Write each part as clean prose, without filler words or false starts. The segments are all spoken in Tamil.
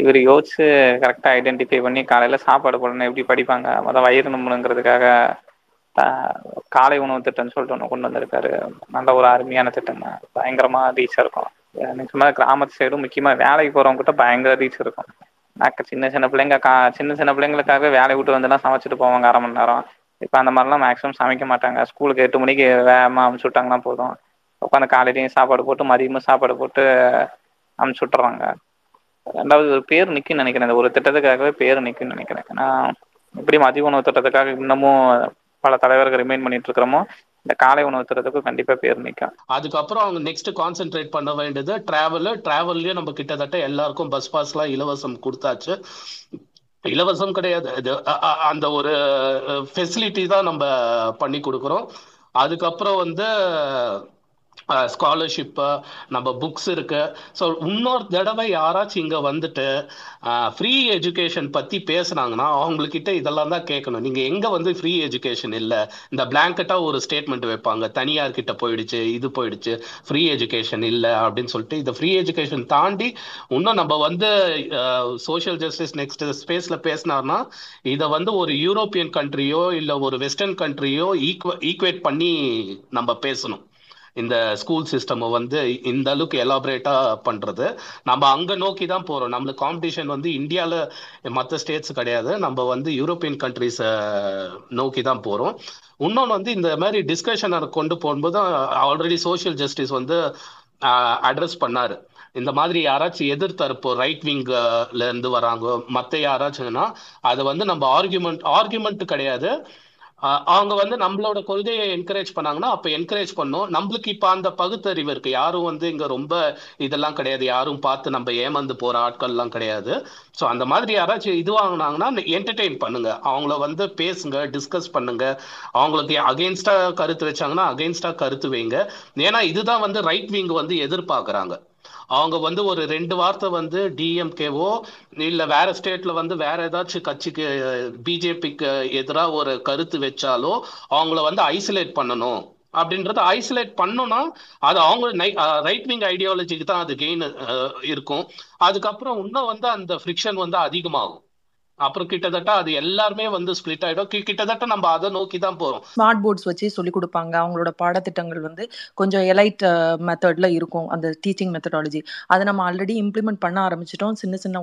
இவர் யோசிச்சு கரெக்டாக ஐடென்டிஃபை பண்ணி காலையில் சாப்பாடு போடணும், எப்படி படிப்பாங்க, மொதல் வயிறு நம்பணுங்கிறதுக்காக காலை உணவு திட்டம்னு சொல்லிட்டு ஒன்று கொண்டு வந்திருக்காரு. நல்ல ஒரு அருமையான திட்டம் தான், பயங்கரமாக ரீச்சாக இருக்கும். நிச்சயமாக கிராமத்து சைடும் முக்கியமாக வேலைக்கு போகிறவங்ககிட்ட பயங்கர ரீச் இருக்கும். சின்ன சின்ன பிள்ளைங்களுக்காக வேலையை விட்டு வந்துலாம் சமைச்சிட்டு போவாங்க அரை மணி நேரம். இப்போ அந்த மாதிரிலாம் மேக்ஸிமம் சமைக்க மாட்டாங்க. ஸ்கூலுக்கு 8 மணிக்கு வேகமாக அமுச்சு விட்டாங்கன்னா போதும், உட்காந்து காலையிலையும் சாப்பாடு போட்டு மதியமும் சாப்பாடு போட்டு அமுச்சு விட்டுறாங்க. ரெண்டாவது ஒரு பேர் நிற்குன்னு நினைக்கிறேன், இந்த ஒரு திட்டத்துக்காகவே பேர் நிற்குன்னு நினைக்கிறேன். ஏன்னா எப்படி மதிய உணவு திட்டத்துக்காக இன்னமும் பல தலைவர்கள் ரிமைண்ட் பண்ணிட்டு இருக்கிறோமோ, இந்த காலை உணவு திட்டத்துக்கும் கண்டிப்பாக பேர் நிற்கும். அதுக்கப்புறம் அவங்க நெக்ஸ்ட் கான்சென்ட்ரேட் பண்ண வேண்டியது டிராவல்லேயே நம்ம கிட்டத்தட்ட எல்லாருக்கும் பஸ் பாஸ்லாம் இலவசம் கொடுத்தாச்சு. இலவசம் கிடையாது, அந்த ஒரு ஃபெசிலிட்டி தான் நம்ம பண்ணி கொடுக்குறோம். அதுக்கப்புறம் ஸ்காலர்ஷிப்பு, நம்ம புக்ஸ் இருக்கு. ஸோ இன்னொரு தடவை யாராச்சும் இங்கே வந்துட்டு ஃப்ரீ எஜுகேஷன் பற்றி பேசுனாங்கன்னா அவங்கக்கிட்ட இதெல்லாம் தான் கேட்கணும். நீங்கள் எங்கே ஃப்ரீ எஜுகேஷன் இல்லை, இந்த பிளாங்கெட்டாக ஒரு ஸ்டேட்மெண்ட் வைப்பாங்க, தனியார்கிட்ட போயிடுச்சு, இது போயிடுச்சு, ஃப்ரீ எஜுகேஷன் இல்லை அப்படின்னு சொல்லிட்டு. இந்த ஃப்ரீ எஜுகேஷன் தாண்டி இன்னும் நம்ம சோஷியல் ஜஸ்டிஸ் நெக்ஸ்ட் ஸ்பேஸில் பேசினார்னா இதை ஒரு யூரோப்பியன் கண்ட்ரியோ இல்லை ஒரு வெஸ்டர்ன் கண்ட்ரியோ ஈக்குவேட் பண்ணி நம்ம பேசணும். இந்த ஸ்கூல் சிஸ்டம் இந்த அளவுக்கு எலாபரேட்டா பண்றது, நம்ம அங்க நோக்கி தான் போறோம். நம்மளுக்கு காம்படிஷன் இந்தியால மற்ற ஸ்டேட்ஸ் கிடையாது, நம்ம யூரோப்பியன் கண்ட்ரிஸ் நோக்கி தான் போறோம். இன்னொன்று இந்த மாதிரி டிஸ்கஷனை கொண்டு போகும்போது ஆல்ரெடி சோஷியல் ஜஸ்டிஸ் அட்ரஸ் பண்ணாரு. இந்த மாதிரி யாராச்சும் எதிர்த்தரப்போ ரைட் விங்ல இருந்து வராங்க, மற்ற யாராச்சும்னா அது நம்ம ஆர்குமெண்ட் கிடையாது. அவங்க நம்மளோட கொள்கையை என்கரேஜ் பண்ணாங்கன்னா அப்போ என்கரேஜ் பண்ணோம். நம்மளுக்கு இப்போ அந்த பகுத்தறிவு இருக்கு, யாரும் இங்கே ரொம்ப இதெல்லாம் கிடையாது, யாரும் பார்த்து நம்ம ஏமாந்து போகிற ஆட்கள்லாம் கிடையாது. ஸோ அந்த மாதிரி யாராச்சும் இதுவாங்கினாங்கன்னா என்டர்டெயின் பண்ணுங்க, அவங்கள பேசுங்க, டிஸ்கஸ் பண்ணுங்க. அவங்களுக்கு அகெயின்ஸ்டாக கருத்து வச்சாங்கன்னா அகெயின்ஸ்டாக கருத்து வைங்க. ஏன்னா இதுதான் ரைட் விங் எதிர்பார்க்குறாங்க. அவங்க ஒரு 2 வார்த்தை டிஎம்கேவோ இல்லை வேற ஸ்டேட்ல வேற ஏதாச்சும் கட்சிக்கு பிஜேபிக்கு எதிராக ஒரு கருத்து வச்சாலோ அவங்கள ஐசோலேட் பண்ணணும் அப்படின்றத. ஐசோலேட் பண்ணோம்னா அது அவங்க ரைட் விங் ஐடியாலஜிக்கு தான் அது கெயின் இருக்கும். அதுக்கப்புறம் இன்னும் அந்த ஃப்ரிக்ஷன் அதிகமாகும். அப்புறம் கிட்டத்தட்ட அது எல்லாருமே ஸ்பிளிட் ஆயிடும். கிட்டத்தட்ட நம்ம அதை நோக்கி தான் போறோம். ஸ்மார்ட் போர்ட்ஸ் வச்சு சொல்லி கொடுப்பாங்க. அவங்களோட பாடத்திட்டங்கள் கொஞ்சம் எலைட் மெத்தட்ல இருக்கும் அந்த டீச்சிங் மெத்தடாலஜி. அதை நம்ம ஆல்ரெடி இம்ப்ளிமெண்ட் பண்ண ஆரம்பிச்சிட்டோம். சின்ன சின்ன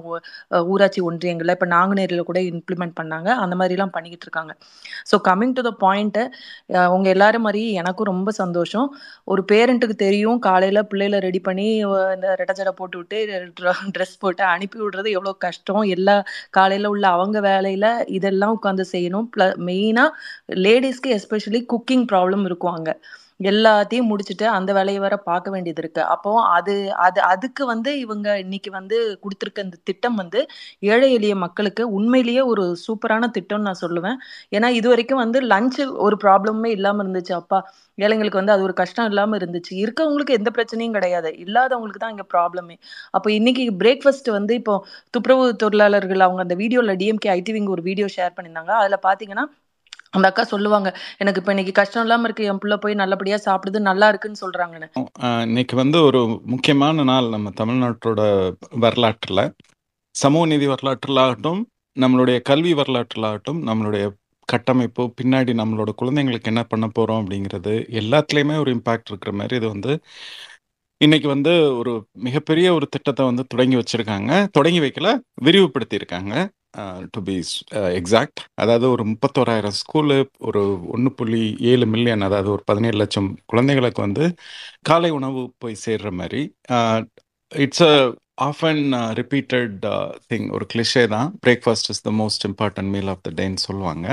ஊராட்சி ஒன்றியங்கள்ல இப்ப நாங்குநேரில கூட இம்ப்ளிமெண்ட் பண்ணாங்க. அந்த மாதிரி எல்லாம் பண்ணிக்கிட்டு இருக்காங்க. So coming to the point, அவங்க எல்லாரும் மாதிரி எனக்கும் ரொம்ப சந்தோஷம். ஒரு பேரண்ட்டுக்கு தெரியும் காலையில பிள்ளைகளை ரெடி பண்ணி இந்த ரெட்டச்சடை போட்டு விட்டு ட்ரெஸ் போட்டு அனுப்பி விடுறது எவ்வளவு கஷ்டம். எல்லா காலையில உள்ள அவங்க வேலையில இதெல்லாம் உட்காந்து செய்யணும். மெயினா லேடிஸ்க்கு எஸ்பெஷலி குக்கிங் ப்ராப்ளம் இருக்குவாங்க. எல்லாத்தையும் முடிச்சுட்டு அந்த வேலையை வர பார்க்க வேண்டியது இருக்கு. அப்போ அதுக்கு இவங்க இன்னைக்கு கொடுத்துருக்க இந்த திட்டம் ஏழை எளிய மக்களுக்கு உண்மையிலேயே ஒரு சூப்பரான திட்டம்னு நான் சொல்லுவேன். ஏன்னா இது வரைக்கும் லஞ்சு ஒரு ப்ராப்ளமே இல்லாம இருந்துச்சு. அப்பா ஏழைங்களுக்கு அது ஒரு கஷ்டம் இல்லாம இருந்துச்சு. இருக்கவங்களுக்கு எந்த பிரச்சனையும் கிடையாது, இல்லாதவங்களுக்கு தான் இங்க ப்ராப்ளமே. அப்போ இன்னைக்கு பிரேக்ஃபாஸ்ட் இப்போ துப்புரவு தொழிலாளர்கள் அவங்க அந்த வீடியோல டிஎம்கே ஐடிவிங்க ஒரு வீடியோ ஷேர் பண்ணியிருந்தாங்க. அதுல பாத்தீங்கன்னா அந்த அக்கா சொல்லுவாங்க, எனக்கு இப்போ இன்னைக்கு கஷ்டம் இல்லாமல் இருக்கு, என் பிள்ளை போய் நல்லபடியாக சாப்பிடுது, நல்லா இருக்குன்னு சொல்கிறாங்கன்னு. இன்னைக்கு ஒரு முக்கியமான நாள் நம்ம தமிழ்நாட்டோட வரலாற்றில், சமூக நீதி வரலாற்றில் ஆகட்டும், நம்மளுடைய கல்வி வரலாற்றில் ஆகட்டும், நம்மளுடைய கட்டமைப்பு பின்னாடி நம்மளோட குழந்தைங்களுக்கு என்ன பண்ண போகிறோம் அப்படிங்கிறது எல்லாத்துலேயுமே ஒரு இம்பேக்ட் இருக்கிற மாதிரி இது இன்னைக்கு ஒரு மிகப்பெரிய ஒரு திட்டத்தை தொடங்கி வச்சிருக்காங்க. தொடங்கி வைக்கல, விரிவுபடுத்தியிருக்காங்க. டு பி எக்ஸாக்ட், அதாவது ஒரு 31,000 ஸ்கூலு, ஒரு 1.7 மில்லியன், அதாவது ஒரு 17 லட்சம் குழந்தைகளுக்கு காலை உணவு போய் சேர்ற மாதிரி. It's a often repeated thing, ஒரு கிளிஷே தான். Breakfast is the most important meal of the டேன்னு சொல்லுவாங்க.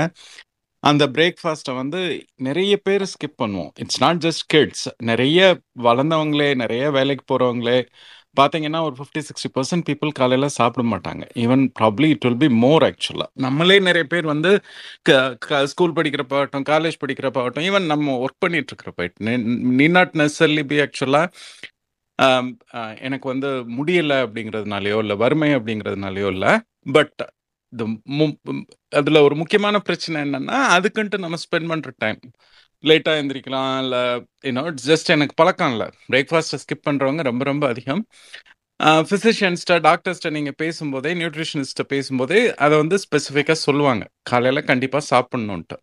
அந்த பிரேக்ஃபாஸ்ட்டை நிறைய பேர் ஸ்கிப் பண்ணுவோம். இட்ஸ் நாட் ஜஸ்ட் கிட்ஸ், நிறைய வளர்ந்தவங்களே, நிறைய வேலைக்கு போகிறவங்களே பார்த்தீங்கன்னா ஒரு 50-60% பீப்புள் காலையில் சாப்பிட மாட்டாங்க. Even probably it will be more ஆக்சுவலாக. நம்மளே நிறைய பேர் ஸ்கூல் படிக்கிறப்பாகட்டும், காலேஜ் படிக்கிறப்பாகட்டும், ஈவன் நம்ம ஒர்க் பண்ணிட்டு இருக்கிறப்ப நீ நாட் நெசர்லி பி ஆக்சுவலாக எனக்கு முடியலை அப்படிங்கிறதுனாலையோ இல்லை வறுமை அப்படிங்கிறதுனாலையோ இல்லை. பட் அதில் ஒரு முக்கியமான பிரச்சனை என்னென்னா, அதுக்குன்ட்டு நம்ம ஸ்பெண்ட் பண்ணுற டைம் லேட்டாக எழுந்திரிக்கலாம். இல்லை ஜஸ்ட் எனக்கு பழக்கம் இல்லை. பிரேக்ஃபாஸ்ட்டை ஸ்கிப் பண்ணுறவங்க ரொம்ப ரொம்ப அதிகம். ஃபிசிஷியன்ஸ்ட்டை டாக்டர்ஸ்ட்டை நீங்கள் பேசும்போதே நியூட்ரிஷனிஸ்ட்டை பேசும்போதே அதை வந்து ஸ்பெசிஃபிக்காக சொல்லுவாங்க காலையில் கண்டிப்பாக சாப்பிட்ணுன்ட்டு.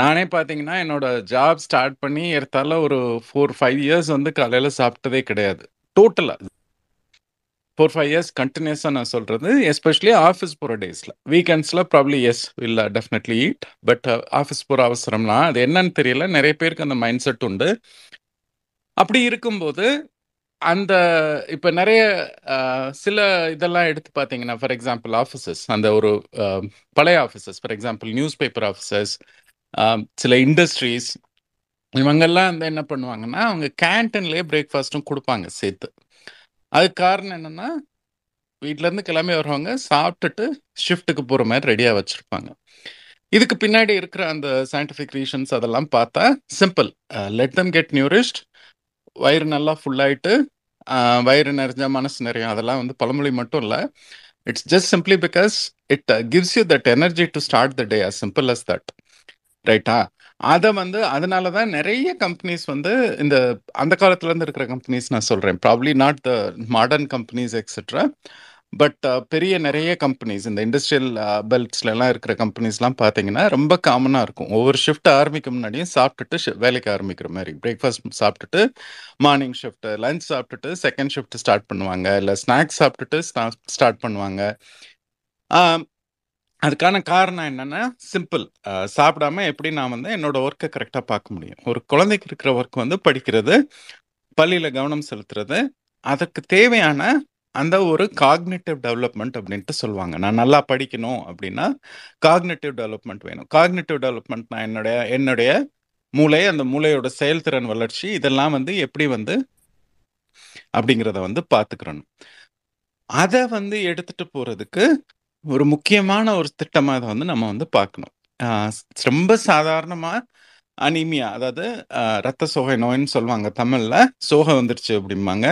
நானே பார்த்தீங்கன்னா என்னோடய ஜாப் ஸ்டார்ட் பண்ணி எடுத்தால ஒரு 4-5 years வந்து காலையில் சாப்பிட்டதே கிடையாது டோட்டலாக. 4-5 years கண்டினியூஸாக நான் சொல்கிறது, எஸ்பெஷலி ஆஃபீஸ் போகிற டேஸில். வீக்கெண்ட்ஸில் ப்ராப்ளி எஸ் இல்லை டெஃபினெட்லி ஈட், பட் ஆஃபீஸ் போகிற அவசரம்னா அது என்னன்னு தெரியல, நிறைய பேருக்கு அந்த மைண்ட் செட் உண்டு. அப்படி இருக்கும்போது அந்த இப்போ நிறைய சில இதெல்லாம் எடுத்து பார்த்தீங்கன்னா, ஃபார் எக்ஸாம்பிள் ஆஃபீஸஸ், அந்த ஒரு பழைய offices, for example newspaper offices, சில இண்டஸ்ட்ரீஸ், இவங்கெல்லாம் வந்து என்ன பண்ணுவாங்கன்னா அவங்க கேன்டீன்லேயே பிரேக்ஃபாஸ்ட்டும் கொடுப்பாங்க சேர்த்து. அதுக்கு காரணம் என்னென்னா, வீட்டிலேருந்து கிளம்பி வருவாங்க, சாப்பிட்டுட்டு ஷிஃப்ட்டுக்கு போகிற மாதிரி ரெடியாக வச்சுருப்பாங்க. இதுக்கு பின்னாடி இருக்கிற அந்த சயின்டிஃபிக் ரீசன்ஸ் அதெல்லாம் பார்த்தா simple, let them get nourished, வயிறு நல்லா ஃபுல்லாகிட்டு வயிறு நிறைஞ்ச மனசு நிறையா. அதெல்லாம் வந்து பழமொழி மட்டும் இல்லை, it's just simply because it gives you that energy to start the day, as simple as that, ரைட்டா? அதை வந்து அதனால தான் நிறைய கம்பெனிஸ் வந்து இந்த அந்த காலத்துலேருந்து இருக்கிற கம்பெனிஸ் நான் சொல்கிறேன், probably not the modern companies etcetera, but பெரிய நிறைய கம்பெனிஸ் இந்த இண்டஸ்ட்ரியல் பெல்ட்ஸ்லாம் இருக்கிற கம்பெனிஸ்லாம் பார்த்தீங்கன்னா ரொம்ப காமனாக இருக்கும். ஒவ்வொரு ஷிஃப்ட் ஆரம்பிக்கும் முன்னாடியும் சாப்பிட்டுட்டு வேலைக்கு ஆரம்பிக்கிற மாதிரி, பிரேக்ஃபாஸ்ட் சாப்பிட்டுட்டு மார்னிங் ஷிஃப்ட், லஞ்ச் சாப்பிட்டுட்டு செகண்ட் ஷிஃப்ட் ஸ்டார்ட் பண்ணுவாங்க, இல்லை ஸ்நாக்ஸ் சாப்பிட்டுட்டு ஸ்டார்ட் பண்ணுவாங்க. அதுக்கான காரணம் என்னென்னா சிம்பிள், சாப்பிடாம எப்படி நான் வந்து என்னோட ஒர்க்கை கரெக்டாக பார்க்க முடியும்? ஒரு குழந்தைக்கு இருக்கிற ஒர்க் வந்து படிக்கிறது, பள்ளியில் கவனம் செலுத்துறது, அதற்கு தேவையான அந்த ஒரு காக்னேட்டிவ் டெவலப்மெண்ட் அப்படின்ட்டு சொல்லுவாங்க. நான் நல்லா படிக்கணும் அப்படின்னா காக்னேட்டிவ் டெவலப்மெண்ட் வேணும். காக்னேட்டிவ் டெவலப்மெண்ட்னா என்னுடைய மூளை, அந்த மூளையோட செயல்திறன் வளர்ச்சி, இதெல்லாம் வந்து எப்படி வந்து அப்படிங்கிறத வந்து பார்த்துக்கிறணும். அதை வந்து எடுத்துகிட்டு போகிறதுக்கு ஒரு முக்கியமான ஒரு திட்டமாக அதை வந்து நம்ம வந்து பார்க்கணும். ரொம்ப சாதாரணமாக அனீமியா, அதாவது ரத்த சோகை நோயின்னு சொல்லுவாங்க தமிழில், சோகை வந்துருச்சு அப்படிம்பாங்க,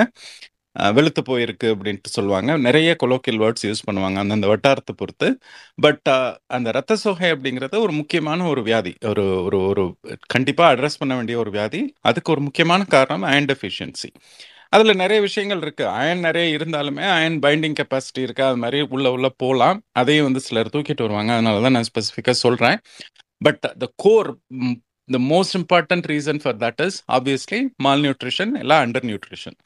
வெளுத்து போயிருக்கு அப்படின்ட்டு சொல்லுவாங்க, நிறைய கொலோக்கியல் வேர்ட்ஸ் யூஸ் பண்ணுவாங்க அந்தந்த வட்டாரத்தை பொறுத்து. பட் அந்த இரத்த சோகை அப்படிங்கிறது ஒரு முக்கியமான ஒரு வியாதி, ஒரு ஒரு ஒரு கண்டிப்பாக அட்ரஸ் பண்ண வேண்டிய ஒரு வியாதி. அதுக்கு ஒரு முக்கியமான காரணம் அயன் டெஃபிஷியன்சி. அதில் நிறைய விஷயங்கள் இருக்குது, அயன் நிறைய இருந்தாலுமே அயன் பைண்டிங் கெப்பாசிட்டி இருக்குது, அது மாதிரி உள்ளே போகலாம், அதையும் வந்து சிலர் தூக்கிட்டு வருவாங்க, அதனால தான் நான் ஸ்பெசிஃபிக்காக சொல்கிறேன். But the core, the most important reason for that is obviously malnutrition, எல்லாம் அண்டர் நியூட்ரிஷன்.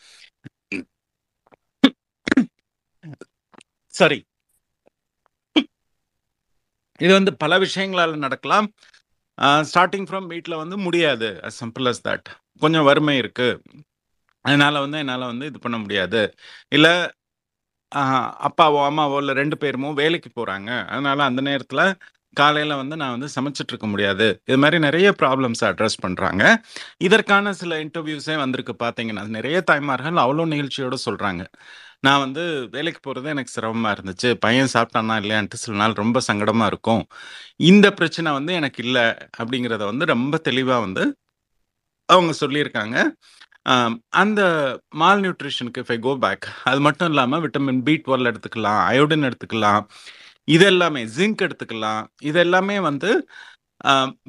சரி, இது வந்து பல விஷயங்களால் நடக்கலாம். ஸ்டார்டிங் ஃப்ரம் வீட்டில் வந்து முடியாது, அஸ் சிம்பிள் அஸ் தட். கொஞ்சம் வறுமை இருக்குது, அதனால் வந்து என்னால் வந்து இது பண்ண முடியாது, இல்லை அப்பாவோ அம்மாவோ இல்லை 2 பேருமோ வேலைக்கு போகிறாங்க, அதனால் அந்த நேரத்தில் காலையில் வந்து நான் வந்து சமைச்சிட்ருக்க முடியாது. இது மாதிரி நிறைய ப்ராப்ளம்ஸை அட்ரஸ் பண்ணுறாங்க. இதற்கான சில இன்டர்வியூஸே வந்திருக்கு பார்த்தீங்கன்னா, நிறைய தாய்மார்கள் அவ்வளோ நிகழ்ச்சியோடு சொல்கிறாங்க, நான் வந்து வேலைக்கு போகிறது எனக்கு சிரமமாக இருந்துச்சு, பையன் சாப்பிட்டானா இல்லையான்ட்டு சில நாள் ரொம்ப சங்கடமாக இருக்கும், இந்த பிரச்சனை வந்து எனக்கு இல்லை அப்படிங்கிறத வந்து ரொம்ப தெளிவாக வந்து அவங்க சொல்லியிருக்காங்க. அந்த மால் நியூட்ரிஷனுக்கு இஃப் ஐ கோ பேக், அது மட்டும் இல்லாமல் விட்டமின் B12 எடுத்துக்கலாம், அயோடின் எடுத்துக்கலாம், இதெல்லாமே ஜிங்க் எடுத்துக்கலாம், இதெல்லாமே வந்து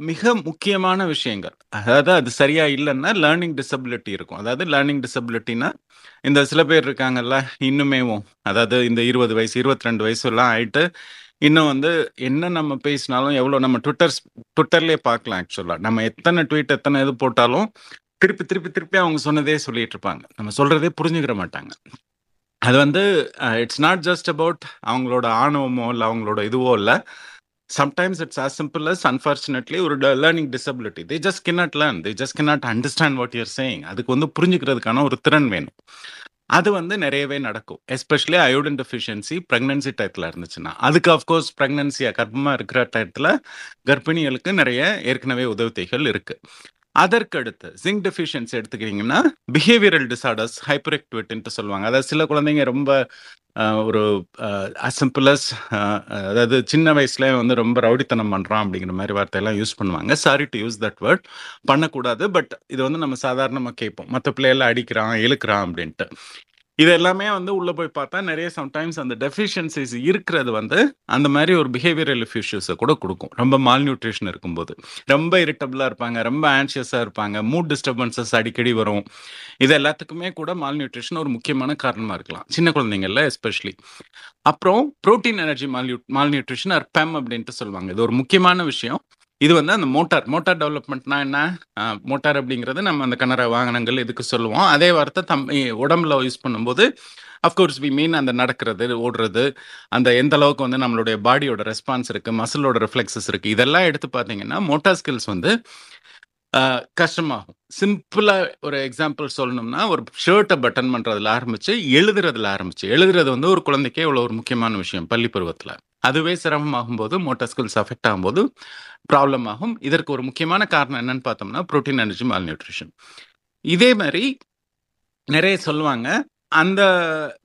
மிக முக்கியமான விஷயங்கள். அதாவது அது சரியாக இல்லைன்னா லேர்னிங் டிசபிலிட்டி இருக்கும். அதாவது லேர்னிங் டிசபிலிட்டின்னா இந்த சில பேர் இருக்காங்கல்ல இன்னுமேவும், அதாவது இந்த 20 வயசு 22 வயசு எல்லாம் ஆகிட்டு இன்னும் வந்து என்ன நம்ம பேசினாலும் எவ்வளோ நம்ம ட்விட்டர்லேயே பார்க்கலாம். ஆக்சுவலாக நம்ம எத்தனை ட்வீட் எத்தனை இது போட்டாலும் திருப்பி திருப்பி திருப்பி அவங்க சொன்னதே சொல்லிட்டு இருப்பாங்க, நம்ம சொல்கிறதே புரிஞ்சுக்கிற மாட்டாங்க. அது வந்து இட்ஸ் நாட் ஜஸ்ட் அபவுட் அவங்களோட ஆணவமோ இல்லை அவங்களோட இதுவோ இல்லை, sometimes it's as simple as unfortunately ஒரு learning disability. They just cannot learn, they just cannot understand what you're saying. அதுக்கு வந்து புரிஞ்சுக்கிறதுக்கான ஒரு திறன் வேணும். அது வந்து நிறையவே நடக்கும், எஸ்பெஷலி அயோடின் டெஃபிஷியன்சி ப்ரெக்னன்சி டயத்தில் இருந்துச்சுன்னா. அதுக்கு ஆஃப்கோர்ஸ் ப்ரெக்னன்சியாக கர்ப்பமாக இருக்கிற டயத்தில் கர்ப்பிணிகளுக்கு நிறைய ஏற்கனவே உதவிகள் இருக்குது. அதற்கடுத்து ஜிங்க் டெஃபிஷியன்சி எடுத்துக்கிட்டிங்கன்னா பிஹேவியரல் டிசார்டர்ஸ், ஹைப்பர் ஆக்டிவிட்டின்னு சொல்லுவாங்க. அதாவது சில குழந்தைங்க ரொம்ப ஒரு அசிம்பிளஸ், அதாவது சின்ன வயசுல வந்து ரொம்ப ரவுடித்தனம் பண்ணுறான் அப்படிங்கிற மாதிரி வார்த்தையெல்லாம் யூஸ் பண்ணுவாங்க. Sorry to use that word, பண்ணக்கூடாது, பட் இது வந்து நம்ம சாதாரணமாக கேட்போம், மற்ற பிள்ளையெல்லாம் அடிக்கிறான் இழுக்கிறான் அப்படின்ட்டு. இது எல்லாமே வந்து உள்ளே போய் பார்த்தா நிறைய சம்டைம்ஸ் அந்த டெஃபிஷியன்சிஸ் இருக்கிறது வந்து அந்த மாதிரி ஒரு பிஹேவியரல் இஷ்யூஸை கூட கொடுக்கும். ரொம்ப மால்நியூட்ரிஷன் இருக்கும்போது ரொம்ப இரிட்டபிளாக இருப்பாங்க, ரொம்ப ஆன்ஷியஸாக இருப்பாங்க, மூட் டிஸ்டர்பன்சஸ் அடிக்கடி வரும். இது எல்லாத்துக்குமே கூட மால்நியூட்ரிஷன் ஒரு முக்கியமான காரணமாக இருக்கலாம், சின்ன குழந்தைங்கள்ல எஸ்பெஷலி. அப்புறம் protein energy malnutrition or PEM அப்படின்ட்டு சொல்லுவாங்க. இது ஒரு முக்கியமான விஷயம். இது வந்து அந்த மோட்டார் டெவலப்மெண்ட்னா என்ன, மோட்டார் அப்படிங்கிறது நம்ம அந்த கனரா வாகனங்கள் இதுக்கு சொல்லுவோம். அதே வார்த்தை உடம்புல யூஸ் பண்ணும்போது அஃப்கோர்ஸ் வி மீன் அந்த நடக்கிறது, ஓடுறது, அந்த எந்த அளவுக்கு வந்து நம்மளுடைய பாடியோட ரெஸ்பான்ஸ் இருக்குது, மசிலோட ரிஃப்ளெக்ஸஸ் இருக்குது, இதெல்லாம் எடுத்து பார்த்தீங்கன்னா மோட்டார் ஸ்கில்ஸ் வந்து கஷ்டமாகும். சிம்பிளாக ஒரு எக்ஸாம்பிள் சொல்லணும்னா, ஒரு ஷர்ட்டை பட்டன் பண்ணுறதுல ஆரம்பித்து எழுதுறது வந்து ஒரு குழந்தைக்கே இவ்வளோ ஒரு முக்கியமான விஷயம் பள்ளி பருவத்தில். அதுவே சிரமமாகும்போது, மோட்டார் ஸ்கில்ஸ் அஃபெக்ட் ஆகும்போது ப்ராப்ளம் ஆகும். இதற்கு ஒரு முக்கியமான காரணம் என்னன்னு பார்த்தோம்னா ப்ரோட்டீன் எனர்ஜி மால் நியூட்ரிஷன். இதே மாதிரி நிறைய சொல்லுவாங்க. அந்த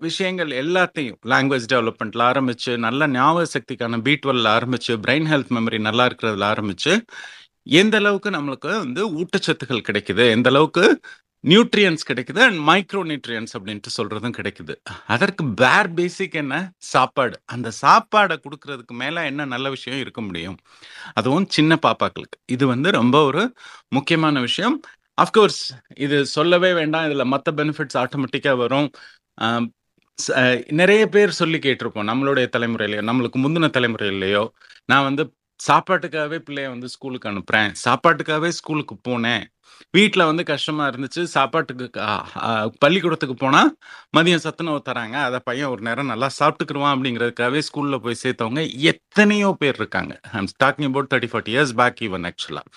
விஷயங்கள் எல்லாத்தையும் லாங்குவேஜ் டெவலப்மெண்ட்டில் ஆரம்பித்து, நல்ல ஞாபக சக்திக்கான பி12ல் ஆரம்பித்து, பிரெயின் ஹெல்த் மெமரி நல்லா இருக்கிறதுல ஆரம்பித்து, எந்த அளவுக்கு நம்மளுக்கு வந்து ஊட்டச்சத்துக்கள் கிடைக்குது, எந்த அளவுக்கு நியூட்ரியன்ஸ் கிடைக்குது, அண்ட் மைக்ரோ நியூட்ரியன்ஸ் அப்படின்ட்டு சொல்கிறதும் கிடைக்குது. அதற்கு பேர் பேசிக் என்ன, சாப்பாடு. அந்த சாப்பாடை கொடுக்கறதுக்கு மேலே என்ன நல்ல விஷயம் இருக்க முடியும், அதுவும் சின்ன பாப்பாக்களுக்கு. இது வந்து ரொம்ப ஒரு முக்கியமான விஷயம். அஃப்கோர்ஸ் இது சொல்லவே வேண்டாம், இதில் மற்ற பெனிஃபிட்ஸ் ஆட்டோமேட்டிக்காக வரும். நிறைய பேர் சொல்லி கேட்டிருப்போம், நம்மளுடைய தலைமுறையிலையோ நம்மளுக்கு முந்தின தலைமுறையிலையோ, நான் வந்து சாப்பாட்டுக்காகவே பிள்ளைய வந்து ஸ்கூலுக்கு அனுப்புகிறேன், சாப்பாட்டுக்காகவே ஸ்கூலுக்கு போனேன், வீட்டில் வந்து கஷ்டமாக இருந்துச்சு, சாப்பாட்டுக்கு பள்ளிக்கூடத்துக்கு போனால் மதியம் சத்துணவு தராங்க, அதை பையன் ஒரு நேரம் நல்லா சாப்பிட்டுக்குருவான் அப்படிங்கிறதுக்காகவே ஸ்கூலில் போய் சேர்த்தவங்க எத்தனையோ பேர் இருக்காங்க. I'm talking about 30-40 years back even ஆக்சுவலாக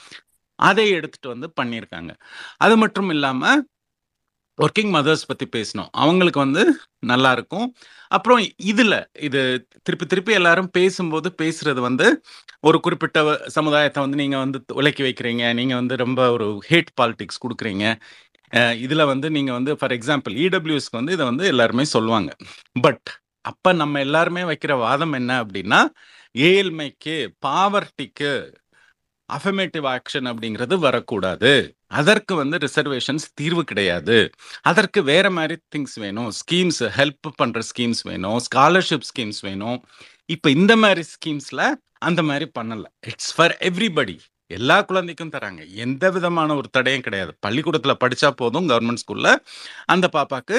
அதை எடுத்துகிட்டு வந்து பண்ணியிருக்காங்க. அது மட்டும் இல்லாமல் ஒர்க்கிங் மதர்ஸ் பற்றி பேசணும், அவங்களுக்கு வந்து நல்லாயிருக்கும். அப்புறம் இது திருப்பி எல்லாரும் பேசும்போது பேசுகிறது வந்து ஒரு குறிப்பிட்ட சமுதாயத்தை வந்து நீங்கள் வந்து உலக்கி வைக்கிறீங்க, நீங்கள் வந்து ரொம்ப ஒரு ஹேட் பாலிடிக்ஸ் கொடுக்குறீங்க. இதில் வந்து நீங்கள் வந்து ஃபார் எக்ஸாம்பிள் இடபிள்யூஎஸ்க்கு வந்து இதை வந்து எல்லாருமே சொல்லுவாங்க. பட் அப்போ நம்ம எல்லாருமே வைக்கிற வாதம் என்ன அப்படின்னா, ஏழ்மைக்கு, பாவர்ட்டிக்கு அஃபர்மேட்டிவ் ஆக்ஷன் அப்படிங்கிறது வரக்கூடாது, அதற்கு வந்து ரிசர்வேஷன்ஸ் தீர்வு கிடையாது, அதற்கு வேற மாதிரி திங்ஸ் வேணும், ஸ்கீம்ஸ், ஹெல்ப் பண்ணுற ஸ்கீம்ஸ் வேணும், ஸ்காலர்ஷிப் ஸ்கீம்ஸ் வேணும். இப்போ இந்த மாதிரி ஸ்கீம்ஸில் அந்த மாதிரி பண்ணலை. இட்ஸ் ஃபார் எவ்ரிபடி, எல்லா குழந்தைக்கும் தராங்க, எந்த விதமான ஒரு தடையும் கிடையாது. பள்ளிக்கூடத்தில் படித்தா போதும், கவர்மெண்ட் ஸ்கூலில் அந்த பாப்பாவுக்கு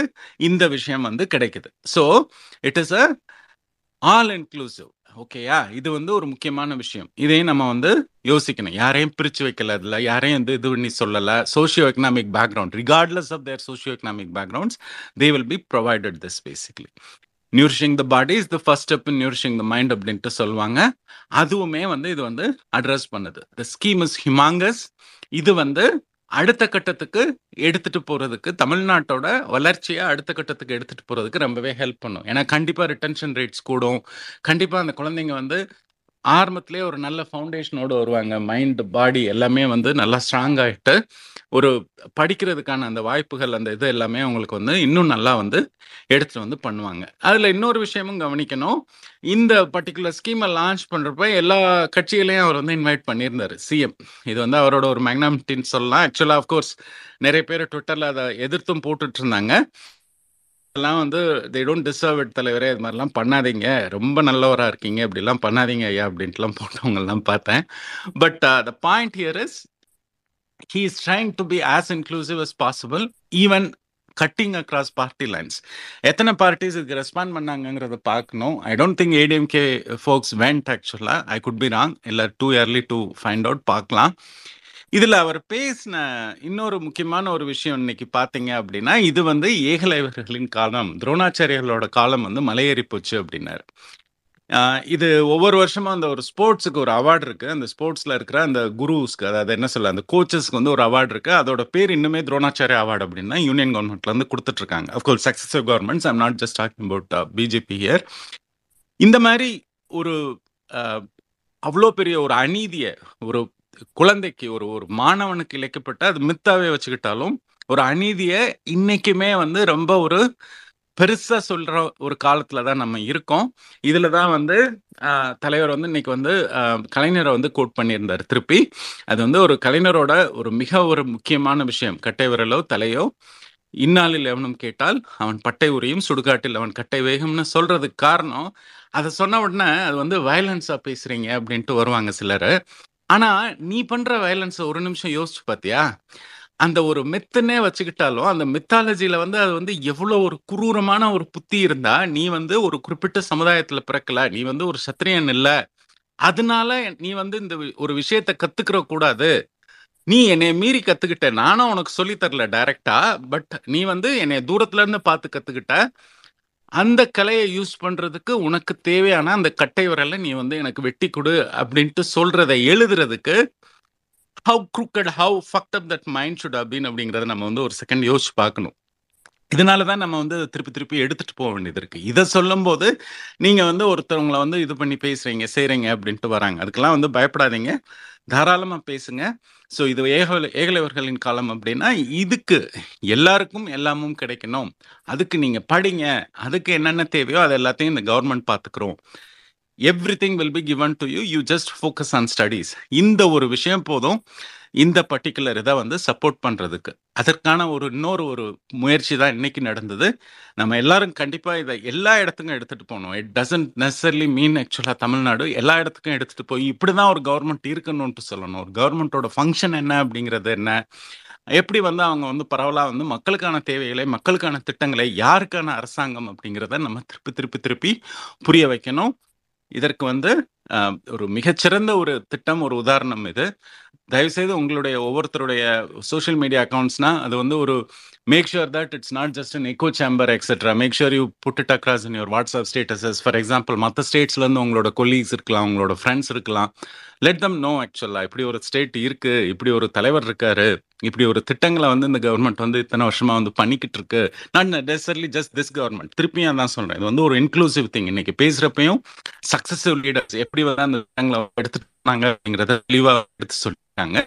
இந்த விஷயம் வந்து கிடைக்குது. So it is a all inclusive, ஓகேயா? இது வந்து ஒரு முக்கியமான விஷயம். இதையும் நம்ம வந்து யோசிக்கணும். யாரையும் பிரித்து வைக்கல, அதில் யாரையும் வந்து இது பண்ணி சொல்லலை. Socio economic background, regardless of their socio economic backgrounds, they will be provided this basically. Nourishing the body is the first step in nourishing the mind அப்படின்ட்டு சொல்லுவாங்க. அதுவுமே வந்து இது வந்து அட்ரஸ் பண்ணுது. The scheme is humongous. இது வந்து அடுத்த கட்டத்துக்கு எடுத்துகிட்டு போகிறதுக்கு, தமிழ்நாட்டோட வளர்ச்சியை அடுத்த கட்டத்துக்கு எடுத்துகிட்டு போகிறதுக்கு ரொம்பவே ஹெல்ப் பண்ணும். ஏன்னா கண்டிப்பாக ரிட்டன்ஷன் ரேட்ஸ் கூடும், கண்டிப்பாக அந்த குழந்தைங்க வந்து ஆரம்பத்திலே ஒரு நல்ல ஃபவுண்டேஷனோடு வருவாங்க, மைண்ட் பாடி எல்லாமே வந்து நல்லா ஸ்ட்ராங் ஆகிட்டு ஒரு படிக்கிறதுக்கான அந்த வாய்ப்புகள், அந்த இது எல்லாமே அவங்களுக்கு வந்து இன்னும் நல்லா வந்து எடுத்துகிட்டு வந்து பண்ணுவாங்க. அதில் இன்னொரு விஷயமும் கவனிக்கணும். இந்த பர்டிகுலர் ஸ்கீமை லான்ச் பண்ணுறப்ப எல்லா கட்சிகளையும் அவர் வந்து இன்வைட் பண்ணியிருந்தார், சிஎம். இது வந்து அவரோட ஒரு மேக்னாமிட்டின்னு சொல்லலாம். ஆக்சுவலாக அஃப்கோர்ஸ் நிறைய பேர் ட்விட்டரில் அதை எதிர்த்தும் போட்டுட்டு இருந்தாங்க. எல்லாம் வந்து தே டோன்ட் டிசர்வ் இட் தலைவரே, இது மாதிரிலாம் பண்ணாதீங்க, ரொம்ப நல்லவராக இருக்கீங்க, இப்படிலாம் பண்ணாதீங்க ஐயா அப்படின்ட்டுலாம் போட்டவங்கலாம் பார்த்தேன். But the point here is he is trying to be as inclusive as possible, even cutting across party lines. எத்தனை பார்ட்டிஸ் இதுக்கு ரெஸ்பாண்ட் பண்ணாங்கிறத பார்க்கணும். I don't think ADMK folks went, ஆக்சுவலாக ஐ குட் பி ராங், இல்லை too early to find out, பார்க்கலாம். இதில் அவர் பேசின இன்னொரு முக்கியமான ஒரு விஷயம் இன்னைக்கு பார்த்தீங்க அப்படின்னா, இது வந்து ஏகலைவர்களின் காலம், துரோணாச்சாரியர்களோட காலம் வந்து மலையேறி போச்சு அப்படின்னாரு. இது ஒவ்வொரு வருஷமும் அந்த ஒரு ஸ்போர்ட்ஸுக்கு ஒரு அவார்டு இருக்குது, அந்த ஸ்போர்ட்ஸில் இருக்கிற அந்த குருஸ்க்கு, அதாவது என்ன சொல்ல, அந்த கோச்சஸ்க்கு வந்து ஒரு அவார்டு இருக்குது. அதோட பேர் இன்னுமே துரோணாச்சாரிய அவார்டு அப்படின்னு தான் யூனியன் கவர்மெண்ட்லேருந்து கொடுத்துட்ருக்காங்க. Of course successive governments, I'm not just talking about BJP here. இந்த மாதிரி ஒரு அவ்வளோ பெரிய ஒரு அநீதியை ஒரு குழந்தைக்கு, ஒரு மாணவனுக்கு இழைக்கப்பட்ட, அது மித்தாவே வச்சுக்கிட்டாலும் ஒரு அநீதியை இன்னைக்குமே வந்து ரொம்ப ஒரு பெருசா சொல்ற ஒரு காலத்துல தான் நம்ம இருக்கோம். இதுல தான் வந்து தலைவர் வந்து இன்னைக்கு வந்து கலைஞரை வந்து கோட் பண்ணியிருந்தார் திருப்பி. அது வந்து ஒரு கலைஞரோட ஒரு மிக ஒரு முக்கியமான விஷயம், கட்டை விரலோ தலையோ இந்நாளில் எவனும் கேட்டால் அவன் பட்டை உரியும் சுடுகாட்டில் அவன் கட்டை வேகும்னு சொல்றதுக்கு காரணம், அதை சொன்ன உடனே அது வந்து வயலன்ஸா பேசுறீங்க அப்படின்ட்டு வருவாங்க சிலர். ஆனா நீ பண்ற வயலன்ஸை ஒரு நிமிஷம் யோசிச்சு பார்த்தியா? அந்த ஒரு மித்துன்னே வச்சுக்கிட்டாலும் அந்த மித்தாலஜியில வந்து அது வந்து எவ்வளோ ஒரு குரூரமான ஒரு புத்தி இருந்தா, நீ வந்து ஒரு குறிப்பிட்ட சமுதாயத்துல பிறக்கல, நீ வந்து ஒரு சத்திரியன் இல்லை, அதனால நீ வந்து இந்த ஒரு விஷயத்த கத்துக்கிற கூடாது, நீ என்னை மீறி கத்துக்கிட்ட, நானும் உனக்கு சொல்லி தரல டைரக்டா, பட் நீ வந்து என்னை தூரத்துல இருந்து பார்த்து கத்துக்கிட்ட, அந்த கலையை யூஸ் பண்றதுக்கு உனக்கு தேவையான அந்த கட்டை விரலை நீ வந்து எனக்கு வெட்டி கொடு அப்படின்ட்டு சொல்றதை எழுதுறதுக்கு how crooked how fucked up that mind should அப்படின்னு அப்படிங்கிறத நம்ம வந்து ஒரு செகண்ட் யோசிச்சு பார்க்கணும். இதனாலதான் நம்ம வந்து திருப்பி திருப்பி எடுத்துட்டு போக வேண்டியது இருக்கு. இதை சொல்லும் போது நீங்க வந்து ஒருத்தவங்களை வந்து இது பண்ணி பேசுறீங்க செய்றீங்க அப்படின்ட்டு வராங்க. அதுக்கெல்லாம் வந்து பயப்படாதீங்க, தாராளமா பேசுங்க. ஸோ இது ஏகலைவர்களின் காலம் அப்படின்னா இதுக்கு எல்லாருக்கும் எல்லாமும் கிடைக்கணும், அதுக்கு நீங்க படிங்க, அதுக்கு என்னென்ன தேவையோ அது எல்லாத்தையும் இந்த கவர்மெண்ட் பாத்துக்கிறோம், everything will be given to you, you just focus on studies. இந்த ஒரு விஷயம் போதும் இந்த பர்டிகுலர் இதை வந்து சப்போர்ட் பண்ணுறதுக்கு. அதற்கான ஒரு இன்னொரு முயற்சி தான் இன்னைக்கு நடந்தது. நம்ம எல்லாரும் கண்டிப்பாக இதை எல்லா இடத்துக்கும் எடுத்துகிட்டு போகணும். இட் டசன்ட் நெசர்லி மீன் ஆக்சுவலாக தமிழ்நாடு எல்லா இடத்துக்கும் எடுத்துகிட்டு போய் இப்படி தான் ஒரு கவர்மெண்ட் இருக்கணும்ன்ட்டு சொல்லணும். ஒரு கவர்மெண்ட்டோட ஃபங்க்ஷன் என்ன அப்படிங்கிறது என்ன, எப்படி வந்து அவங்க வந்து பரவலாக வந்து மக்களுக்கான தேவைகளை மக்களுக்கான திட்டங்களை யாருக்கான அரசாங்கம் அப்படிங்கிறத நம்ம திருப்பி திருப்பி திருப்பி புரிய வைக்கணும். இதற்கு வந்து ஒரு மிகச்சிறந்த ஒரு திட்டம், ஒரு உதாரணம் இது. தயவுசெய்து உங்களுடைய ஒவ்வொருத்தருடைய சோஷியல் மீடியா அக்கௌண்ட்ஸ்னா அது வந்து ஒரு make sure that it's not just an echo chamber etcetera, make sure you put it across in your WhatsApp statuses. For example, மற்ற ஸ்டேட்ஸ்லேருந்து உங்களோட கொலீக்ஸ் இருக்கலாம், உங்களோட ஃப்ரெண்ட்ஸ் இருக்கலாம், லெட் தம் நோ ஆக்சுவலாக இப்படி ஒரு ஸ்டேட் இருக்கு, இப்படி ஒரு தலைவர் இருக்காரு, இப்படி ஒரு திட்டங்களை வந்து இந்த கவர்மெண்ட் வந்து இத்தனை வருஷமா வந்து பண்ணிக்கிட்டு இருக்கு. Not necessarily just this government, திருப்பியும் தான் சொல்றேன், இது வந்து ஒரு இன்க்ளூசிவ் திங். இன்னைக்கு பேசுறப்பையும் சக்சஸிவ் லீடர்ஸ் எப்படி வந்து அந்த திட்டங்களை எடுத்துட்டு போனாங்க அப்படிங்கிறத தெளிவா எடுத்து சொல்லிட்டாங்க.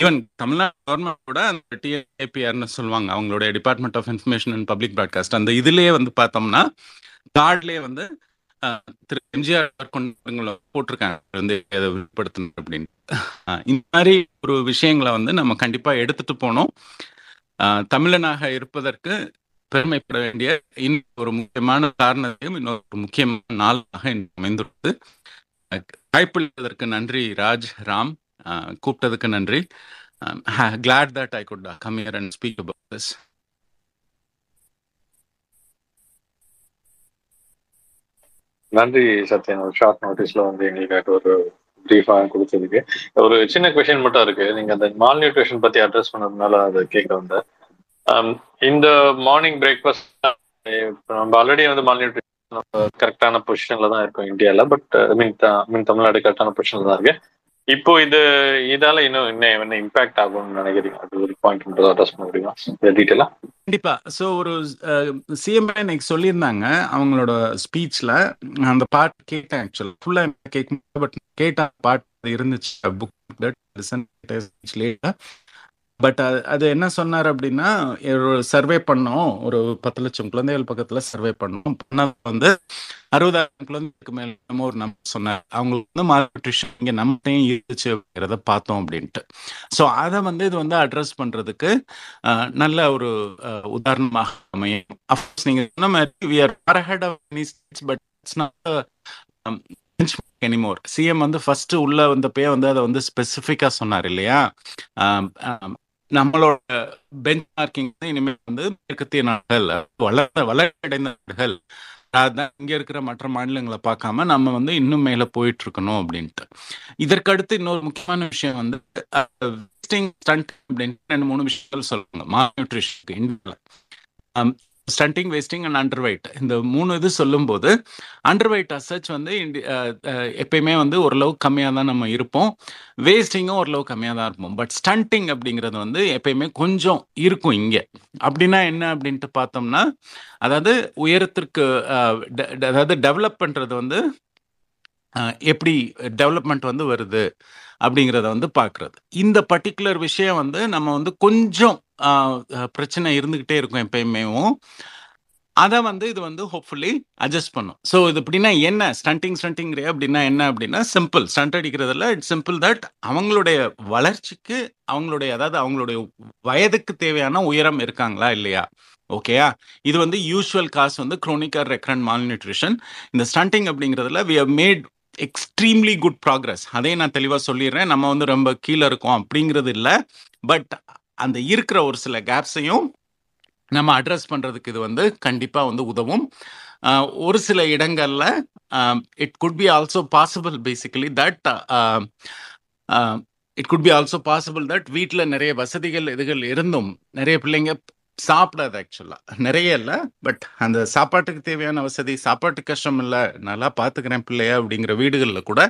ஈவன் தமிழ்நாடு கவர்மெண்டோட அந்த டிஐபிஆர்னு சொல்லுவாங்க, அவங்களுடைய department of information and public broadcast, அந்த இதுலயே வந்து பார்த்தோம்னா கார்ட்லயே வந்து திரு எம்ஜிஆர் கொண்டு போட்டிருக்காங்க வந்து அதை வெளிப்படுத்தணும் அப்படின்னு. இந்த மாதிரி ஒரு விஷயங்களை வந்து நம்ம கண்டிப்பா எடுத்துட்டு போனோம். தமிழனாக இருப்பதற்கு பெருமைப்பட வேண்டிய இன்னும் ஒரு முக்கியமான காரணத்தையும் இன்னொரு முக்கியமான நாளாக அமைந்துள்ளது. வாய்ப்பிழப்பதற்கு நன்றி ராஜ், ராம், கூப்பிட்டதுக்கு நன்றி. Glad that I could come here and speak about this. நன்றி சத்யன், ஒரு ஷார்ட் நோட்டீஸ்ல வந்து எங்களுக்கு ஒரு பிரீஃபா கொடுத்ததுக்கு. ஒரு சின்ன கொஸ்டின் மட்டும் இருக்கு, நீங்க அந்த மால் நியூட்ரிஷன் பத்தி அட்ரஸ் பண்ணதுனால அதை கேட்க வந்தேன். இந்த மார்னிங் பிரேக்ஃபாஸ்ட் நம்ம ஆல்ரெடி வந்து மால் நியூட்ரிஷன் கரெக்டான பொசிஷன்ல தான் இருக்கும் இந்தியால, பட் மீன் தமிழ்நாடு கரெக்டான பொசிஷன்ல தான் இருக்கு. இப்போ இதால இன்னும் இம்பாக்ட் ஆகும்னு நினைக்கிறீங்க, அது ஒரு பாயிண்ட் மட்டும் அட்ரஸ் பண்ண முடியுமா டீட்டெயிலா? கண்டிப்பா. ஸோ ஒரு சிஎம்ஐ இன்னைக்கு சொல்லியிருந்தாங்க அவங்களோட ஸ்பீச்ல, அந்த பாட்டு கேட்டேன் ஆக்சுவலா, ஃபுல்லா கேட்க, பட் கேட்ட பாட்டு இருந்துச்சு புக், பட் அது என்ன சொன்னார் அப்படின்னா, ஒரு சர்வே பண்ணோம், ஒரு 10 லட்சம் குழந்தைகள் பக்கத்துல சர்வே பண்ணோம், வந்து 60,000 குழந்தைக்கு மேலும் ஒரு நம்பர் சொன்னார், அவங்களுக்கு வந்து மால்நியூட்ரிஷன் இங்கே நம்மளையும் இருந்துச்சு அப்படிங்கிறத பார்த்தோம் அப்படின்ட்டு. ஸோ அதை வந்து இது வந்து அட்ரஸ் பண்றதுக்கு நல்ல ஒரு உதாரணமாக அமையும். அஃப்கோர்ஸ் நீங்க சொன்ன மாதிரி we are far ahead of many states, but it's not anymore. CM வந்து ஃபர்ஸ்ட் உள்ள வந்தப்பயே வந்து அதை வந்து ஸ்பெசிஃபிக்கா சொன்னார் இல்லையா, நம்மளோட பெஞ்ச் மார்க்கிங் இனிமேல் வந்து மேற்கத்திய நாடுகள், வளர்ந்த நாடுகள், அதான் இங்க இருக்கிற மற்ற மாநிலங்களை பார்க்காம நம்ம வந்து இன்னும் மேல போயிட்டு இருக்கணும் அப்படின்ட்டு. இதற்கடுத்து இன்னொரு முக்கியமான விஷயம் வந்து ரெண்டு மூணு விஷயங்கள் சொல்லுவாங்க malnutrition, stunting, wasting and underweight. இந்த மூணு இது சொல்லும் போது அண்டர்வைட் அசர்ச் வந்து எப்பயுமே வந்து ஓரளவு கம்மியாக தான் நம்ம இருப்போம், வேஸ்டிங்கும் ஓரளவு கம்மியாக தான் இருப்போம், பட் ஸ்டண்டிங் அப்படிங்கிறது வந்து எப்பயுமே கொஞ்சம் இருக்கும் இங்கே. அப்படின்னா என்ன அப்படின்ட்டு பார்த்தோம்னா, அதாவது உயரத்திற்கு, அதாவது டெவலப் பண்ணுறது வந்து எப்படி டெவலப்மெண்ட் வந்து வருது அப்படிங்கிறத வந்து பார்க்குறது. இந்த பர்டிகுலர் விஷயம் வந்து நம்ம வந்து கொஞ்சம் பிரச்சனை இருந்துக்கிட்டே இருக்கும் எப்பயுமேவும். அதை வந்து இது வந்து ஹோப்ஃபுல்லி அட்ஜஸ்ட் பண்ணும். ஸோ இது அப்படின்னா என்ன ஸ்டண்டிங் அப்படின்னா என்ன அப்படின்னா சிம்பிள் ஸ்டண்ட் அடிக்கிறதுல இட்ஸ் சிம்பிள் தட் அவங்களுடைய வளர்ச்சிக்கு அவங்களுடைய அதாவது அவங்களுடைய வயதுக்கு தேவையான உயரம் இருக்காங்களா இல்லையா. ஓகேயா, இது வந்து யூஸ்வல் காஸ் வந்து குரோனிக் ஆர் ரெக்கரண்ட் மால்நியூட்ரிஷன். இந்த ஸ்டண்டிங் அப்படிங்கிறதுல we have made extremely good progress. அதே நான் தெளிவாக சொல்லிடுறேன், நம்ம வந்து ரொம்ப கீழே இருக்கோம் அப்படிங்கிறது இல்லை, பட் அந்த இருக்கிற ஒரு சில கேப்ஸையும் நம்ம அட்ரஸ் பண்ணுறதுக்கு இது வந்து கண்டிப்பாக வந்து உதவும். ஒரு சில இடங்களில் it could be also possible that வீட்டில் நிறைய வசதிகள் இதுகள் இருந்தும் நிறைய பிள்ளைங்க சாப்பிடாது. ஆக்சுவலாக நிறைய இல்லை, பட் அந்த சாப்பாட்டுக்கு தேவையான வசதி, சாப்பாட்டு கஷ்டம் இல்லை, நல்லா பார்த்துக்கிறேன் பிள்ளைய அப்படிங்கிற வீடுகளில் கூட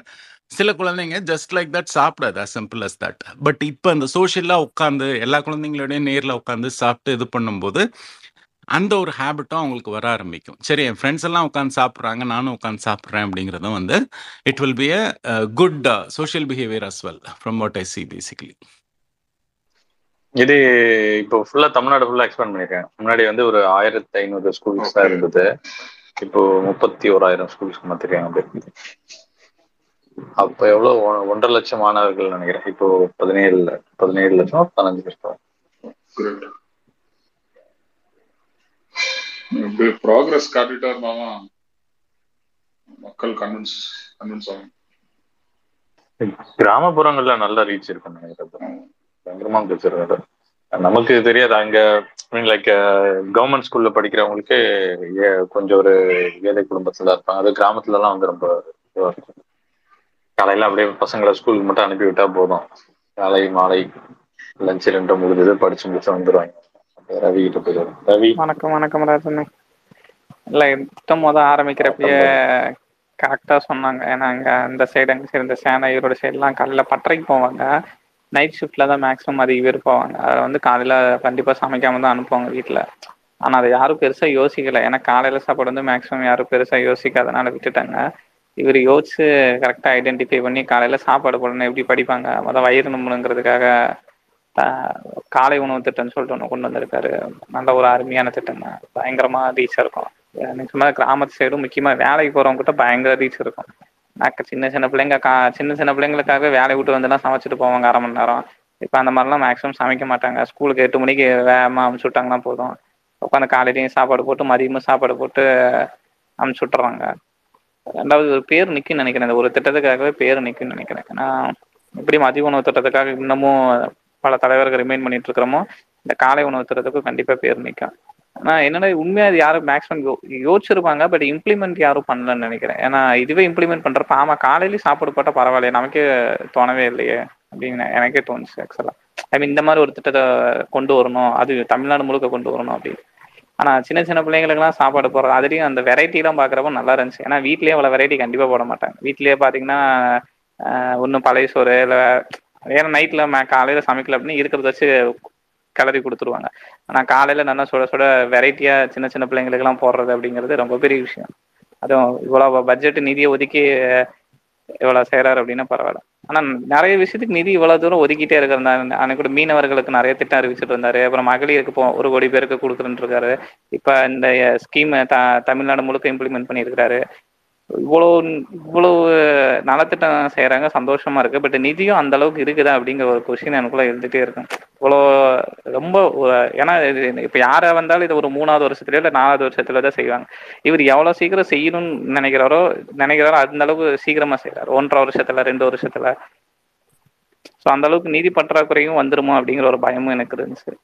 சில குழந்தைங்க ஜஸ்ட் லைக் தட் சாப்பிடாது. As simple as that. But இப்போ அந்த சோஷியலாக உட்காந்து எல்லா குழந்தைங்களோடையும் நேரில் உட்காந்து சாப்பிட்டு இது பண்ணும்போது அந்த ஒரு ஹேபிட்டும் அவங்களுக்கு வர ஆரம்பிக்கும். சரி, என் ஃப்ரெண்ட்ஸ் எல்லாம் உட்காந்து சாப்பிட்றாங்க, நானும் உட்காந்து சாப்பிட்றேன் அப்படிங்கிறதும் வந்து it will be a good social behaviour as well from what I see basically. இது இப்போ ஃபுல்லாக தமிழ்நாடு ஃபுல்லாக எக்ஸ்பேண்ட் பண்ணியிருக்கேன். முன்னாடி வந்து ஒரு 1500 ஸ்கூல்ஸ் தான் இருந்தது, இப்போ 31,000 ஸ்கூல்ஸ்க்கு மாற்றிருக்காங்க. அப்படி அப்போ எவ்வளோ 1.5 லட்சம் மாணவர்கள் நினைக்கிறேன், இப்போ 17 லட்சம் 15 லட்சம். அப்படியே ப்ராக்ரஸ் காட்டிட்டா இருந்தாலும் மக்கள் கன்வின்ஸ் ஆகும். கிராமப்புறங்கள்ல நல்ல ரீச் இருக்குன்னு நினைக்கிறேன், பயங்கரமா கிடைச்சிருக்காரு. நமக்கு தெரியாது, அங்க லைக் கவர்மெண்ட் ஸ்கூல்ல படிக்கிறவங்களுக்கு கொஞ்சம் ஒரு ஏழை குடும்பத்துல இருப்பாங்க, அது கிராமத்துல எல்லாம் வந்து ரொம்ப இதுவா இருக்கும். காலையில அப்படியே பசங்களை ஸ்கூலுக்கு மட்டும் அனுப்பி விட்டா போதும், காலை மாலை லஞ்ச் ரெண்டும் முடிஞ்சது, படிச்சு முடிச்சு வந்துடுவாங்க. ரவி கிட்ட போயிடுவாங்க. ரவி வணக்கம். வணக்கம் ராஜனே. இல்ல திட்டம் ஆரம்பிக்கிறப்பயே கரெக்டா சொன்னாங்க. ஏன்னா அங்க இந்த சைடு இந்த சேனை ஈரோடு சைடு எல்லாம் காலையில பட்டறைக்கு போவாங்க, நைட் ஷிஃப்ட்ல தான் மேக்ஸிமம் அதிக பேர் போவாங்க. அதை வந்து காலையில கண்டிப்பா சமைக்காம தான் அனுப்புவாங்க வீட்டுல. ஆனா அதை யாரும் பெருசா யோசிக்கல, ஏன்னா காலையில சாப்பாடு வந்து மேக்ஸிமம் யாரும் பெருசா யோசிக்காதனால விட்டுட்டாங்க. இவர் யோசிச்சு கரெக்டாக ஐடென்டிஃபை பண்ணி காலையில் சாப்பாடு போடணும், எப்படி படிப்பாங்க, மொதல் வயிறு நம்பணுங்கிறதுக்காக காலை உணவு திட்டம்னு சொல்லிட்டு ஒன்று கொண்டு வந்திருக்காரு. நல்ல ஒரு அருமையான திட்டம் தான், பயங்கரமாக ரீச் இருக்கும். நிச்சயமாக கிராமத்து சைடும் முக்கியமாக வேலைக்கு போகிறவங்ககிட்ட பயங்கர ரீச் இருக்கும். நான் சின்ன சின்ன பிள்ளைங்களுக்காக வேலையை விட்டு வந்துலாம் சமைச்சிட்டு போவாங்க அரை மணி நேரம். இப்போ அந்த மாதிரிலாம் மேக்ஸிமம் சமைக்க மாட்டாங்க. ஸ்கூலுக்கு 8 மணிக்கு வேகமாக அமுச்சு விட்டாங்கன்னா போதும், உட்காந்து காலையிலையும் சாப்பாடு போட்டு மதியமும் சாப்பாடு போட்டு அமுச்சு விட்டுறாங்க. ரெண்டாவது ஒரு பேர் நிற்குன்னு நினைக்கிறேன், இந்த ஒரு திட்டத்துக்காகவே பேர் நிற்குன்னு நினைக்கிறேன். ஏன்னா எப்படி மதிய உணவு திட்டத்துக்காக இன்னமும் பல தலைவர்கள் ரிமைண்ட் பண்ணிட்டு இருக்கிறோமோ, இந்த காலை உணவு திட்டத்துக்கும் கண்டிப்பாக பேர் நிற்கும். ஆனால் என்னென்ன உண்மையாக அது யாரும் மேக்ஸிமம் யோசிச்சிருப்பாங்க, பட் இம்ப்ளிமெண்ட் யாரும் பண்ணலன்னு நினைக்கிறேன். ஏன்னா இதுவே இம்ப்ளிமெண்ட் பண்ணுறப்ப ஆமாம் காலையிலேயும் சாப்பாடு போட்டால் பரவாயில்லையே, நமக்கே தோணவே இல்லையே அப்படின்னு எனக்கே தோணுச்சு ஆக்சுவலாக. ஐ மீன் இந்த மாதிரி ஒரு திட்டத்தை கொண்டு வரணும், அது தமிழ்நாடு முழுக்க கொண்டு வரணும் அப்படின்னு. ஆனால் சின்ன சின்ன பிள்ளைங்களுக்குலாம் சாப்பாடு போடுறது, அதுலேயும் அந்த வெரைட்டிலாம் பார்க்குறப்போ நல்லா இருந்துச்சு. ஏன்னா வீட்லேயே அவ்வளோ வெரைட்டி கண்டிப்பாக போட மாட்டாங்க. வீட்லேயே பார்த்தீங்கன்னா ஒன்றும் பழைய சோறு இல்லை, ஏன்னா நைட்டில் காலையில் சமைக்கல அப்படின்னு இருக்கிறத வச்சு கிளறி கொடுத்துருவாங்க. ஆனால் காலையில் நல்லா சுட சுட வெரைட்டியாக சின்ன சின்ன பிள்ளைங்களுக்குலாம் போடுறது அப்படிங்கிறது ரொம்ப பெரிய விஷயம். அதுவும் இவ்வளோ பட்ஜெட் நிதியை ஒதுக்கி இவ்வளோ செய்கிறாரு அப்படின்னா பரவாயில்ல. ஆனால் நிறைய விஷயத்துக்கு நிதி இவ்வளோ தூரம் ஒதுக்கிட்டே இருக்கிறாங்க. அன்னைக்கு கூட மீனவர்களுக்கு நிறைய திட்டம் அறிவிச்சுட்டு இருந்தாரு, அப்புறம் மகளிருக்கு 1 கோடி பேருக்கு கொடுக்குறேன்னு இருக்காரு. இப்போ இந்த ஸ்கீமை தமிழ்நாடு முழுக்க இம்ப்ளிமெண்ட் பண்ணியிருக்கிறாரு. இவ்வளோ நலத்திட்டம் செய்கிறாங்க, சந்தோஷமா இருக்கு. பட் நிதியும் அந்த அளவுக்கு இருக்குதா அப்படிங்கிற ஒரு கொஸ்டின் எனக்குள்ள இருந்துகிட்டே இருக்கும். இவ்வளோ ரொம்ப ஏன்னா இப்போ யாரை வந்தாலும் இதை ஒரு 3வது வருஷத்துலயோ இல்லை 4வது வருஷத்துல தான் செய்வாங்க. இவர் எவ்வளோ சீக்கிரம் செய்யணும்னு நினைக்கிறாரோ அந்த அளவுக்கு சீக்கிரமா செய்யறாரு, 1.5 வருஷத்துல 2 வருஷத்துல. ஸோ அந்த அளவுக்கு நிதி பற்றாக்குறையும் வந்துருமோ அப்படிங்கிற ஒரு பயமும் எனக்கு இருந்துச்சு.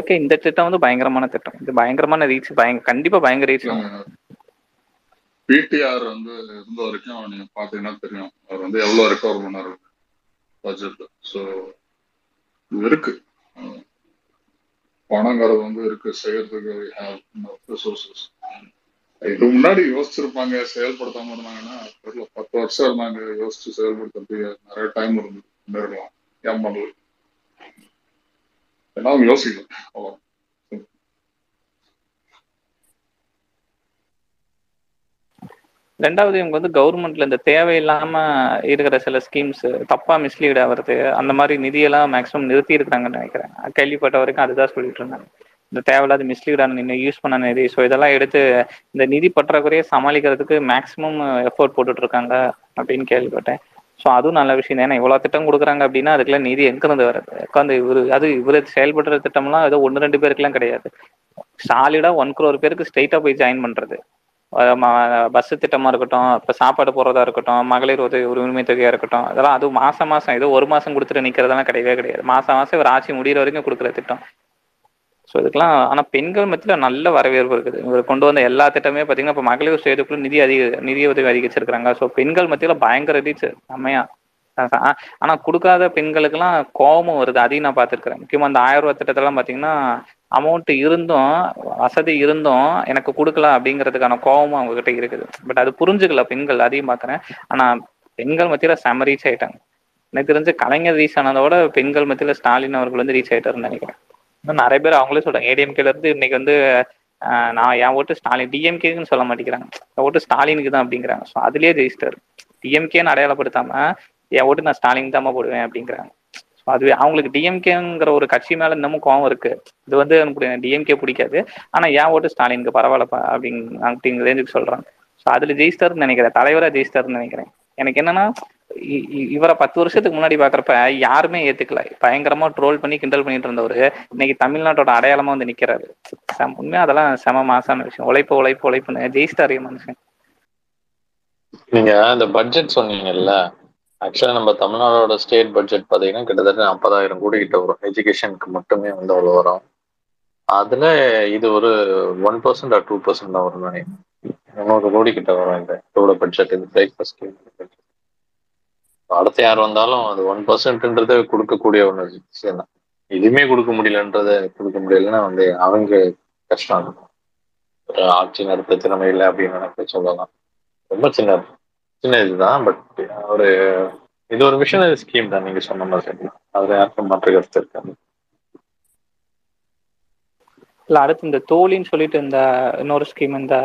ஓகே, இந்த திட்டம் வந்து பயங்கரமான திட்டம், இது பயங்கரமான ரீச், கண்டிப்பா பயங்கர ரீச். பிடிஆர் வந்து இருந்த வரைக்கும் நீங்க பாத்தீங்கன்னா தெரியும் அவர் வந்து எவ்வளவு ரெக்கவர் பண்ணாரு பட்ஜெட். ஸோ இருக்கு பணங்கிறது வந்து இருக்கு செய்யறதுக்கு. இதுக்கு முன்னாடி யோசிச்சிருப்பாங்க, செயல்படுத்தாம இருந்தாங்கன்னா தெரியல. 10 வருஷம் இருந்தாங்க யோசிச்சு செயல்படுத்துறதுக்கு, நிறைய டைம் இருந்து நேரலாம். ஏன் பண்ணல ஏன்னா அவங்க யோசிக்கல அவ்வளோ. ரெண்டாவது இவங்க வந்து கவர்மெண்ட்ல இந்த தேவையில்லாம இருக்கிற சில ஸ்கீம்ஸ் தப்பா மிஸ்லீட் ஆகுறது, அந்த மாதிரி நிதியெல்லாம் மேக்ஸிமம் நிறுத்தி இருக்கிறாங்கன்னு நினைக்கிறேன். கேள்விப்பட்ட வரைக்கும் அதுதான் சொல்லிட்டு இருந்தாங்க. இந்த தேவையில்லாத மிஸ்லீடான இன்னும் யூஸ் பண்ண நிதி. ஸோ இதெல்லாம் எடுத்து இந்த நிதி பற்றாக்குறையை சமாளிக்கிறதுக்கு மேக்ஸிமம் எஃபோர்ட் போட்டுட்டு இருக்காங்க அப்படின்னு கேள்விப்பட்டேன். ஸோ அதுவும் நல்ல விஷயம் தான். ஏன்னா இவ்வளோ திட்டம் கொடுக்குறாங்க அப்படின்னா அதுக்கெல்லாம் நிதி எங்கேருந்து வருது? உட்காந்து இவர் அது இவர் செயல்படுற திட்டம்லாம் ஏதோ 1-2 பேருக்குலாம் கிடையாது. சாலிடாக 1 crore பேருக்கு ஸ்ட்ரெயிட்டாக போய் ஜாயின் பண்ணுறது. பஸ்ஸு திட்டமாக இருக்கட்டும், இப்போ சாப்பாடு போடுறதா இருக்கட்டும், மகளிர் உரிமை தொகையாக இருக்கட்டும், அதெல்லாம் அதுவும் மாதம் மாதம் ஏதோ ஒரு மாதம் கொடுத்துட்டு நிற்கிறதெல்லாம் கிடையவே கிடையாது. மாதம் மாதம் இவர் ஆட்சி முடிகிற வரைக்கும் கொடுக்குற திட்டம். ஸோ இதுக்கெல்லாம் ஆனால் பெண்கள் மத்தியில் நல்ல வரவேற்பு இருக்குது. இவர் கொண்டு வந்த எல்லா திட்டமே பார்த்தீங்கன்னா இப்போ மகளிர் சுயத்துக்குள்ள நிதி உதவி அதிகரிச்சிருக்கிறாங்க. ஸோ பெண்கள் மத்தியில் பயங்கர ரீச் செம்மையா. ஆனால் கொடுக்காத பெண்களுக்கெல்லாம் கோபமும் வருது. அதையும் நான் பார்த்துருக்குறேன். முக்கியமாக அந்த 1000 ரூபா திட்டத்தெல்லாம் பார்த்தீங்கன்னா அமௌண்ட் இருந்தும் வசதி இருந்தும் எனக்கு கொடுக்கலாம் அப்படிங்கிறதுக்கான கோபமும் அவங்ககிட்ட இருக்குது. பட் அது புரிஞ்சுக்கல பெண்கள், அதையும் பார்க்குறேன். ஆனால் பெண்கள் மத்தியில் செம ரீச் ஆகிட்டாங்க. எனக்கு தெரிஞ்சு கலைஞர் ரீச் ஆனதோட பெண்கள் மத்தியில் ஸ்டாலின் அவர்கள் ரீச் ஆகிட்டாருன்னு நினைக்கிறேன். இன்னும் நிறைய பேர் அவங்களே சொல்கிறாங்க. ஏடிஎம்கேலேருந்து இன்னைக்கு நான் என் ஓட்டு ஸ்டாலின் டிஎம்கேக்குன்னு சொல்ல மாட்டேங்கிறாங்க, என் ஓட்டு ஸ்டாலினுக்கு தான் அப்படிங்கிறாங்க. ஸோ அதுலேயே ரெஜிஸ்டர் டிஎம்கேன்னு அடையாளப்படுத்தாமல் என் ஓட்டு நான் ஸ்டாலின் தான் போடுவேன் அப்படிங்கிறாங்க. அதுவே அவங்களுக்கு டிஎம்கேங்கிற ஒரு கட்சி மேலே இன்னமும் கோவம் இருக்கு. இது எனக்கு டிஎம்கே பிடிக்காது, ஆனால் என் ஓட்டு ஸ்டாலினுக்கு பரவாயில்லப்பா அப்படின்னு சொல்றாங்க. ஸோ அதில் ஜெயிஸ்டர்ன்னு நினைக்கிறேன், தலைவராக ஜெயிஸ்டர்ன்னு நினைக்கிறேன். எனக்கு என்னன்னா இவரை 10 வருஷத்துக்கு முன்னாடி பார்க்குறப்ப யாருமே ஏத்துக்கல, பயங்கரமா ட்ரோல் பண்ணி கிண்டல் பண்ணிட்டு இருந்தவர் இன்னைக்கு தமிழ்நாட்டோட அடையாளமா நிற்கிறாரு. உண்மையா அதெல்லாம் செம மாசான விஷயம். உழைப்பு உழைப்பு உழைப்புன்னு ஜெயிஸ்டார் மனுஷன். நீங்க இந்த பட்ஜெட் சொன்னீங்கல்ல, ஆக்சுவலாக நம்ம தமிழ்நாடோட ஸ்டேட் பட்ஜெட் பார்த்தீங்கன்னா கிட்டத்தட்ட 40,000 கோடி கிட்ட வரும். எஜுகேஷனுக்கு மட்டுமே அவ்வளோ வரும். அதில் இது ஒரு 1% or 2% தான் வரும். நானே 300 கோடி கிட்ட வரும் இந்த இதோட பட்ஜெட், இந்த பிரேக்ஃபாஸ்ட் ஸ்கீம் பட்ஜெட். அடுத்த யார் வந்தாலும் அது 1%ன்றதை கொடுக்கக்கூடிய ஒரு விஷயம் தான். இதுவுமே கொடுக்க முடியலன்னா அவங்க கஷ்டம் இருக்கும். ஒரு ஆட்சி நடத்த திறமை இல்லை அப்படின்னு எனக்கு சொல்லலாம். ரொம்ப சின்ன இதுதான். பட் இது ஒரு மிஷனரி ஸ்கீம் தான். நீங்க சொன்ன மாதிரி அதுல யாருக்கும் மாற்று கருத்து இருக்காது இல்ல. அடுத்து இந்த தோழின்னு சொல்லிட்டு இந்த இன்னொரு ஸ்கீம், இந்த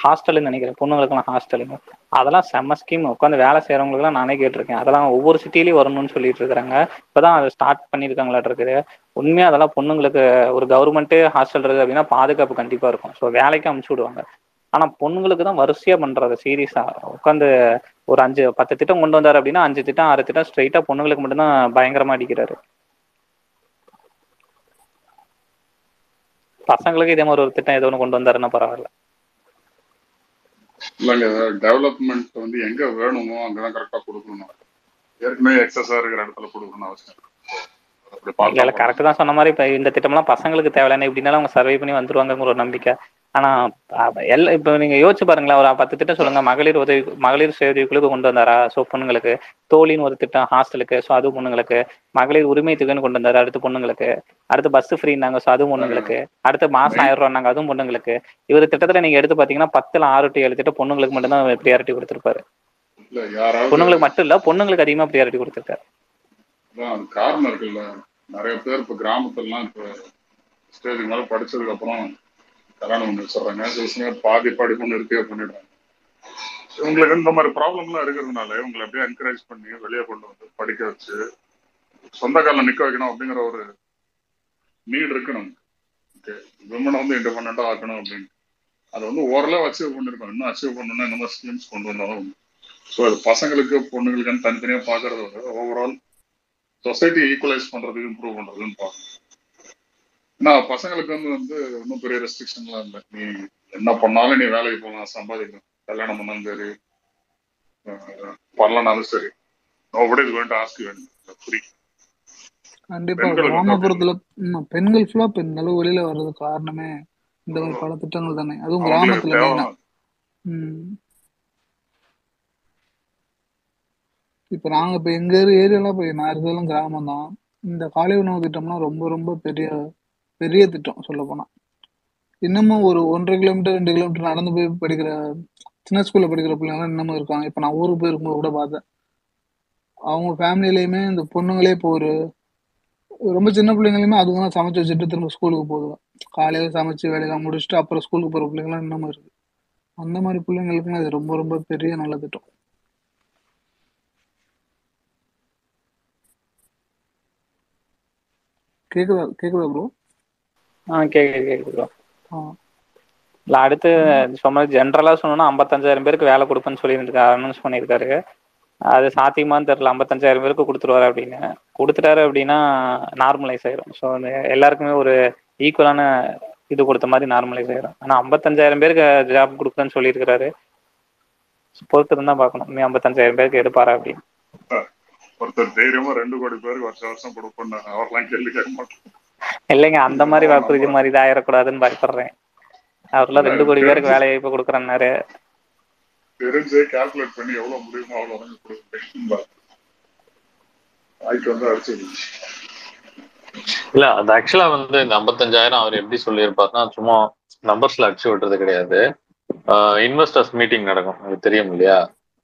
ஹாஸ்டல் நினைக்கிறேன், பொண்ணுங்களுக்குலாம் ஹாஸ்டலுங்க, அதெல்லாம் செம்ம ஸ்கீம். உட்காந்து வேலை செய்யறவங்களுக்குலாம் நானே கேட்டிருக்கேன். அதெல்லாம் ஒவ்வொரு சிட்டிலையும் வரணும்னு சொல்லிட்டு இருக்கிறாங்க. இப்பதான் அதை ஸ்டார்ட் பண்ணியிருக்காங்களாட்டு இருக்குது. உண்மையா அதெல்லாம் பொண்ணுங்களுக்கு ஒரு கவர்மெண்ட் ஹாஸ்டல் இருக்குது அப்படின்னா பாதுகாப்பு கண்டிப்பா இருக்கும். ஸோ வேலைக்கு அனுப்பிச்சு விடுவாங்க. ஆனா பொண்ணுங்களுக்கு தான் வரிசையா பண்றது. சீரியஸா உட்காந்து ஒரு 5-10 திட்டம் கொண்டு வந்தாரு அப்படின்னா 5 திட்டம் 6 திட்டம் ஸ்ட்ரெயிட்டா பொண்ணுங்களுக்கு மட்டும்தான் பயங்கரமா அடிக்கிறாரு. பசங்களுக்கு இதே மாதிரி ஒரு திட்டம் ஏதோ ஒன்று கொண்டு வந்தாருன்னா பரவாயில்ல. இல்லைங்க, டெவலப்மெண்ட் எங்க வேணுமோ அங்கதான் கரெக்டா கொடுக்கணும். ஏற்கனவே எக்ஸஸா இருக்கிற இடத்துல கொடுக்கணும் அவசியம் இல்ல. கரெக்ட் தான் சொன்ன மாதிரி இப்ப இந்த திட்டம்லாம் பசங்களுக்கு தேவையான எப்படின்னாலும் அவங்க சர்வே பண்ணி வந்துருவாங்கிற ஒரு நம்பிக்கை. ஆனா இப்ப நீங்க யோசிச்சு பாருங்களேன், ஒரு 10 திட்டம் சொல்லுங்க. மகளிர் சுய உதவிக்குழுக்கு கொண்டு வந்தாரா? ஸோ பொண்ணுங்களுக்கு தோழின்னு ஒரு திட்டம் ஹாஸ்டலுக்கு, ஸோ அதுவும் பொண்ணுங்களுக்கு. மகளிர் உரிமை தொகைன்னு கொண்டு வந்தாரு, அடுத்து பொண்ணுங்களுக்கு. அடுத்து பஸ் ஃப்ரீனாங்க, ஸோ அதுவும் பொண்ணுங்களுக்கு. அடுத்து மாசம் 1000 ரூபாங்க, அதுவும் பொண்ணுங்களுக்கு. இவர் திட்டத்துல நீங்க எடுத்து பாத்தீங்கன்னா 10ல் 6 to 7 திட்டம் பொண்ணுங்களுக்கு மட்டும்தான் ப்ரியாரிட்டி கொடுத்திருப்பாரு. பொண்ணுங்களுக்கு மட்டும் இல்ல, பொண்ணுங்களுக்கு அதிகமா ப்ரியாரிட்டி கொடுத்திருக்காரு. காரணம் இருக்குல்ல, நிறைய பேர் இப்ப கிராமத்துலாம் மேல படிச்சதுக்கு அப்புறம் கல்யாணம் பண்ணி வச்சுறாங்க. பாதி படிப்புன்னு இருக்கே பண்ணிடுறாங்க. இவங்களுக்கு இந்த மாதிரி ப்ராப்ளம்லாம் இருக்கிறதுனால இவங்களை அப்படியே என்கரேஜ் பண்ணி வெளியே கொண்டு வந்து படிக்க வச்சு சொந்த காலில் நிற்க வைக்கணும் அப்படிங்கிற ஒரு நீட் இருக்கு நமக்கு. ஓகே, விமனை இண்டிபெண்டா ஆக்கணும் அப்படின்னு அதை ஓரளவு அச்சீவ் பண்ணிருக்கோம். இன்னும் அச்சீவ் பண்ணணும்னா இந்த மாதிரி ஸ்கீம்ஸ் கொண்டு வந்தாலும் ஸோ அது பசங்களுக்கு பொண்ணுங்களுக்குன்னு தனித்தனியாக பார்க்கறத விட ஓவரால் சொசைட்டி ஈக்குவலைஸ் பண்றதுக்கு இம்ப்ரூவ் பண்றதுன்னு பார்க்கணும். ஏன்னா பசங்களுக்கு இன்னும் பெரிய ரெஸ்ட்ரிக்ஷன்லாம் இல்லை. நீ என்ன பண்ணாலும் நீ வேலைக்கு போகலாம், சம்பாதிக்கணும், கல்யாணம் பண்ணாலும் சரி பண்ணலனாலும் சரி. கண்டிப்பா கிராமப்புறத்துல பெண்கள் ஃபுல்லா பெண்களும் வெளியில வர்றது காரணமே இந்த மாதிரி பல திட்டங்கள் தானே, அதுவும் கிராமத்துல. இப்ப நாங்க இப்ப எங்க ஏரியாலாம் போய் நான் இருக்கிறதெல்லாம் கிராமம் தான். இந்த காலை உணவு திட்டம்னா ரொம்ப ரொம்ப பெரிய பெரிய திட்டம். சொல்ல போனா இன்னமும் ஒரு 1-2 கிலோமீட்டர் நடந்து போய் படிக்கிற சின்ன ஸ்கூல்ல படிக்கிற பிள்ளைங்கலாம் இன்னமும் இருக்காங்க. இப்ப நான் ஊருக்கு போயிருக்கும்போது கூட பார்த்தேன். அவங்க ஃபேமிலியிலயுமே இந்த பொண்ணுங்களே இப்போ ஒரு ரொம்ப சின்ன பிள்ளைங்களுமே அதுதான் சமைச்சு வச்சுட்டு திரும்ப ஸ்கூலுக்கு போதுவேன். காலையில சமைச்சு வேலையெல்லாம் முடிச்சுட்டு அப்புறம் ஸ்கூலுக்கு போற பிள்ளைங்கலாம் இன்னமும் இருக்கு. அந்த மாதிரி பிள்ளைங்களுக்குன்னா இது ரொம்ப ரொம்ப பெரிய நல்ல திட்டம். கேக்குதா ப்ரோ? இல்லை அடுத்து சும்மா ஜென்ரலாக சொன்னோன்னா 55,000 பேருக்கு வேலை கொடுப்பேன்னு சொல்லியிருக்காரு, அனௌன்ஸ் பண்ணியிருக்காரு. அது சாத்தியமானு தெரில. 55,000 பேருக்கு கொடுத்துருவாரு அப்படின்னு. கொடுத்துட்டாரு அப்படின்னா நார்மலைஸ் ஆயிரும். ஸோ எல்லாருக்குமே ஒரு ஈக்குவலான இது கொடுத்த மாதிரி நார்மலைஸ் ஆயிரும். ஆனால் 55,000 பேருக்கு ஜாப் கொடுக்குறேன்னு சொல்லியிருக்கிறாரு. பொறுத்திருந்து தான் பார்க்கணும் இன்னும் 55,000 பேருக்கு எடுப்பாரா அப்படின்னு. ஒருத்தர் தைரியமா 2 கோடி பேருக்கு வருஷம் வருஷம் கொடுப்பேன்னு அவர்லாம் கேள்வி கேட்க மாட்டோம் இல்லைங்க. அந்த மாதிரி வாக்குறுதி மாதிரி இதாக ஆயிடக்கூடாதுன்னு பயப்படுறேன். அவர்லாம் 2 கோடி பேருக்கு வேலை வாய்ப்பு கொடுக்குறேன்னாரு. தெரிஞ்சே கால்குலேட் பண்ணி எவ்வளோ முடியுமோ அவ்வளோ கொடுப்பேன். இல்லை அது ஆக்சுவலாக வந்து இந்த 55,000 அவர் எப்படி சொல்லியிருப்பாருன்னா சும்மா நம்பர்ஸில் அடிச்சு விட்டுறது கிடையாது. இன்வெஸ்டர்ஸ் மீட்டிங் நடக்கும், அது தெரியும் இல்லையா?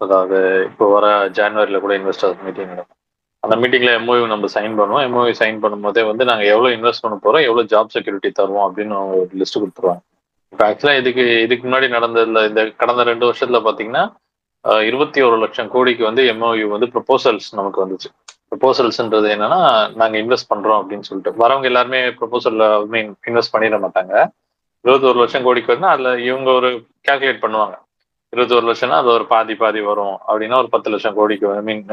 அதாவது இப்போ வர ஜனவரியில கூட இன்வெஸ்டர்ஸ் மீட்டிங் நடக்கும். அந்த மீட்டிங்ல எம்ஓயு நம்ம சைன் பண்ணுவோம். எம்ஓயு சைன் பண்ணும்போதே வந்து நாங்கள் எவ்வளோ இன்வெஸ்ட் பண்ண போகிறோம், எவ்வளோ ஜாப் செக்யூரிட்டி தருவோம் அப்படின்னு அவங்க ஒரு லிஸ்ட் கொடுத்துருவாங்க. இப்போ ஆக்சுவலாக இதுக்கு முன்னாடி நடந்ததில்ல இந்த கடந்த 2 வருஷத்துல பார்த்தீங்கன்னா 21 லட்சம் கோடிக்கு வந்து எம்ஓயு வந்து ப்ரொபோசல்ஸ் நமக்கு வந்துச்சு. ப்ரொபோசல்ஸ்ன்றது என்னன்னா நாங்கள் இன்வெஸ்ட் பண்ணுறோம் அப்படின்னு சொல்லிட்டு வரவங்க எல்லாருமே ப்ரொபோசல் இன்வெஸ்ட் பண்ணிட மாட்டாங்க. 21 லட்சம் கோடிக்கு வந்து அதில் இவங்க ஒரு கால்குலேட் பண்ணுவாங்க. 21 லட்சம்னா அது ஒரு பாதி பாதி வரும் அப்படின்னா ஒரு 10 லட்சம் கோடிக்கு ஐ மீன்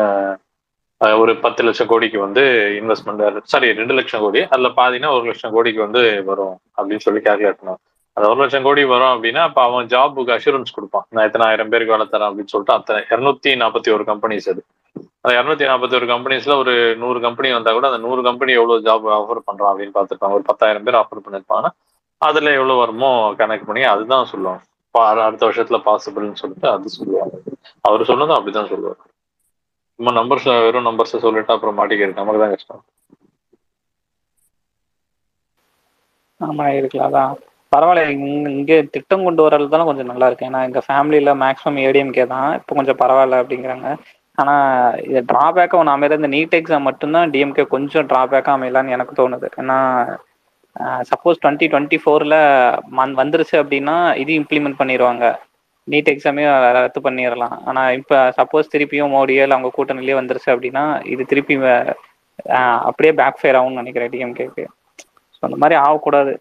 ஒரு 10 லட்சம் கோடிக்கு வந்து இன்வெஸ்ட்மெண்ட், சாரி 2 லட்சம் கோடி, அதில் பாதினா 1 லட்சம் கோடிக்கு வந்து வரும் அப்படின்னு சொல்லி கால்குலேட் பண்ணுவாங்க. அது 1 லட்சம் கோடி வரும் அப்படின்னா அப்போ அவன் ஜாபுக்கு அஷூரன்ஸ் கொடுப்பான், நான் எத்தனை 1000 பேருக்கு வேலை தரேன் அப்படின்னு சொல்லிட்டு. அத்தனை 241 கம்பெனிஸ் அது. அந்த 241 கம்பெனிஸ்ல ஒரு 100 கம்பெனி வந்தா கூட அந்த 100 கம்பெனி எவ்வளவு ஜாப் ஆஃபர் பண்றான் அப்படின்னு பார்த்துருப்பாங்க. ஒரு 10,000 பேர் ஆஃபர் பண்ணிருப்பாங்கன்னா அதுல எவ்வளவு வருமோ கனெக்ட் பண்ணி அதுதான் சொல்லுவாங்க அடுத்த வருஷத்துல பாசிபிள்னு சொல்லிட்டு அது சொல்லுவாங்க. அவர் சொன்னதும் அப்படிதான் சொல்லுவார். நம்ம நம்பர்ஸ் வெறும் நம்பர்ஸ் சொல்லிட்டு அப்புறம் மாட்டிக்கிறது நமக்கு தான் கஷ்டம். ஆமா இருக்கலாம் தான் பரவாயில்ல. இங்கே திட்டம் கொண்டு வரது தானே கொஞ்சம் நல்லா இருக்கு. ஏன்னா எங்கள் ஃபேமிலியில் மேக்ஸிமம் ஏடிஎம்கே தான். இப்போ கொஞ்சம் பரவாயில்ல அப்படிங்கிறாங்க. ஆனால் இது ட்ராபேக்காக ஒன்று அமையல. இந்த நீட் எக்ஸாம் மட்டும்தான் டிஎம்கே கொஞ்சம் ட்ராபேக்காக அமையலான்னு எனக்கு தோணுது. ஏன்னா சப்போஸ் 2024ல் வந்துருச்சு அப்படின்னா இது இம்ப்ளிமெண்ட் பண்ணிடுவாங்க, நீட் எக்ஸாமே ரத்து பண்ணிடலாம். ஆனால் இப்போ சப்போஸ் திருப்பியும் மோடியோ இல்லை அவங்க கூட்டணிலேயே வந்துருச்சு அப்படின்னா இது திருப்பி அப்படியே பேக் ஃபயர் ஆகும்னு நினைக்கிறேன் டிஎம்கேக்கு. ஸோ அந்த மாதிரி ஆகக்கூடாது.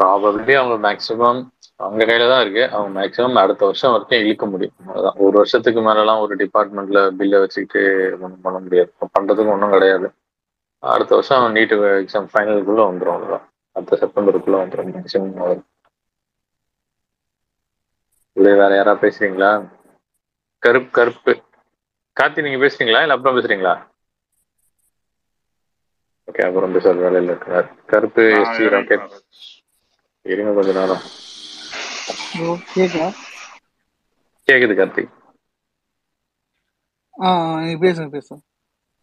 ப்ராபபிலிட்டி அவங்க மேக்ஸிமம் அவங்க கையில தான் இருக்கு. அவங்க மேக்ஸிமம் அடுத்த வருஷம் வரைக்கும் இழுக்க முடியும். அதான் 1 வருஷத்துக்கு மேலாம் ஒரு டிபார்ட்மெண்ட்ல பில்லை வச்சுக்கிட்டு ஒன்றும் பண்ண முடியாது, பண்றதுக்கு ஒன்றும் கிடையாது. அடுத்த வருஷம் நீட் எக்ஸாம் ஃபைனலுக்குள்ள வந்துடும். அவ்வளோதான், அடுத்த செப்டம்பருக்குள்ள வந்துடும் மேக்ஸிமம். இப்படியே வேற யாரா பேசுறீங்களா? கருப்பு கார்த்தி நீங்க பேசுறீங்களா இல்லை அப்புறம் பேசுறீங்களா? ஓகே அப்புறம் பேச வேலையில் இருக்கிறார் கருப்பு. எஸ்டி ராக்கெட் இருங்க கொஞ்ச நேரம். கேக்குது கார்த்திக் பேசுங்க.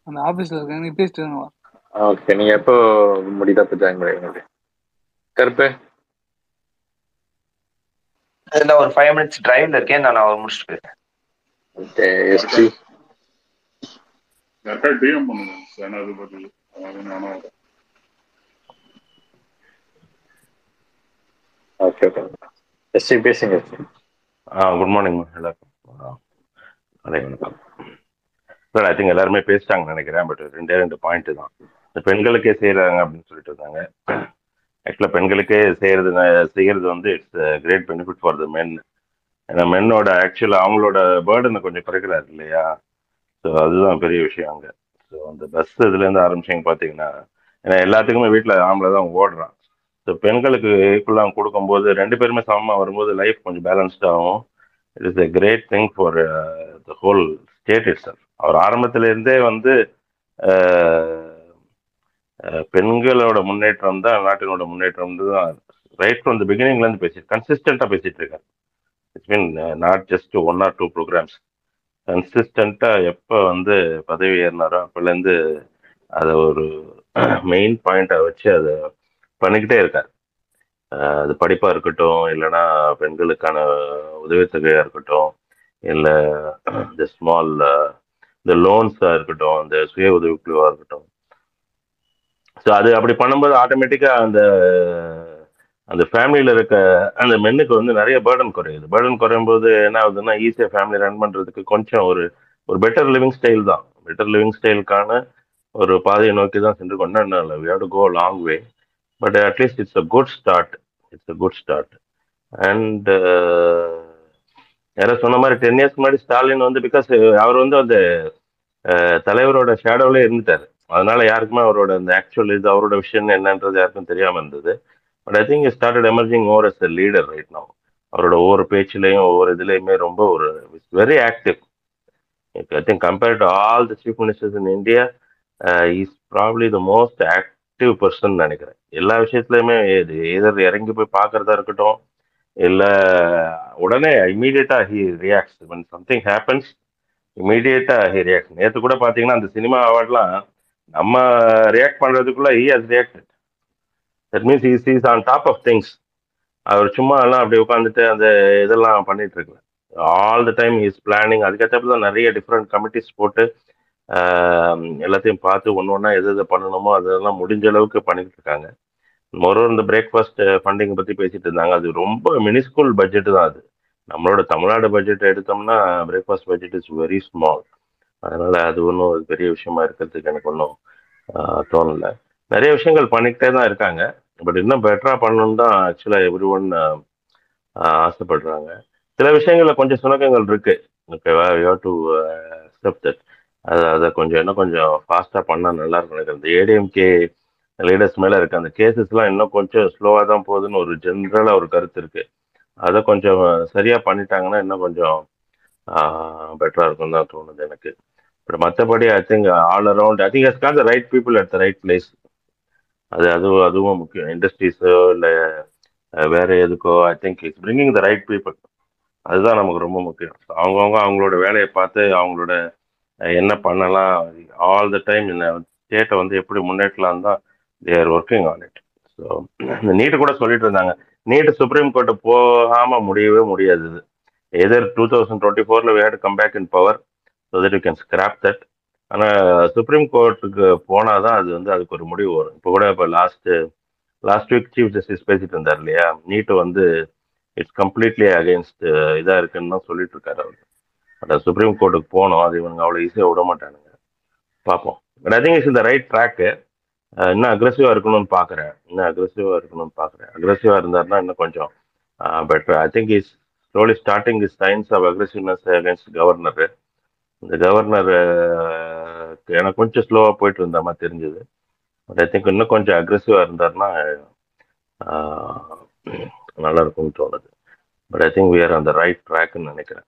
அந்த ஆபீஸ்ல இருக்கேன், நீ பேசிட்டு வாங்க. ஓகே நீங்க எப்போ முடிதா இப்ப ஜாயின் பண்ணிடுங்க. கருப்பு இல்ல ஒரு 5 மினிட்ஸ் டிரைவ்ல இருக்கேன் நான், அவர் முடிச்சிட்டு போறேன். ஓகே எஸ்டி கரெக்ட்டா டிஎம் பண்ணுங்க சேனா அது பதில் நானா. ஓகே எஸ்டி பேசுங்க. குட் மார்னிங் எல்லாருக்கும். அதே வணக்கம் சார். ஐ திங்க் எல்லாருமே பேசிட்டாங்கன்னு நினைக்கிறேன். பட் 2 பாயிண்ட்டு தான். இந்த பெண்களுக்கே செய்கிறாங்க அப்படின்னு சொல்லிட்டு இருந்தாங்க. ஆக்சுவலாக பெண்களுக்கே செய்கிறது வந்து it's great benefit for the men. ஏன்னா மென்னோட ஆக்சுவலாக அவங்களோட பேர்டனை கொஞ்சம் குறைக்கிறாரு இல்லையா? ஸோ அதுதான் பெரிய விஷயம் அங்கே. ஸோ அந்த பஸ் இதுலேருந்து ஆரம்பிச்சிங்க பார்த்தீங்கன்னா ஏன்னா எல்லாத்துக்குமே வீட்டில் ஆம்பளை தான் ஓடுறான். ஸோ பெண்களுக்கு ஈக்குவலாக கொடுக்கும்போது 2 பேருமே சமமாக வரும்போது லைஃப் கொஞ்சம் பேலன்ஸ்டாகும். It is a great thing for the whole state itself. அவர் ஆரம்பத்திலேருந்தே வந்து பெண்களோட முன்னேற்றம் தான் நாட்டினோட முன்னேற்றம் தான் ரைட் ஃப்ரம் த பிகினிங்லேருந்து கன்சிஸ்டண்ட்டாக பேசிகிட்டு இருக்காரு. It's mean not just 1 or 2 programmes. கன்சிஸ்டண்ட்டாக எப்போ வந்து பதவி ஏறினாரோ அப்போலேருந்து அதை ஒரு மெயின் பாயிண்ட்டாக வச்சு அதை பண்ணிக்கிட்டே இருக்கார். அது படிப்பாக இருக்கட்டும், இல்லைன்னா பெண்களுக்கான உதவித்தொகையாக இருக்கட்டும், இல்லை இந்த ஸ்மால் இந்த லோன்ஸாக இருக்கட்டும், இந்த சுய உதவிக்குழுவாக இருக்கட்டும். ஸோ அது அப்படி பண்ணும்போது ஆட்டோமேட்டிக்காக அந்த அந்த ஃபேமிலியில் இருக்க அந்த மென்னுக்கு வந்து நிறைய பேர்டன் குறையுது. பேர்டன் குறையும்போது என்ன ஆகுதுன்னா ஈஸியாக ஃபேமிலி ரன் பண்ணுறதுக்கு கொஞ்சம் ஒரு பெட்டர் லிவிங் ஸ்டைல் தான். பெட்டர் லிவிங் ஸ்டைலுக்கான ஒரு பாதையை நோக்கி தான் சென்று கொண்டோம். We have to go long way, but at least it's a good start, it's a good start. And யாராவது சொன்ன மாதிரி 10 years முன்னாடி ஸ்டாலின் வந்து பிகாஸ் அவர் வந்து அந்த தலைவரோட ஷேடோவிலே இருந்துட்டார். அதனால யாருக்குமே அவரோட அந்த ஆக்சுவல் இது அவரோட விஷயம் என்னன்றது யாருக்கும் தெரியாமல் இருந்தது. But I think started emerging over as a leader right now. அவரோட ஒவ்வொரு பேச்சிலையும் ஒவ்வொரு இதுலையுமே ரொம்ப ஒரு very active. I think compared to all the chief ministers in India is probably the most active person நினைக்கிறேன். எல்லா விஷயத்துலையுமே எதிர் இறங்கி போய் பார்க்கறதா இருக்கட்டும், இல்லை உடனே இமீடியட்டாக he reacts when something happens, இமீடியட்டாக ஹி ரியாக்ட். நேற்று கூட பார்த்தீங்கன்னா அந்த சினிமா அவார்ட்லாம் நம்ம ரியாக்ட் பண்ணுறதுக்குள்ளே he has reacted. That means he is on top of things. அவர் சும்மா எல்லாம் அப்படி உட்காந்துட்டு அந்த இதெல்லாம் பண்ணிட்டு இருக்கல. All the time he is planning. அதுக்கேற்றப்ப தான் நிறைய டிஃப்ரெண்ட் கமிட்டிஸ் போட்டு எல்லாத்தையும் பார்த்து ஒன்று ஒன்றா எது எது பண்ணணுமோ அதெல்லாம் முடிஞ்ச அளவுக்கு பண்ணிட்டு இருக்காங்க. மொரோர் இந்த பிரேக்ஃபாஸ்ட் ஃபண்டிங்கை பற்றி பேசிகிட்டு இருந்தாங்க. அது ரொம்ப மினிஸ்கூல் பட்ஜெட்டு தான். அது நம்மளோட தமிழ்நாடு பட்ஜெட்டை எடுத்தோம்னா breakfast budget is very small. அதனால் அது ஒன்றும் பெரிய விஷயமா இருக்கிறதுக்கு எனக்கு ஒன்றும் தோணலை. நிறைய விஷயங்கள் பண்ணிக்கிட்டே தான் இருக்காங்க. பட் இன்னும் பெட்டராக பண்ணணுன்னு தான் ஆக்சுவலாக எவ்ரி ஒன் ஆசைப்படுறாங்க. சில விஷயங்களில் கொஞ்சம் சுணக்கங்கள் இருக்குது. ஓகேவா, we have to accept that. அதை கொஞ்சம் இன்னும் கொஞ்சம் ஃபாஸ்ட்டாக பண்ணால் நல்லாயிருக்கும் நினைக்கிறேன். இந்த ஏடிஎம்கே லீடர்ஸ் மேலே இருக்குது அந்த கேசஸ்லாம் இன்னும் கொஞ்சம் ஸ்லோவாக தான் போகுதுன்னு ஒரு ஜென்ரலாக ஒரு கருத்து இருக்குது. அதை கொஞ்சம் சரியாக பண்ணிட்டாங்கன்னா இன்னும் கொஞ்சம் பெட்டராக இருக்கும்னு தான் தோணுது எனக்கு. பட் மற்றபடி I think all around I think has got the right people at the right place. அதுவும் முக்கியம். இண்டஸ்ட்ரீஸோ இல்லை வேறு எதுக்கோ I think it's bringing the right people. அதுதான் நமக்கு ரொம்ப முக்கியம். அவங்கவுங்க அவங்களோட வேலையை பார்த்து அவங்களோட என்ன பண்ணலாம் ஆல் த டைம் இந்த ஸ்டேட்டை வந்து எப்படி முன்னேற்றலாம் தான் they are working on it. So இந்த நீட்டு கூட சொல்லிட்டு இருந்தாங்க, நீட்டு சுப்ரீம் கோர்ட்டு போகாமல் முடியவே முடியாது. Either 2024 we had to come back in power so that you can scrap that. ஆனால் சுப்ரீம் கோர்ட்டுக்கு போனால் தான் அது வந்து அதுக்கு ஒரு முடிவு வரும். இப்போ கூட இப்போ லாஸ்ட் வீக் சீஃப் ஜஸ்டிஸ் பேசிட்டு இருந்தார் இல்லையா, நீட்டு வந்து இட்ஸ் கம்ப்ளீட்லி அகெயின்ஸ்ட் இதாக இருக்குன்னு தான் சொல்லிட்டு இருக்காரு அவர். பட் சுப்ரீம் கோர்ட்டுக்கு போனோம், அது இவனுக்கு அவ்வளோ ஈஸியாக விட மாட்டானுங்க. பார்ப்போம். பட் ஐ திங்க் இட்ஸ் இந்த ரைட் ட்ராக்கு. இன்னும் அக்ரெசிவாக இருக்கணும்னு பார்க்குறேன். அக்ரெசிவாக இருந்தாருன்னா இன்னும் கொஞ்சம் better. I think is slowly starting is signs of aggressiveness against governor. இந்த கவர்னர் எனக்கு கொஞ்சம் ஸ்லோவாக போயிட்டு இருந்த மாதிரி தெரிஞ்சுது. பட் ஐ திங்க் இன்னும் கொஞ்சம் அக்ரெசிவாக இருந்தாருன்னா நல்லா இருக்கும்னு தோணுது. But I think we are on the right ட்ராக்னு நினைக்கிறேன்.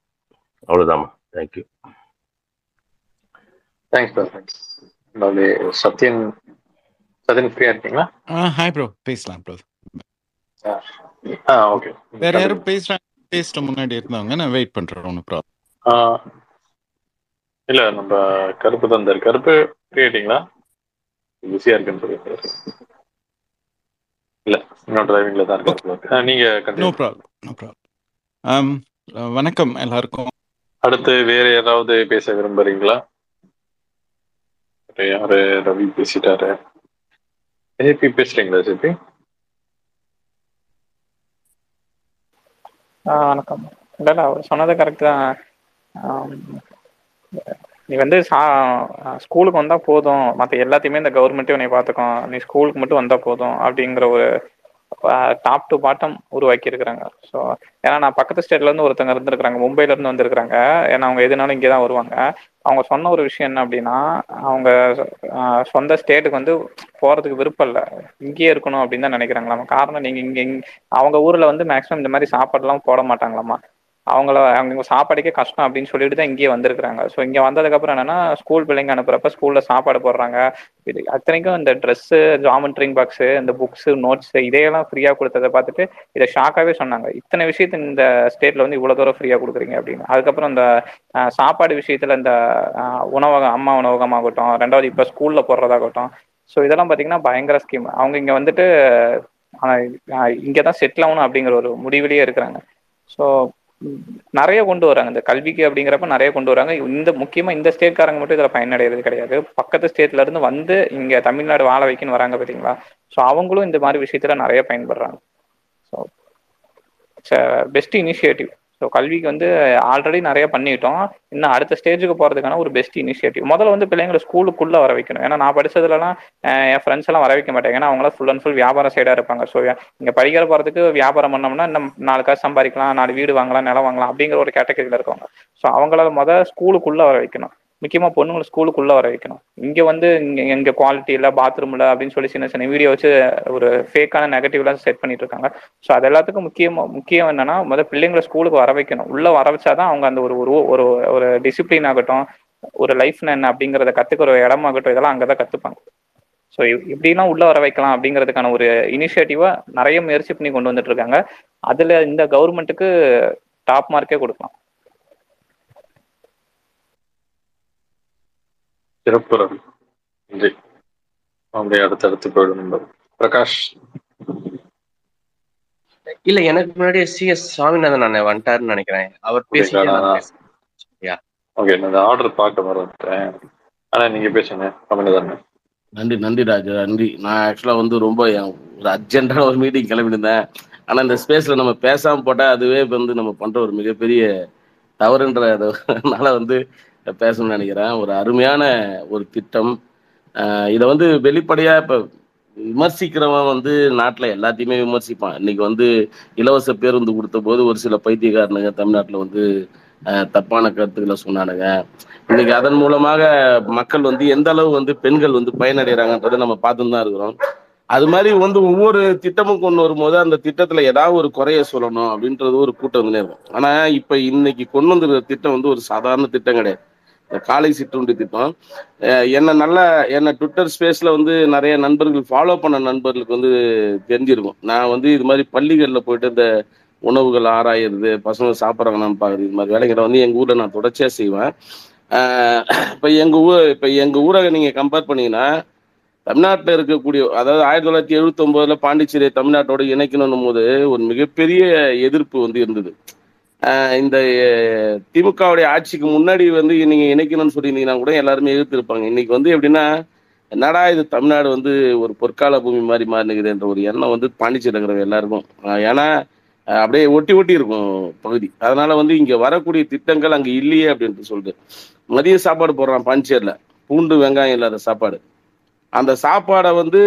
அவ்வளோதாம்மா. தேங்க்யூ. தேங்க்ஸ். சத்யன் வணக்கம் எல்லாருக்கும். அடுத்து வேற ஏதாவது பேச விரும்புறீங்களா? யாரு ரவி பேசிட்டாரு. வணக்கம். இல்ல அவர் சொன்னது கரெக்ட் தான். நீ வந்து ஸ்கூலுக்கு வந்தா போதும், மற்ற எல்லாத்தையுமே இந்த கவர்மெண்ட்டே உன்னை பார்த்துக்கும், நீ ஸ்கூலுக்கு மட்டும் வந்தா போதும் அப்படிங்கிற ஒரு டாப் டு பாட்டம் உருவாக்கி இருக்கிறாங்க. ஸோ ஏன்னா நான் பக்கத்து ஸ்டேட்ல இருந்து ஒருத்தங்க இருந்துருக்காங்க, மும்பைல இருந்து வந்திருக்கிறாங்க. ஏன்னா அவங்க எதுனாலும் இங்கே தான் வருவாங்க. அவங்க சொன்ன ஒரு விஷயம் என்ன அப்படின்னா, அவங்க சொந்த ஸ்டேட்டுக்கு வந்து போகிறதுக்கு விருப்பம் இல்லை, இங்கேயே இருக்கணும் அப்படின்னு தான் நினைக்கிறாங்களாமா. காரணம் நீங்கள் இங்கே அவங்க ஊரில் வந்து மேக்ஸிமம் இந்த மாதிரி சாப்பாடுலாம் போட மாட்டாங்களாமா. அவங்க சாப்பாடுக்கே கஷ்டம் அப்படின்னு சொல்லிட்டு தான் இங்கேயே வந்திருக்கிறாங்க. ஸோ இங்கே வந்ததுக்கப்புறம் என்னன்னா, ஸ்கூல் பிள்ளைங்க அனுப்புறப்ப ஸ்கூலில் சாப்பாடு போடுறாங்க. இது அத்தனைக்கும் இந்த ட்ரெஸ்ஸு, ஜாமெண்ட்ரிங் பாக்ஸு, இந்த புக்ஸு, நோட்ஸு, இதையெல்லாம் ஃப்ரீயாக கொடுத்ததை பார்த்துட்டு இதை ஷாக்காகவே சொன்னாங்க. இத்தனை விஷயத்த இந்த ஸ்டேட்டில் வந்து இவ்வளோ தூரம் ஃப்ரீயாக கொடுக்குறீங்க அப்படின்னு. அதுக்கப்புறம் இந்த சாப்பாடு விஷயத்தில் இந்த உணவகம், அம்மா உணவகமாகட்டும், ரெண்டாவது இப்போ ஸ்கூலில் போடுறதாகட்டும், ஸோ இதெல்லாம் பார்த்தீங்கன்னா பயங்கர ஸ்கீம். அவங்க இங்கே வந்துட்டு இங்கே தான் செட்டில் ஆகணும் அப்படிங்கிற ஒரு முடிவிலேயே இருக்கிறாங்க. ஸோ நிறைய கொண்டு வராங்க இந்த கல்விக்கு அப்படிங்கிறப்ப, நிறைய கொண்டு வராங்க. இந்த முக்கியமாக இந்த ஸ்டேட்காரங்க மட்டும் இதில் பயனடைகிறது கிடையாது. பக்கத்து ஸ்டேட்ல இருந்து வந்து இங்கே தமிழ்நாடு வாழ வைக்கின்னு வராங்க பார்த்தீங்களா. ஸோ அவங்களும் இந்த மாதிரி விஷயத்துல நிறைய பயன்படுறாங்க. So it's best initiative. So கல்விக்கு வந்து ஆல்ரெடி நிறைய பண்ணிட்டோம், இன்னும் அடுத்த ஸ்டேஜுக்கு போகிறதுக்கான ஒரு பெஸ்ட் இனிஷியேட்டிவ். முதல்ல வந்து பிள்ளைங்களை ஸ்கூலுக்குள்ளே வர வைக்கணும். ஏன்னா நான் படித்ததுலலாம் என் ஃப்ரெண்ட்ஸ் எல்லாம் வர வைக்க மாட்டேங்க, ஏன்னா அவங்களாம் ஃபுல் அண்ட் ஃபுல் வியாபாரம் சைடாக இருப்பாங்க. ஸோ இங்கே படிக்கிற போகிறதுக்கு வியாபாரம் பண்ணோம்னா இன்னும் 4 காசு சம்பாதிக்கலாம், 4 வீடு வாங்கலாம், நிலம் வாங்கலாம் அப்படிங்கிற ஒரு கேட்டகரியில் இருக்காங்க. ஸோ அவங்களால ஸ்கூலுக்குள்ளே வர வைக்கணும், முக்கியமாக பொண்ணுங்களை ஸ்கூலுக்குள்ளே வர வைக்கணும். இங்கே வந்து இங்கே குவாலிட்டி இல்லை, பாத்ரூம் இல்லை அப்படின்னு சொல்லி சின்ன சின்ன வீடியோ வச்சு ஒரு ஃபேக்கான நெகட்டிவ்லாம் செட் பண்ணிட்டு இருக்காங்க. ஸோ அது எல்லாத்துக்கும் முக்கியம் என்னன்னா பிள்ளைங்களை ஸ்கூலுக்கு வர வைக்கணும். உள்ளே வர வச்சாதான் அவங்க அந்த ஒரு ஒரு டிசிப்ளின் ஆகட்டும், ஒரு லைஃப்னா என்ன அப்படிங்கிறத கற்றுக்கிற இடமாகட்டும், இதெல்லாம் அங்கே தான் கற்றுப்பாங்க. ஸோ இப்படிலாம் உள்ளே வர வைக்கலாம் அப்படிங்கிறதுக்கான ஒரு இனிஷியேட்டிவாக நிறைய முயற்சி பண்ணி கொண்டு வந்துட்டு இருக்காங்க. அதில் இந்த கவர்மெண்ட்டுக்கு டாப் மார்க்கே கொடுக்கலாம். சிறப்புறம் அடுத்தடுத்து போயிடும் பிரகாஷ். இல்ல, எனக்கு முன்னாடி CS சாமிநாதன் நான் வந்துட்டாருன்னு நினைக்கிறேன். அவர் பேசுறேன், ஆனா நீங்க பேசுங்க சாமிநாதன். நன்றி ராஜா, நன்றி. நான் ஆக்சுவலா வந்து ரொம்ப ஒரு அர்ஜென்டான ஒரு மீட்டிங் கிளம்பிருந்தேன். ஆனா இந்த ஸ்பேஸ்ல நம்ம பேசாம போட்டா அதுவே வந்து நம்ம பண்ற ஒரு மிகப்பெரிய தவறுன்றதுனால வந்து பேசணும்னு நினைக்கிறேன். ஒரு அருமையான ஒரு திட்டம். இதை வந்து வெளிப்படையா இப்ப விமர்சிக்கிறவன் வந்து நாட்டுல எல்லாத்தையுமே விமர்சிப்பான். இன்னைக்கு வந்து இலவச பேருந்து கொடுத்த போது ஒரு சில பைத்தியக்காரனுங்க தமிழ்நாட்டுல வந்து தப்பான கருத்துக்களை சொன்னானுங்க. இன்னைக்கு அதன் மூலமாக மக்கள் வந்து எந்த அளவு வந்து பெண்கள் வந்து பயனடைகிறாங்கன்றதை நம்ம பார்த்துட்டு தான் இருக்கிறோம். அது மாதிரி வந்து ஒவ்வொரு திட்டமும் கொண்டு வரும்போது அந்த திட்டத்துல ஏதாவது ஒரு குறைய சொல்லணும் அப்படின்றது ஒரு கூட்டம் வந்து இருக்கும். ஆனா இப்ப இன்னைக்கு கொண்டு வந்துருக்கிற திட்டம் வந்து ஒரு சாதாரண திட்டம் கிடையாது. காலை சிற்றுண்டி திட்டம் என்ன ட்விட்டர் ஸ்பேஸ்ல வந்து நிறைய நண்பர்கள் ஃபாலோ பண்ண நண்பர்களுக்கு வந்து தெரிஞ்சிருக்கும். நான் வந்து இது மாதிரி பள்ளிகள்ல போயிட்டு இந்த உணவுகள் ஆராயிறது, பசங்க சாப்பிட்றாங்கன்னு பாக்குறது, இது மாதிரி வேலைகளை வந்து எங்க ஊர்ல நான் தொடர்ச்சியா செய்வேன். இப்ப எங்க ஊரை நீங்க கம்பேர் பண்ணீங்கன்னா தமிழ்நாட்டில் இருக்கக்கூடிய, அதாவது 1979 பாண்டிச்சேரி தமிழ்நாட்டோடு இணைக்கணும் போது ஒரு மிகப்பெரிய எதிர்ப்பு வந்து இருந்தது. இந்த திமுகவுடைய ஆட்சிக்கு முன்னாடி வந்து நீங்க இணைக்கணும்னு சொல்லியிருந்தீங்கன்னா கூட எல்லாருமே எதிர்த்திருப்பாங்க. இன்னைக்கு வந்து எப்படின்னா என்னடா இது தமிழ்நாடு வந்து ஒரு பொற்கால பூமி மாதிரி மாறினுக்குதுன்ற ஒரு எண்ணம் வந்து பாண்டிச்சேரி இருக்கிறவங்க எல்லாருக்கும், ஏன்னா அப்படியே ஒட்டி இருக்கும் பகுதி. அதனால வந்து இங்க வரக்கூடிய திட்டங்கள் அங்க இல்லையே அப்படின்ட்டு சொல்லிட்டு மதிய சாப்பாடு போடுறான் பாண்டிச்சேரியில, பூண்டு வெங்காயம் இல்லாத சாப்பாடு. அந்த சாப்பாடை வந்து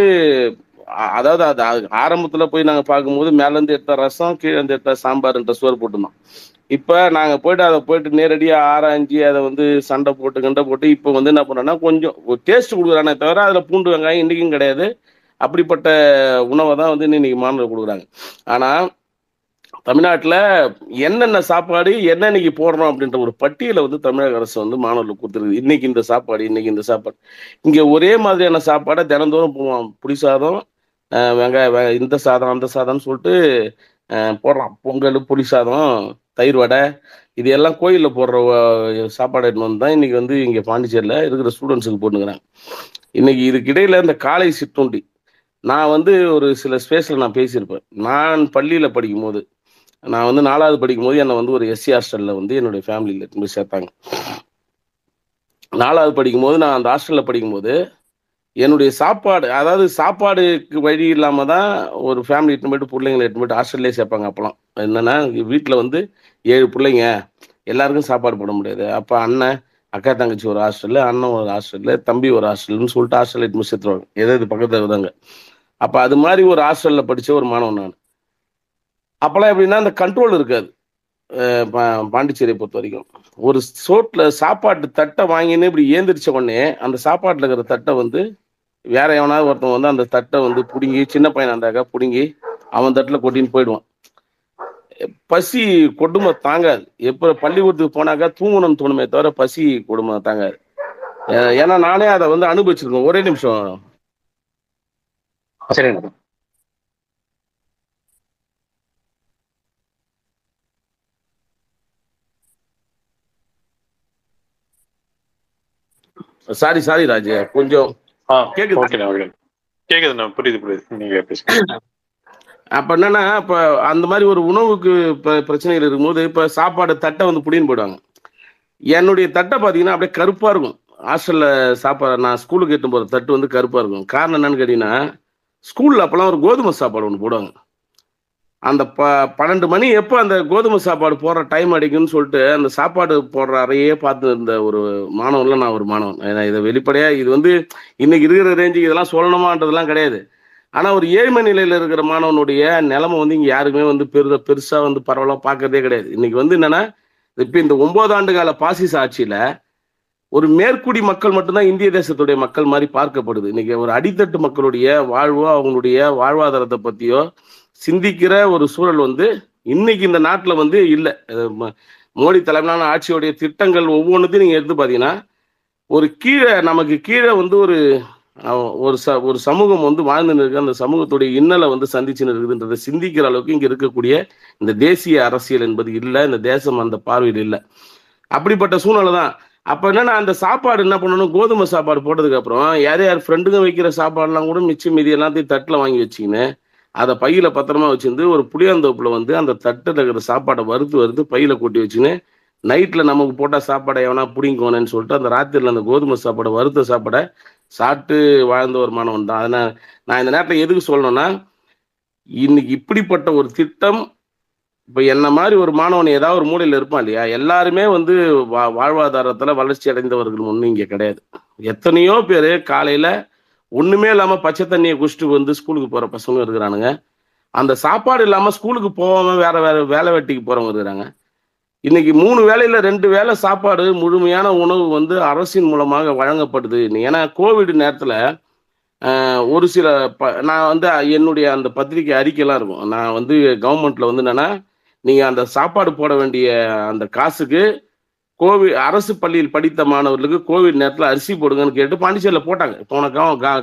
அதாவது அது ஆரம்பத்துல போய் நாங்க பார்க்கும்போது மேல இருந்து எடுத்த ரசம், கீழே இருந்து எடுத்த சாம்பார்ன்ற சோறு போட்டுருந்தோம். இப்ப நாங்க போயிட்டு நேரடியா ஆராய்ஞ்சி அதை வந்து சண்டை போட்டு இப்ப வந்து என்ன பண்ணோம்னா கொஞ்சம் டேஸ்ட் கொடுக்குறானே தவிர அதுல பூண்டு வெங்காயம் இன்னைக்கும் கிடையாது. அப்படிப்பட்ட உணவை தான் வந்து இன்னைக்கு மாநிலம் கொடுக்குறாங்க. ஆனா தமிழ்நாட்டில் என்னென்ன சாப்பாடு என்னென்னைக்கு போடுறோம் அப்படின்ற ஒரு பட்டியலை வந்து தமிழக அரசு வந்து மாணவர்களுக்கு கொடுத்துருக்குது. இன்னைக்கு இந்த சாப்பாடு இங்கே ஒரே மாதிரியான சாப்பாடை தினந்தோறும் போடுவான். புளி சாதம், வெங்காயம், இந்த சாதம் அந்த சாதம்னு சொல்லிட்டு போடுறான். பொங்கல், புளி சாதம், தயிர் வடை, இது எல்லாம் கோயிலில் போடுற சாப்பாடு எடுத்துன்னு வந்து தான் இன்னைக்கு வந்து இங்கே பாண்டிச்சேரியில் இருக்கிற ஸ்டூடெண்ட்ஸுக்கு போட்டுக்கிறாங்க. இன்னைக்கு இதுக்கிடையில இந்த காலை சிற்றுண்டி, நான் வந்து ஒரு சில ஸ்பேஸில் நான் பேசியிருப்பேன். நான் பள்ளியில் படிக்கும்போது, நான் வந்து 4வது படிக்கும்போது என்னை வந்து ஒரு SC ஹாஸ்டலில் வந்து என்னுடைய ஃபேமிலியில் போய் சேர்த்தாங்க. 4வது படிக்கும்போது நான் அந்த ஹாஸ்டலில் படிக்கும்போது என்னுடைய சாப்பாடு, அதாவது சாப்பாடுக்கு வழி இல்லாமல் தான் ஒரு ஃபேமிலி எட்டு போய்ட்டு பிள்ளைங்களை எட்டு போய்ட்டு ஹாஸ்டல்லே சேர்ப்பாங்க. அப்போலாம் என்னென்னா வீட்டில் வந்து 7 பிள்ளைங்க, எல்லாருக்கும் சாப்பாடு போட முடியாது. அப்போ அண்ணன், அக்கா தங்கச்சி ஒரு ஹாஸ்டலில், அண்ணன் ஒரு ஹாஸ்டலில், தம்பி ஒரு ஹாஸ்டல்னு சொல்லிட்டு ஹாஸ்டலில் எட்டு போய் சேர்த்துருவாங்க. எதாவது பக்கத்தில் இருந்தாங்க. அப்போ அது மாதிரி ஒரு ஹாஸ்டலில் படித்த ஒரு மாணவன் நான். அப்போல்லாம் எப்படின்னா அந்த கண்ட்ரோல் இருக்காது. பாண்டிச்சேரியை பொறுத்த வரைக்கும் ஒரு சோட்டில் சாப்பாட்டு தட்டை வாங்கினு இப்படி ஏந்திரிச்ச உடனே அந்த சாப்பாட்டில் இருக்கிற தட்டை வந்து வேற எவனாவது ஒருத்தன் வந்து அந்த தட்டை வந்து பிடுங்கி, சின்ன பையன் அந்தாக்கா பிடுங்கி அவன் தட்டில் கொட்டின்னு போயிடுவான். பசி கொடுமை தாங்காது. எப்போ பள்ளிக்கூடத்துக்கு போனாக்கா தூங்கணும்னு தோணுமே தவிர பசி கொடுமை தாங்காது. ஏன்னா நானே அதை வந்து அனுபவிச்சிருக்கேன். ஒரே நிமிஷம். சரி, சாரி ராஜ், கொஞ்சம் அப்ப என்னன்னா இப்ப அந்த மாதிரி ஒரு உணவுக்கு பிரச்சனைகள் இருக்கும்போது இப்ப சாப்பாடு தட்டை வந்து புடின்னு போயிடுவாங்க. என்னுடைய தட்டை பாத்தீங்கன்னா அப்படியே கருப்பா இருக்கும். ஹாஸ்டல்ல சாப்பாடு, நான் ஸ்கூலுக்கு எட்டு போற தட்டு வந்து கருப்பா இருக்கும். காரணம் என்னன்னு கேட்டீங்கன்னா ஸ்கூல்ல அப்பெல்லாம் ஒரு கோதுமை சாப்பாடு ஒன்று போடுவாங்க. அந்த 12 மணி எப்போ அந்த கோதுமை சாப்பாடு போடுற டைம் அடிக்கும்னு சொல்லிட்டு அந்த சாப்பாடு போடுற அறையே பார்த்து இருந்த ஒரு மாணவன்ல நான் ஒரு மாணவன். இதை வெளிப்படையாக இது வந்து இன்னைக்கு இருக்கிற ரேஞ்சுக்கு இதெல்லாம் சொல்லணுமான்றதுலாம் கிடையாது. ஆனால் ஒரு ஏழ்மை நிலையில் இருக்கிற மாணவனுடைய நிலைமை வந்து இங்கே யாருக்குமே வந்து பெருசாக வந்து பரவலாக பார்க்கறதே கிடையாது. இன்னைக்கு வந்து என்னன்னா, இப்போ இந்த 9 ஆண்டு கால பாசிச ஆட்சியில் ஒரு மேற்குடி மக்கள் மட்டும்தான் இந்திய தேசத்துடைய மக்கள் மாதிரி பார்க்கப்படுது. இன்னைக்கு ஒரு அடித்தட்டு மக்களுடைய வாழ்வோ அவங்களுடைய வாழ்வாதாரத்தை பற்றியோ சிந்திக்கிற ஒரு சூழல் வந்து இன்னைக்கு இந்த நாட்டில் வந்து இல்லை. மோடி தலைமையிலான ஆட்சியோடைய திட்டங்கள் ஒவ்வொன்றுத்தையும் நீங்கள் எடுத்து பார்த்தீங்கன்னா ஒரு கீழே நமக்கு கீழே வந்து ஒரு சமூகம் வந்து வாழ்ந்துன்னு இருக்கு. அந்த சமூகத்துடைய இன்னலை வந்து சந்திச்சுன்னு இருக்குதுன்றதை சிந்திக்கிற அளவுக்கு இங்கே இருக்கக்கூடிய இந்த தேசிய அரசியல் என்பது இல்லை. இந்த தேசம் அந்த பார்வையில் இல்லை. அப்படிப்பட்ட சூழ்நிலை தான். அப்போ என்னன்னா, அந்த சாப்பாடு என்ன பண்ணணும், கோதுமை சாப்பாடு போட்டதுக்கு அப்புறம் யார் ஃப்ரெண்டுங்க வைக்கிற சாப்பாடுலாம் கூட மிச்சம் மீதி எல்லாத்தையும் தட்டில் வாங்கி வச்சிக்கின்னு அதை பையில பத்திரமா வச்சுருந்து ஒரு புளியாந்தோப்புல வந்து அந்த தட்டில் இருக்கிற சாப்பாடை வறுத்து பையில கொட்டி வச்சுன்னு நைட்ல நமக்கு போட்ட சாப்பாடை எவனா பிடிங்கோனேன்னு சொல்லிட்டு அந்த ராத்திரில அந்த கோதுமை சாப்பாடை வறுத்த சாப்பாடை சாப்பிட்டு வாழ்ந்த ஒரு மாணவன் தான். அதனால நான் இந்த நேரத்தில் எதுக்கு சொல்லணும்னா, இன்னைக்கு இப்படிப்பட்ட ஒரு திட்டம் இப்போ என்ன மாதிரி ஒரு மாணவன் ஏதாவது ஒரு மூலையில் இருப்பான் இல்லையா? எல்லாருமே வந்து வாழ்வாதாரத்தில் வளர்ச்சி அடைந்தவர்கள் ஒன்றும் இங்கே கிடையாது. எத்தனையோ பேர் காலையில் ஒன்றுமே இல்லாமல் பச்சை தண்ணியை குடிச்சிட்டு வந்து ஸ்கூலுக்கு போகிற பசங்க இருக்கிறானுங்க. அந்த சாப்பாடு இல்லாமல் ஸ்கூலுக்கு போகாமல் வேறு வேலை வெட்டிக்கு போகிறவங்க இருக்கிறாங்க. இன்னைக்கு 3 வேளையில் 2 வேளை சாப்பாடு முழுமையான உணவு வந்து அரசின் மூலமாக வழங்கப்படுது. ஏன்னா கோவிட் நேரத்தில் ஒரு சில நான் வந்து என்னுடைய அந்த பத்திரிக்கை அறிக்கைலாம் இருக்கும். நான் வந்து கவர்மெண்ட்டில் வந்து என்னென்னா, நீங்கள் அந்த சாப்பாடு போட வேண்டிய அந்த காசுக்கு கோவிட் அரசு பள்ளியில் படித்த மாணவர்களுக்கு கோவிட் நேரத்தில் அரிசி போடுங்கன்னு கேட்டு பாண்டிச்சேரியில் போட்டாங்க. போன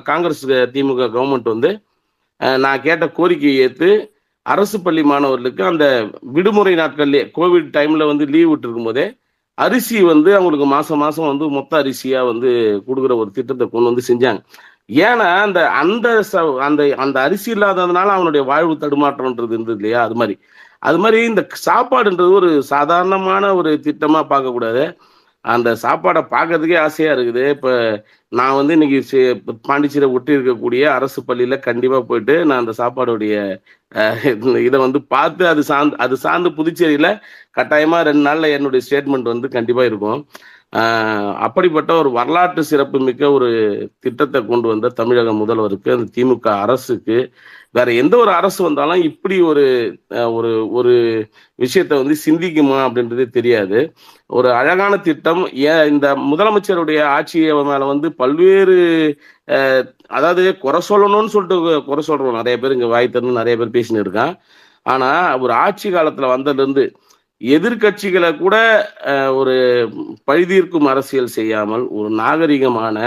காங்கிரஸ் திமுக கவர்மெண்ட் வந்து நான் கேட்ட கோரிக்கையை ஏற்று அரசு பள்ளி மாணவர்களுக்கு அந்த விடுமுறை நாட்கள்லேயே கோவிட் டைமில் வந்து லீவ் விட்டுருக்கும் போதே அரிசி வந்து அவங்களுக்கு மாதம் மாதம் வந்து மொத்த அரிசியாக வந்து கொடுக்குற ஒரு திட்டத்தை கொண்டு வந்து செஞ்சாங்க. ஏன்னா அந்த அந்த அந்த அந்த அரிசி இல்லாததுனால அவனுடைய வாழ்வு தடுமாற்றம்ன்றது இருந்தது இல்லையா? அது மாதிரி இந்த சாப்பாடுன்றது ஒரு சாதாரணமான ஒரு திட்டமாக பார்க்கக்கூடாது. அந்த சாப்பாடை பார்க்கறதுக்கே ஆசையாக இருக்குது. இப்போ நான் வந்து இன்னைக்கு பாண்டிச்சேரியை ஒட்டி இருக்கக்கூடிய அரசு பள்ளியில் கண்டிப்பாக போயிட்டு நான் அந்த சாப்பாடுடைய இதை வந்து பார்த்து அது சார்ந்து புதுச்சேரியில் கட்டாயமாக 2 நாளில் என்னுடைய ஸ்டேட்மெண்ட் வந்து கண்டிப்பாக இருக்கும். அப்படிப்பட்ட ஒரு வரலாற்று சிறப்பு மிக்க ஒரு திட்டத்தை கொண்டு வந்த தமிழக முதல்வருக்கு, அந்த திமுக அரசுக்கு, வேற எந்த ஒரு அரசு வந்தாலும் இப்படி ஒரு விஷயத்தை வந்து சிந்திக்குமா அப்படின்றதே தெரியாது. ஒரு அழகான திட்டம். இந்த முதலமைச்சருடைய ஆட்சியை மேல வந்து பல்வேறு அதாவது குறை சொல்லணும்னு சொல்லிட்டு குறை சொல்றோம் நிறைய பேர், இங்க வாய் திறந்து நிறைய பேர் பேசின்னு இருக்கான். ஆனா ஒரு ஆட்சி காலத்துல வந்ததுலேருந்து எதிர்கட்சிகளை கூட ஒரு பழிதீர்க்கும் அரசியல் செய்யாமல் ஒரு நாகரிகமான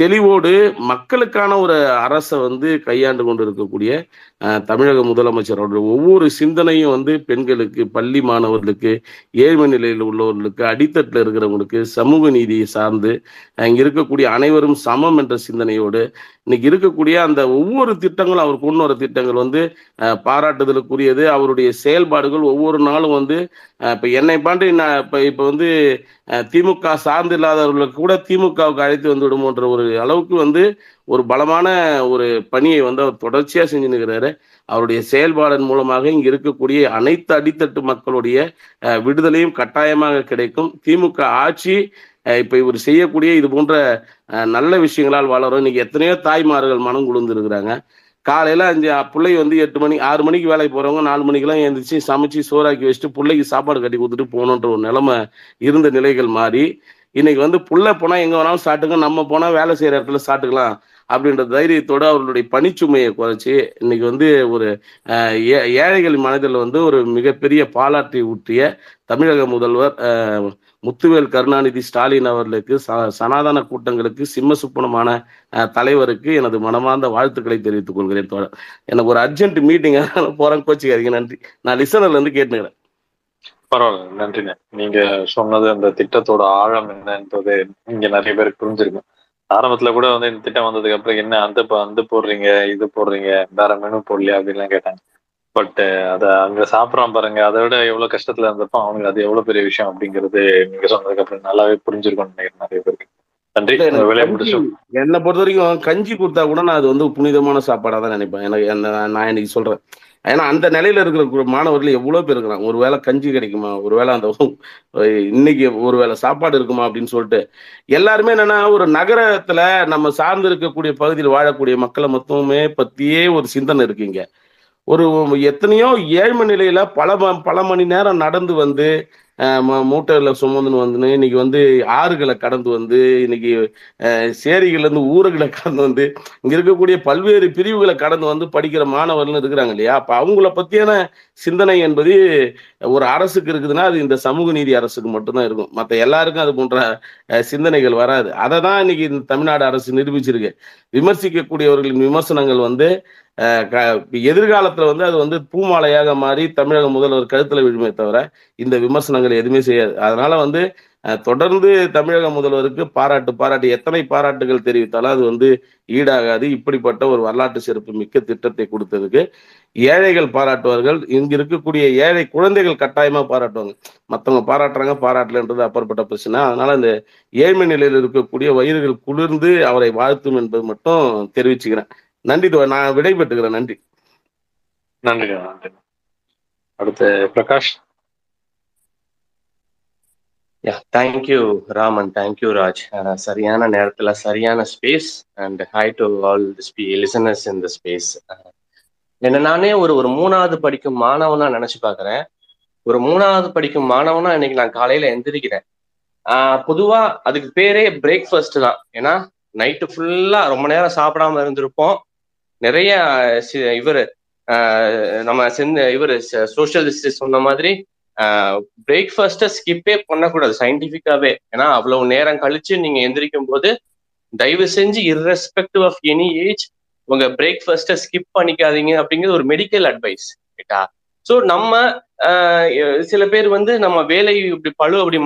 தெளிவோடு மக்களுக்கான ஒரு அரசை வந்து கையாண்டு கொண்டு இருக்கக்கூடிய தமிழக முதலமைச்சரோட ஒவ்வொரு சிந்தனையும் வந்து பெண்களுக்கு, பள்ளி மாணவர்களுக்கு, ஏழ்மை நிலையில் உள்ளவர்களுக்கு, அடித்தட்டில் இருக்கிறவங்களுக்கு, சமூக நீதியை சார்ந்து இங்கே இருக்கக்கூடிய அனைவரும் சமம் என்ற சிந்தனையோடு இன்னைக்கு இருக்கக்கூடிய அந்த ஒவ்வொரு திட்டங்களும், அவர் கொண்டு வர திட்டங்கள் வந்து பாராட்டுதலுக்குரியது. அவருடைய செயல்பாடுகள் ஒவ்வொரு நாளும் வந்து இப்போ என்னை பாண்டி நான் இப்போ வந்து திமுக சார்ந்து இல்லாதவர்களுக்கு கூட திமுகவுக்கு அழைத்து வந்து விடுமோன்ற ஒரு அளவுக்கு வந்து ஒரு பலமான ஒரு பணியை வந்து அவர் தொடர்ச்சியாக செஞ்சுன்னு இருக்கிறாரு. அவருடைய செயல்பாடின் மூலமாக இங்கே இருக்கக்கூடிய அனைத்து அடித்தட்டு மக்களுடைய விடுதலையும் கட்டாயமாக கிடைக்கும். திமுக ஆட்சி இப்போ இவர் செய்யக்கூடிய இது போன்ற நல்ல விஷயங்களால் வளரும். இன்னைக்கு எத்தனையோ தாய்மார்கள் மனம் குளிர்ந்து இருக்கிறாங்க. காலையில் 5 பிள்ளை வந்து 8 மணி 6 மணிக்கு வேலைக்கு போகிறவங்க 4 மணிக்கெல்லாம் எழுந்திரிச்சு சமைச்சு சோறாக்கி வச்சுட்டு பிள்ளைக்கு சாப்பாடு கட்டி கொடுத்துட்டு போகணுன்ற ஒரு நிலைமை இருந்த நிலைகள் மாறி இன்னைக்கு வந்து புள்ள போனால் எங்கே வேணாலும் சாப்பிட்டுங்க, நம்ம போனால் வேலை செய்கிற இடத்துல சாப்பிட்டுக்கலாம் அப்படின்ற தைரியத்தோடு அவர்களுடைய பணிச்சுமையை குறைச்சி இன்னைக்கு வந்து ஒரு ஏழைகள் மனதில் வந்து ஒரு மிகப்பெரிய பாலாற்றி ஊற்றிய தமிழக முதல்வர் முத்துவேல் கருணாநிதி ஸ்டாலின் அவர்களுக்கு, சனாதன கூட்டங்களுக்கு, சிம்ம சுப்பனமான தலைவருக்கு எனது மனமார்ந்த வாழ்த்துக்களை தெரிவித்துக் கொள்கிறேன். தோழர், எனக்கு ஒரு அர்ஜென்ட் மீட்டிங் போகிறேன், கோச்சிக்காதீங்க. நன்றி. நான் லிசனர்லேருந்து கேட்டுக்கிறேன். பரவாயில்ல, நன்றிண்ணே. நீங்க சொன்னது அந்த திட்டத்தோட ஆழம் என்னன்றது இங்க நிறைய பேருக்கு புரிஞ்சிருக்கு. ஆரம்பத்துல கூட வந்து இந்த திட்டம் வந்ததுக்கு அப்புறம் என்ன அந்த போடுறீங்க, இது போடுறீங்க, வேற மெனு போடலையா அப்படின்லாம் கேட்டாங்க. பட் அதை அங்க சாப்பிட்றான் பாருங்க, அதை விட எவ்வளவு கஷ்டத்துல இருந்தப்போ அவங்களுக்கு அது எவ்வளவு பெரிய விஷயம் அப்படிங்கிறது நீங்க சொன்னதுக்கு அப்புறம் நல்லாவே புரிஞ்சிருக்கோம்னு நினைக்கிறேன் நிறைய பேருக்கு. நன்றி. விலையை முடிச்சோம். என்னை பொறுத்த வரைக்கும் கஞ்சி கொடுத்தா கூட நான் அது வந்து புனிதமான சாப்பாடாக தான் நினைப்பேன். எனக்கு நான் இன்னைக்கு சொல்றேன், ஏன்னா அந்த நிலையில இருக்கிற மாணவர்கள் எவ்வளோ பேர் இருக்கிறாங்க. ஒரு வேளை கஞ்சி கிடைக்குமா, ஒரு வேளை அந்த இன்னைக்கு ஒரு வேளை சாப்பாடு இருக்குமா அப்படின்னு சொல்லிட்டு எல்லாருமே என்னன்னா ஒரு நகரத்துல நம்ம சார்ந்து இருக்கக்கூடிய பகுதியில் வாழக்கூடிய மக்களை மொத்தமே பத்தியே ஒரு சிந்தனை இருக்குங்க. ஒரு எத்தனையோ ஏழ்மை நிலையில பல மணி நேரம் நடந்து வந்து மூட்டையில சுமந்துன்னு வந்து இன்னைக்கு வந்து ஆறுகளை கடந்து வந்து இன்னைக்கு சேரிகள்லேருந்து ஊறுகளை கடந்து வந்து இங்க இருக்கக்கூடிய பல்வேறு பிரிவுகளை கடந்து வந்து படிக்கிற மாணவர்கள் இருக்கிறாங்க இல்லையா? அப்ப அவங்கள பத்தியான சிந்தனை என்பது ஒரு அரசுக்கு இருக்குதுன்னா அது இந்த சமூக நீதி அரசுக்கு மட்டும்தான் இருக்கும். மற்ற எல்லாருக்கும் அது போன்ற சிந்தனைகள் வராது. அதை தான் இன்னைக்கு இந்த தமிழ்நாடு அரசு நிரூபிச்சிருக்கு. விமர்சிக்கக்கூடியவர்களின் விமர்சனங்கள் வந்து எதிர்காலத்துல வந்து அது வந்து பூமாலையாக மாறி தமிழக முதல்வர் கழுத்துல விழுமே தவிர இந்த விமர்சனங்கள் எதுவுமே செய்யாது. அதனால வந்து தொடர்ந்து தமிழக முதல்வருக்கு பாராட்டு எத்தனை பாராட்டுகள் தெரிவித்தாலும் அது வந்து ஈடாகாது. இப்படிப்பட்ட ஒரு வரலாற்று சிறப்பு மிக்க திட்டத்தை கொடுத்ததுக்கு ஏழைகள் பாராட்டுவார்கள், இங்க இருக்கக்கூடிய ஏழை குழந்தைகள் கட்டாயமா பாராட்டுவாங்க. மற்றவங்க பாராட்டலன்றது அப்பாற்பட்ட பிரச்சனை. அதனால இந்த ஏழ்மை நிலையில் இருக்கக்கூடிய வயிறுகள் குளிர்ந்து அவரை வாழ்த்தும் என்பது மட்டும் தெரிவிச்சுக்கிறேன். நன்றி, நான் விடைபெற்றுக்கிறேன். நன்றி நன்றி நன்றி. அடுத்து Prakash. Thank you Ram and thank you Raj. சரியான நேரத்துல சரியான space and hi to all listeners in the space. என்ன நானே ஒரு மூணாவது படிக்கும் மாணவனா நினைச்சு பாக்குறேன். ஒரு மூணாவது படிக்கும் மாணவனா இன்னைக்கு நான் காலையில எந்திரிக்கிறேன். பொதுவா அதுக்கு பேரே பிரேக்ஃபாஸ்ட் தான். ஏன்னா நைட்டு ஃபுல்லா ரொம்ப நேரம் சாப்பிடாம இருந்திருப்போம். நிறைய நம்ம சோஷியல் டிஸ்டன்ஸ் சொன்ன மாதிரி பிரேக்ஃபாஸ்ட்டை ஸ்கிப்பே பண்ணக்கூடாது சயின்டிஃபிக்காவே. ஏன்னா அவ்வளவு நேரம் கழிச்சு நீங்க எந்திரிக்கும் போது தயவு செஞ்சு இர்ரெஸ்பெக்டிவ் ஆஃப் எனி ஏஜ் உங்க பிரேக்ஃபாஸ்ட்டை ஸ்கிப் பண்ணிக்காதீங்க அப்படிங்கிறது ஒரு மெடிக்கல் அட்வைஸ் ரைட்டா? ஸோ நம்ம சில பேர் வந்து நம்ம வேலை இப்படி அப்படி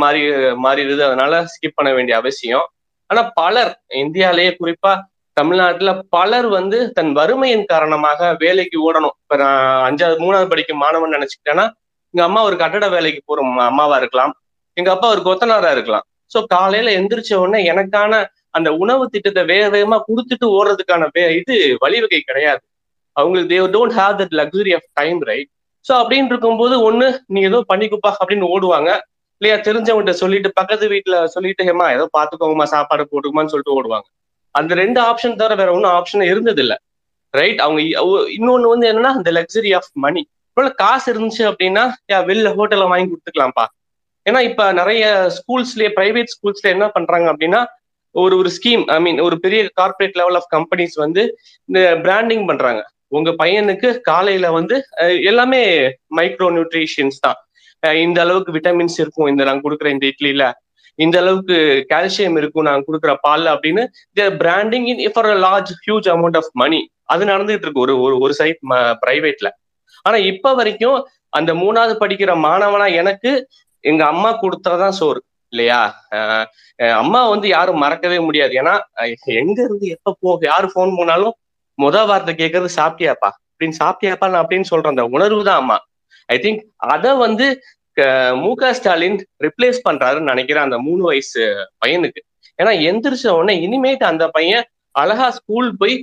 மாறிடுது, அதனால ஸ்கிப் பண்ண வேண்டிய அவசியம். ஆனா பலர் இந்தியாலேயே குறிப்பா தமிழ்நாட்டுல பலர் வந்து தன் வறுமையின் காரணமாக வேலைக்கு ஓடணும். இப்ப நான் மூணாவது படிக்கும் மாணவன் நினைச்சுக்கிட்டேன்னா எங்க அம்மா ஒரு கட்டட வேலைக்கு போற அம்மாவா இருக்கலாம், எங்க அப்பா ஒரு கொத்தனாரா இருக்கலாம். ஸோ காலையில எந்திரிச்ச உடனே எனக்கான அந்த உணவு திட்டத்தை வேக வேகமா கொடுத்துட்டு ஓடுறதுக்கான வழிவகை கிடையாது அவங்களுக்கு. They don't have that luxury of time, right? So அப்படின்னு இருக்கும்போது ஒண்ணு நீ ஏதோ பண்ணிக்குப்பா அப்படின்னு ஓடுவாங்க இல்லையா? தெரிஞ்சவங்கிட்ட சொல்லிட்டு பக்கத்து வீட்டுல சொல்லிட்டு ஹேமா ஏதோ பாத்துக்கோங்கம்மா சாப்பாடு போட்டுக்குமான்னு சொல்லிட்டு ஓடுவாங்க. அந்த ரெண்டு ஆப்ஷன் தவிர வேற ஒன்றும் ஆப்ஷன் இருந்தது இல்லை, ரைட்? அவங்க இன்னொன்னு வந்து என்னன்னா இந்த லக்ஸரி ஆஃப் மணி. இவ்வளவு காசு இருந்துச்சு அப்படின்னா வெளில ஹோட்டல்ல வாங்கி கொடுத்துக்கலாம்ப்பா. ஏன்னா இப்ப நிறைய ஸ்கூல்ஸ்லயே பிரைவேட் ஸ்கூல்ஸ்ல என்ன பண்றாங்க அப்படின்னா ஒரு ஸ்கீம், ஐ மீன் ஒரு பெரிய கார்பரேட் லெவல் ஆஃப் கம்பெனிஸ் வந்து இந்த பிராண்டிங் பண்றாங்க. உங்க பையனுக்கு காலையில வந்து எல்லாமே மைக்ரோ நியூட்ரிஷன்ஸ் தான், இந்த அளவுக்கு விட்டமின்ஸ் இருக்கும் இந்த நாங்க கொடுக்குற இந்த இட்லியில, இந்த அளவுக்கு கால்சியம் இருக்கும் நாங்க கொடுக்குற பால்ல அப்படின்னு branding in for a large huge amount of money. அது நடந்துட்டு இருக்கு ஒரு சைட் பிரைவேட்ல. ஆனா இப்ப வரைக்கும் அந்த மூணாவது படிக்கிற மாணவனா எனக்கு எங்க அம்மா கொடுத்தாதான் சோறு இல்லையா? அம்மா வந்து யாரும் மறக்கவே முடியாது. ஏன்னா எங்க இருந்து எப்ப யாரு போன் போனாலும் முதல் வார்த்தை கேட்கறது சாப்பிட்டியாப்பா அப்படின்னு. சாப்பிட்டியாப்பா நான் அப்படின்னு சொல்ற அந்த உணர்வு தான் அம்மா. ஐ திங்க் அதை வந்து M.K. ஸ்டாலின் ரிப்ளேஸ் பண்றாருன்னு நினைக்கிறேன் அந்த 3 வயசு பையனுக்கு. ஏன்னா எந்திரிச்ச உடனே இனிமேட்டு அந்த பையன் அழகா ஸ்கூல் போய்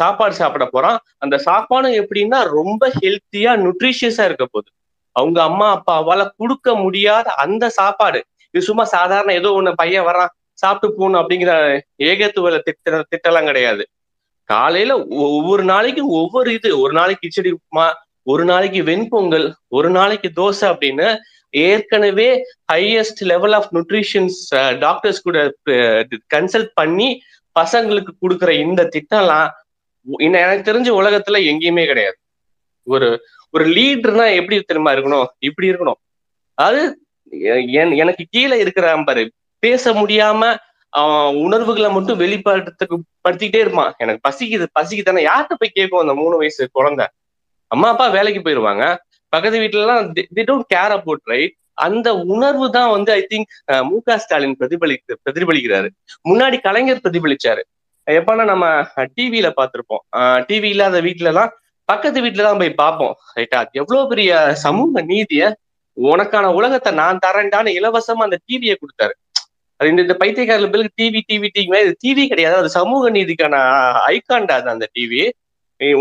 சாப்பாடு சாப்பிட போறான். அந்த சாப்பாடு எப்படின்னா ரொம்ப ஹெல்த்தியா நியூட்ரிஷியஸா இருக்க போகுது. அவங்க அம்மா அப்பாவால கொடுக்க முடியாத அந்த சாப்பாடு இது சும்மா சாதாரண ஏதோ ஒண்ணு பையன் வரான் சாப்பிட்டு போகணும் அப்படிங்கிற ஏகத்துவ திட்டலாம் கிடையாது. காலையில ஒவ்வொரு நாளைக்கும் ஒவ்வொரு இது, ஒரு நாளைக்கு கிச்சடி உப்புமா, ஒரு நாளைக்கு வெண்பொங்கல், ஒரு நாளைக்கு தோசை அப்படின்னு ஏற்கனவே highest level of nutritions doctors கூட கன்சல்ட் பண்ணி பசங்களுக்கு கொடுக்குற இந்த திட்டம்லாம் எனக்கு தெரிஞ்ச உலகத்துல எங்கேயுமே கிடையாது. ஒரு லீடர்னா எப்படி தெரியுமா இருக்கணும்? இப்படி இருக்கணும். அது எனக்கு கீழே இருக்கிறான் பாரு, பேச முடியாம உணர்வுகளை மட்டும் வெளிப்படுத்திக்கிட்டே இருப்பான். எனக்கு பசிக்குதானே யார்கிட்ட போய் கேட்கும் அந்த 3 வயசு குழந்தை? அம்மா அப்பா வேலைக்கு போயிருவாங்க, பக்கத்து வீட்டுலாம் they don't care about, right? அந்த உணர்வு தான் வந்து ஐ திங்க் M.K. ஸ்டாலின் பிரதிபலிக்கிறாரு. முன்னாடி கலைஞர் பிரதிபலிச்சாரு. எப்பன்னா நம்ம டிவியில பார்த்திருப்போம், டிவி இல்லாத வீட்டுல எல்லாம் பக்கத்து வீட்டுல தான் போய் பார்ப்போம், ரைட்டா? எவ்வளவு பெரிய சமூக நீதிய, உனக்கான உலகத்தை நான் தரேன்டான்னு இலவசமா அந்த டிவியை கொடுத்தாரு. அது இந்த பைத்தியக்காரர்கள் பேருக்கு டிவி டிவி டிவி கிடையாது, அது சமூக நீதிக்கான ஐகான்டா அந்த டிவி.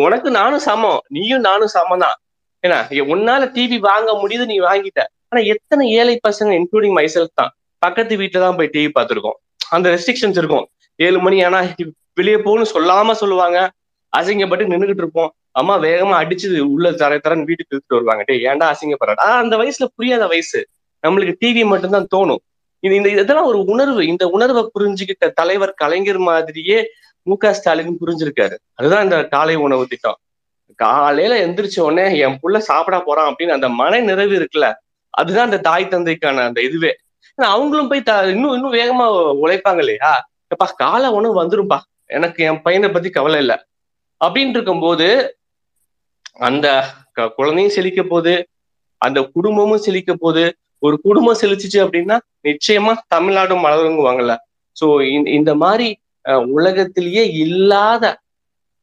உனக்கு நானும் சமம், நீயும் நானும் சமம் தான். ஏன்னா உன்னால டிவி வாங்க முடியுது, நீ வாங்கிட்ட. ஆனா எத்தனை ஏழை பசங்க இன்க்ளூடிங் மைசெல்ஃப் தான் பக்கத்து வீட்டுல தான் போய் டிவி பார்த்துருக்கோம். அந்த ரெஸ்ட்ரிக்ஷன்ஸ் இருக்கும், 7 மணி ஆனா வெளியே போகணும்னு சொல்லாம சொல்லுவாங்க, அசிங்கப்பட்டு நின்றுகிட்டு இருப்போம். அம்மா வேகமா அடிச்சு உள்ள தர தரன்னு வீட்டுக்கு எடுத்துட்டு வருவாங்க. டே ஏன்டா அசிங்கப்படுறா, அந்த வயசுல புரியாத வயசு, நம்மளுக்கு டிவி மட்டும்தான் தோணும். இந்த இதெல்லாம் ஒரு உணர்வு. இந்த உணர்வை புரிஞ்சுக்கிட்ட தலைவர் கலைஞர் மாதிரியே மு.க. ஸ்டாலின் புரிஞ்சிருக்காரு. அதுதான் இந்த காலை உணவு திட்டம். காலையில எந்திரிச்ச உடனே என் புள்ள சாப்பிட போறான் அப்படின்னு அந்த மன நிறைவு இருக்குல்ல, அதுதான் அந்த தாய் தந்தைக்கான அந்த இதுவே. ஏன்னா அவங்களும் போய் இன்னும் வேகமா உழைப்பாங்க இல்லையா. எப்பா காலை உணவு வந்துரும்பா, எனக்கு என் பையனை பத்தி கவலை இல்லை அப்படின்னு இருக்கும்போது அந்த குழந்தையும் செழிக்க போகுது, அந்த குடும்பமும் செழிக்க போகுது. ஒரு குடும்பம் செழிச்சிச்சு அப்படின்னா நிச்சயமா தமிழ்நாடும் மலருங்குவாங்கல்ல. சோ இந்த மாதிரி உலகத்திலேயே இல்லாத,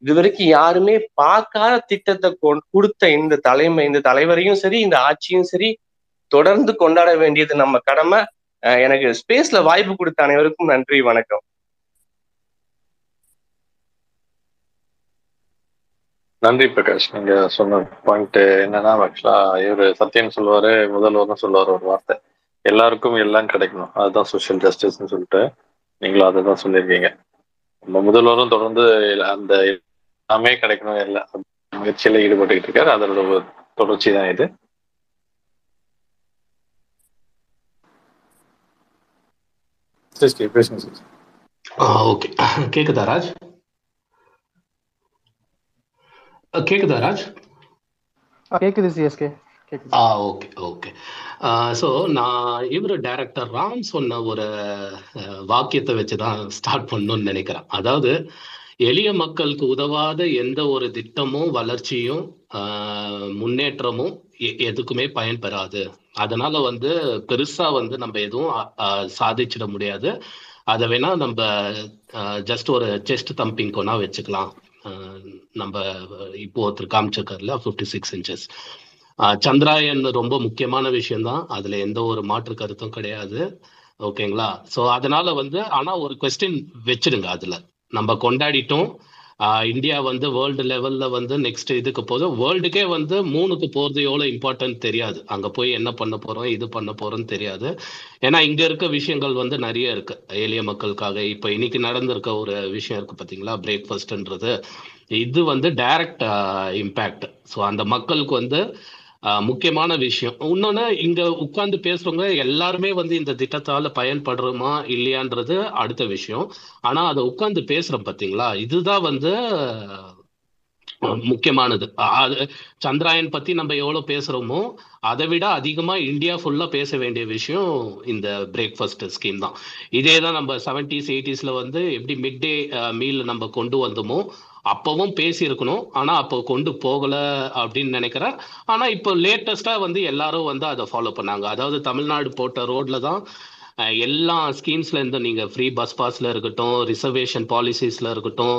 இதுவரைக்கும் யாருமே பார்க்காத திட்டத்தை கொடுத்த இந்த தலைவரையும் சரி இந்த ஆட்சியும் சரி தொடர்ந்து கொண்டாட வேண்டியது நம்ம கடமை. எனக்கு ஸ்பேஸ்ல வாய்ப்பு கொடுத்த அனைவருக்கும் நன்றி, வணக்கம். நன்றி பிரகாஷ். நீங்க சொன்ன பாயிண்ட் என்னன்னா, ஆக்சுவலா இவரு சத்தியம் சொல்லுவாரு, முதல்வரும் சொல்லுவாரு ஒரு வார்த்தை, எல்லாருக்கும் எல்லாம் கிடைக்கணும், அதுதான் சோசியல் ஜஸ்டிஸ்ன்னு சொல்லிட்டு நீங்களும் அதை தான் சொல்லியிருக்கீங்க. நம்ம முதல்வரும் தொடர்ந்து அந்த எல்லாமே கிடைக்கணும் எல்லா முயற்சியில ஈடுபட்டுக்கிட்டு இருக்காரு. அதோட தொடர்ச்சி தான் இது. கேக்குதா ராஜ்? கேக்குதா ராஜ்? கேக்குது சிஎஸ்கே. Okay okay. ஸோ நான் இவர் டைரக்டர் ராம் சொன்ன ஒரு வாக்கியத்தை வச்சு தான் ஸ்டார்ட் பண்ணணும்னு நினைக்கிறேன். அதாவது எளிய மக்களுக்கு உதவாத எந்த ஒரு திட்டமும் வளர்ச்சியும் முன்னேற்றமும் எதுக்குமே பயன்பெறாது. அதனால பெருசா நம்ம எதுவும் சாதிச்சிட முடியாது. அதை வேணா நம்ம ஜஸ்ட் ஒரு செஸ்ட் தம்பிங்கோனா வச்சுக்கலாம். நம்ம இப்போ ஒருத்தர் காமிச்சிருக்காருல 56 inches. சந்திராயன் ரொம்ப முக்கியமான விஷயம்தான், அதுல எந்த ஒரு மாற்று கருத்தும் கிடையாது. ஓகேங்களா? ஸோ அதனால ஆனா ஒரு கொஸ்டின் வச்சிருங்க, அதுல நம்ம கொண்டாடிட்டோம். இந்தியா வேர்ல்டு லெவல்ல நெக்ஸ்ட் இதுக்கு போதும். வேர்ல்டுக்கே 3க்கு போறது எவ்வளவு இம்பார்ட்டன்ட் தெரியாது, அங்க போய் என்ன பண்ண போறோம் இது பண்ண போறோம்னு தெரியாது. ஏன்னா இங்க இருக்க விஷயங்கள் நிறைய இருக்கு எளிய மக்களுக்காக. இப்ப இன்னைக்கு நடந்திருக்க ஒரு விஷயம் இருக்கு பாத்தீங்களா, பிரேக்ஃபாஸ்ட்ன்றது. இது டைரக்ட் இம்பேக்ட். ஸோ அந்த மக்களுக்கு முக்கியமான விஷயம். இன்னொன்னு, இங்க உட்கார்ந்து பேசுறவங்க எல்லாருமே இந்த திட்டத்தால பயன்படுறோமா இல்லையான்றது அடுத்த விஷயம். ஆனா அதை உட்கார்ந்து பேசுறோம் பாத்தீங்களா, இதுதான் முக்கியமானது. சந்திராயன் பத்தி நம்ம எவ்வளவு பேசுறோமோ அதை விட அதிகமா இந்தியா ஃபுல்லா பேச வேண்டிய விஷயம் இந்த பிரேக்ஃபாஸ்ட் ஸ்கீம் தான். இதே தான் நம்ம 70s 80sல எப்படி மிட் டே மீல் நம்ம கொண்டு வந்தோமோ அப்பவும் பேசியிருக்கணும். ஆனா அப்போ கொண்டு போகல அப்படின்னு நினைக்கிறேன். ஆனா இப்போ லேட்டஸ்டா எல்லாரும் அதை ஃபாலோ பண்ணாங்க. அதாவது தமிழ்நாடு போட்ட ரோட்ல தான் எல்லா ஸ்கீம்ஸ்ல இருந்தும் நீங்க ஃப்ரீ பஸ் பாஸ்ல இருக்கட்டும், ரிசர்வேஷன் பாலிசிஸ்ல இருக்கட்டும்,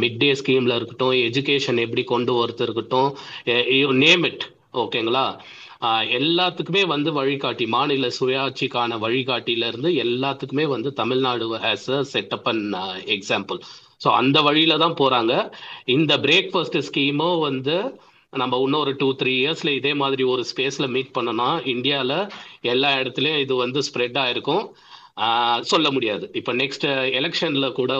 மிட் டே ஸ்கீம்ல இருக்கட்டும், எஜுகேஷன் எப்படி கொண்டு வரது இருக்கட்டும், நேம் இட். ஓகேங்களா? எல்லாத்துக்குமே வழிகாட்டி, மாநில சுயாட்சிக்கான வழிகாட்டில இருந்து எல்லாத்துக்குமே Tamil Nadu as a setup and example. So அந்த வழியில தான் போறாங்க. இந்த பிரேக்ஃபாஸ்ட் ஸ்கீமும் நம்ம இன்னொரு 2-3 yearsல இதே மாதிரி ஒரு ஸ்பேஸ்ல மீட் பண்ணனா இந்தியாவில் எல்லா இடத்துலையும் இது ஸ்ப்ரெட் ஆயிருக்கும் சொல்ல முடியாது. இப்போ நெக்ஸ்ட் எலெக்ஷன்ல கூட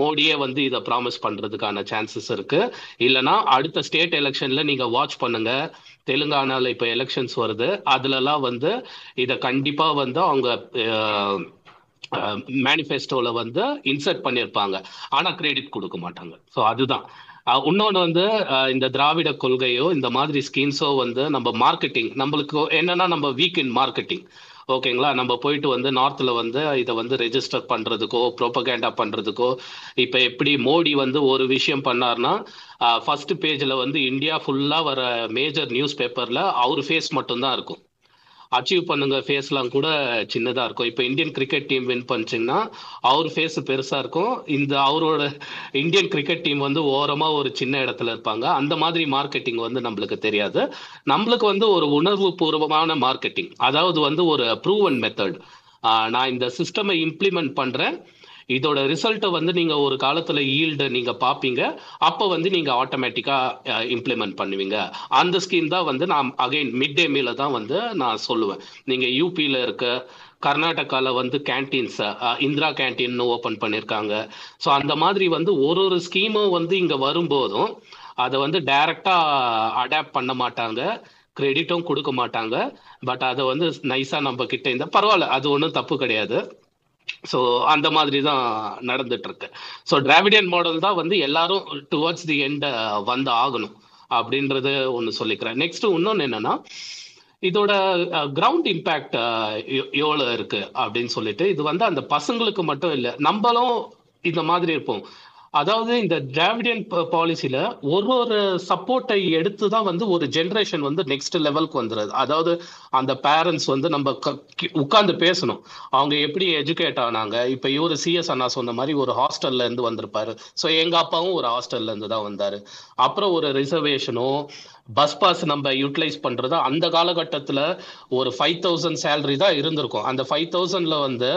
மோடியே இதை ப்ராமிஸ் பண்றதுக்கான சான்சஸ் இருக்கு. இல்லைன்னா அடுத்த ஸ்டேட் எலெக்ஷன்ல நீங்க வாட்ச் பண்ணுங்க, தெலுங்கானால இப்போ எலெக்ஷன்ஸ் வருது, அதுலலாம் இதை கண்டிப்பா அவங்க மேனிஃபெஸ்டோல இன்சர்ட் பண்ணியிருப்பாங்க. ஆனா கிரெடிட் கொடுக்க மாட்டாங்க. ஸோ அதுதான் இன்னொன்று. இந்த திராவிட கொள்கையோ இந்த மாதிரி ஸ்கீம்ஸோ நம்ம மார்க்கெட்டிங், நம்மளுக்கு என்னன்னா நம்ம வீக் இன் மார்க்கெட்டிங். ஓகேங்களா? நம்ம போயிட்டு நார்த்ல இதை ரெஜிஸ்டர் பண்றதுக்கோ ப்ரோபகேண்டா பண்றதுக்கோ, இப்ப எப்படி மோடி ஒரு விஷயம் பண்ணார்னா ஃபர்ஸ்ட் பேஜ்ல இந்தியா ஃபுல்லா வர மேஜர் நியூஸ் பேப்பர்ல அவர் ஃபேஸ் மட்டும்தான் இருக்கும். அச்சீவ் பண்ணுங்க ஃபேஸ்லாம் கூட சின்னதாக இருக்கும். இப்போ இந்தியன் கிரிக்கெட் டீம் வின் பண்ணிச்சிங்கன்னா அவர் ஃபேஸ் பெருசாக இருக்கும். இந்த அவரோட இந்தியன் கிரிக்கெட் டீம் ஓரமாக ஒரு சின்ன இடத்துல இருப்பாங்க. அந்த மாதிரி மார்க்கெட்டிங் நம்மளுக்கு தெரியாது. நம்மளுக்கு ஒரு உணர்வு பூர்வமான மார்க்கெட்டிங், அதாவது ஒரு ப்ரூவன் மெத்தட். நான் இந்த சிஸ்டமை இம்ப்ளிமெண்ட் பண்ணுறேன், இதோட ரிசல்ட்டை வந்து நீங்கள் ஒரு காலத்தில் ஈல்டு நீங்கள் பார்ப்பீங்க, அப்போ வந்து நீங்கள் ஆட்டோமேட்டிக்காக இம்ப்ளிமெண்ட் பண்ணுவீங்க. அந்த ஸ்கீம் தான் வந்து நான் அகைன் மிட் டே மீலை தான் வந்து நான் சொல்லுவேன். நீங்கள் யூபியில் இருக்க, கர்நாடகாவில் வந்து கேன்டீன்ஸை இந்திரா கேன்டீன்னு ஓப்பன் பண்ணியிருக்காங்க. ஸோ அந்த மாதிரி வந்து ஒரு ஒரு ஸ்கீமும் வந்து இங்கே வரும்போதும் அதை வந்து டைரெக்டாக அடாப்ட் பண்ண மாட்டாங்க, கிரெடிட்டும் கொடுக்க மாட்டாங்க. பட் அதை வந்து நைஸாக நம்ம கிட்ட இருந்தால் பரவாயில்ல, அது ஒன்றும் தப்பு கிடையாது. ஸோ அந்த மாதிரி தான் நடந்துட்டு இருக்கு. ஸோ டிராவிடியன் மாடல் தான் வந்து எல்லாரும் டுவர்ட்ஸ் தி எண்ட் வந்து ஆகணும் அப்படின்றது ஒன்று சொல்லிக்கிறேன். நெக்ஸ்ட் இன்னொன்று என்னன்னா, இதோட கிரவுண்ட் இம்பேக்ட் எவ்வளோ இருக்கு அப்படின்னு சொல்லிட்டு, இது வந்து அந்த பசங்களுக்கு மட்டும் இல்லை, நம்மளும் இந்த மாதிரி இருப்போம். அதாவது இந்த டிராவிடியன் பாலிசியில ஒரு ஒரு சப்போர்ட்டை எடுத்து தான் வந்து ஒரு ஜென்ரேஷன் வந்து நெக்ஸ்ட் லெவலுக்கு வந்துடுது. அதாவது அந்த பேரண்ட்ஸ் வந்து நம்ம உட்கார்ந்து பேசணும், அவங்க எப்படி எஜுகேட் ஆனாங்க. இப்போ இவர் சிஎஸ் அண்ணா சொன்ன மாதிரி ஒரு ஹாஸ்டல்ல இருந்து வந்திருப்பாரு. ஸோ எங்க அப்பாவும் ஒரு ஹாஸ்டல்ல இருந்து தான் வந்தாரு. அப்புறம் ஒரு ரிசர்வேஷனோ பஸ் பாஸ் நம்ம யூட்டிலைஸ் பண்றது, அந்த காலகட்டத்தில் ஒரு 5,000 சேலரி தான் இருந்திருக்கும். அந்த 5,000ல வந்து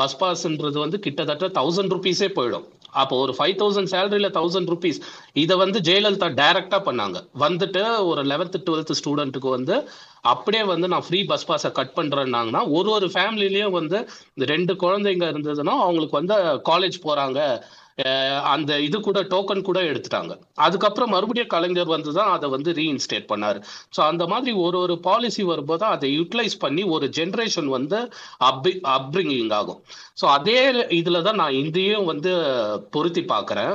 பஸ் பாஸ்ன்றது வந்து கிட்டத்தட்ட 1,000 ரூபீஸே போயிடும். அப்போ ஒரு 5,000 சேலரியில் 1,000 ரூபீஸ் இதை வந்து ஜெயலலிதா டைரக்டாக பண்ணாங்க. வந்துட்டு ஒரு 11th 12th ஸ்டூடெண்ட்டுக்கு வந்து அப்படியே வந்து நான் ஃப்ரீ பஸ் பாஸை கட் பண்ணுறேன்னாங்கன்னா, ஒரு ஒரு ஃபேமிலிலையும் வந்து 2 குழந்தைங்க இருந்ததுன்னா அவங்களுக்கு வந்து காலேஜ் போகிறாங்க, அந்த இது கூட டோக்கன் கூட எடுத்துட்டாங்க. அதுக்கப்புறம் மறுபடியும் கலைஞர் வந்து தான் அதை வந்து ரீஇன்ஸ்டேட் பண்ணார். ஸோ அந்த மாதிரி ஒரு ஒரு பாலிசி வரும்போது அதை யூட்டிலைஸ் பண்ணி ஒரு ஜென்ரேஷன் வந்து அப்ரிங்கிங் ஆகும். ஸோ அதே இதில் தான் நான் இதையும் வந்து பொருத்தி பார்க்குறேன்.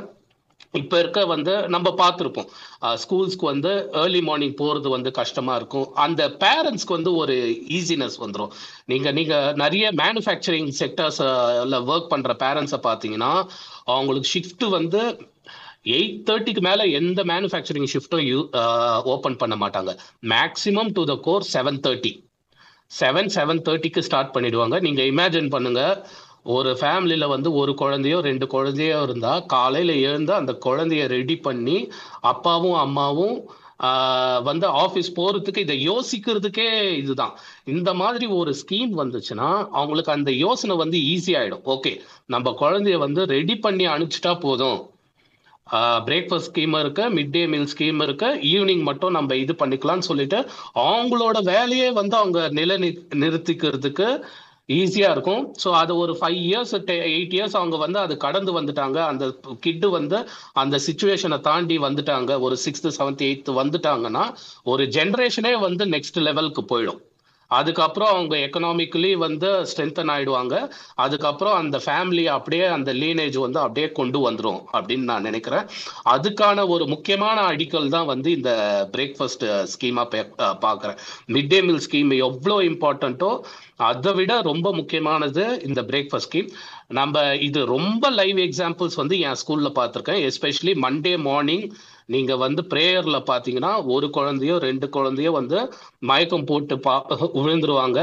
இப்போ இருக்க வந்து நம்ம பார்த்துருப்போம், ஸ்கூல்ஸ்க்கு வந்து ஏர்லி மார்னிங் போகிறது வந்து கஷ்டமாக இருக்கும். அந்த பேரண்ட்ஸ்க்கு வந்து ஒரு ஈஸினஸ் வந்துடும். நீங்கள் நிறைய மேனுஃபேக்சரிங் செக்டர்ஸில் ஒர்க் பண்ணுற பேரண்ட்ஸை பார்த்தீங்கன்னா, அவங்களுக்கு ஷிஃப்ட் வந்து 8:30க்கு மேலே எந்த மேனுஃபேக்சரிங் ஷிஃப்ட்டும் ஓப்பன் பண்ண மாட்டாங்க. Maximum to the core 7:30 start பண்ணிடுவாங்க. நீங்கள் இமேஜின் பண்ணுங்கள், ஒரு ஃபேமிலியில் வந்து ஒரு குழந்தையோ 2 குழந்தையோ இருந்தால் காலையில் எழுந்து அந்த குழந்தைய ரெடி பண்ணி அப்பாவும் அம்மாவும் வந்து ஆஃபீஸ் போகிறதுக்கு இதை யோசிக்கிறதுக்கே இதுதான். இந்த மாதிரி ஒரு ஸ்கீம் வந்துச்சுன்னா அவங்களுக்கு அந்த யோசனை வந்து ஈஸியாகிடும். ஓகே, நம்ம குழந்தைய வந்து ரெடி பண்ணி அனுப்பிச்சிட்டா போதும், பிரேக்ஃபாஸ்ட் ஸ்கீம் இருக்கு, மிட் டே மீல் ஸ்கீம் இருக்கு, ஈவினிங் மட்டும் நம்ம இது பண்ணிக்கலாம்னு சொல்லிட்டு அவங்களோட வேலையே வந்து அவங்க நிறுத்திக்கிறதுக்கு ஈஸியா இருக்கும். ஸோ அது ஒரு 5 இயர்ஸ் 8 இயர்ஸ் அவங்க வந்து அது கடந்து வந்துட்டாங்க. அந்த கிட்டு வந்து அந்த சிச்சுவேஷனை தாண்டி வந்துட்டாங்க, ஒரு 6th 7th 8th வந்துட்டாங்கன்னா ஒரு ஜென்ரேஷனே வந்து நெக்ஸ்ட் லெவலுக்கு போயிடும். அதுக்கப்புறம் அவங்க எக்கனாமிக்கலி வந்து ஸ்ட்ரென்தன் ஆயிடுவாங்க. அதுக்கப்புறம் அந்த ஃபேமிலி அப்படியே அந்த லீனேஜ் வந்து அப்படியே கொண்டு வந்துடும் அப்படின்னு நான் நினைக்கிறேன். அதுக்கான ஒரு முக்கியமான அடிக்கல் தான் வந்து இந்த பிரேக்ஃபாஸ்ட் ஸ்கீமா பார்க்குறேன். மிட் டே மீல் ஸ்கீம் எவ்வளோ இம்பார்ட்டண்ட்டோ அதை விட ரொம்ப முக்கியமானது இந்த பிரேக்ஃபாஸ்ட் ஸ்கீம். நம்ம இது ரொம்ப லைவ் எக்ஸாம்பிள்ஸ் வந்து என் ஸ்கூலில் பார்த்துருக்கேன். எஸ்பெஷலி மண்டே மார்னிங் நீங்கள் வந்து ப்ரேயரில் பார்த்தீங்கன்னா 1 குழந்தையோ 2 குழந்தையோ வந்து மயக்கம் போட்டு விழுந்துருவாங்க.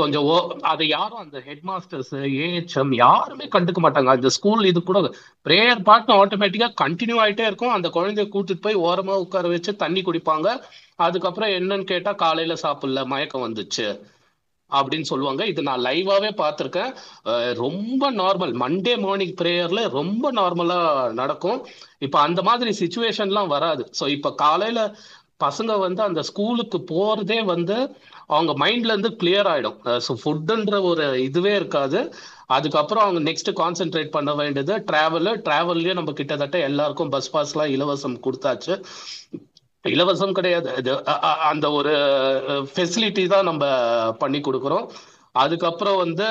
கொஞ்சம் அதை யாரும் அந்த ஹெட் மாஸ்டர்ஸ் ஏஹெச்எம் யாருமே கண்டுக்க மாட்டாங்க. அந்த ஸ்கூல் இது கூட ப்ரேயர் பாட்டு ஆட்டோமேட்டிக்காக கண்டினியூ ஆகிட்டே இருக்கும். அந்த குழந்தைய கூட்டிட்டு போய் ஓரமாக உட்கார வச்சு தண்ணி குடிப்பாங்க. அதுக்கப்புறம் என்னன்னு கேட்டால் காலையில் சாப்பிடல, மயக்கம் வந்துச்சு அப்படின்னு சொல்லுவாங்க. இது நான் லைவாவே பார்த்துருக்கேன். ரொம்ப நார்மல், மண்டே மார்னிங் ப்ரேயர்ல ரொம்ப நார்மலா நடக்கும். இப்போ அந்த மாதிரி சிச்சுவேஷன்லாம் வராது. ஸோ இப்போ காலையில பசங்க வந்து அந்த ஸ்கூலுக்கு போறதே வந்து அவங்க மைண்ட்ல இருந்து கிளியர் ஆயிடும். ஸோ ஃபுட்டுன்ற ஒரு இதுவே இருக்காது. அதுக்கப்புறம் அவங்க நெக்ஸ்ட் கான்சென்ட்ரேட் பண்ண வேண்டியது டிராவல்லேயே நம்ம கிட்டத்தட்ட எல்லாருக்கும் பஸ் பாஸ்லாம் இலவசம் கொடுத்தாச்சு. இலவசம் கிடையாது, அந்த ஒரு ஃபெசிலிட்டி தான் நம்ம பண்ணி கொடுக்குறோம். அதுக்கப்புறம் வந்து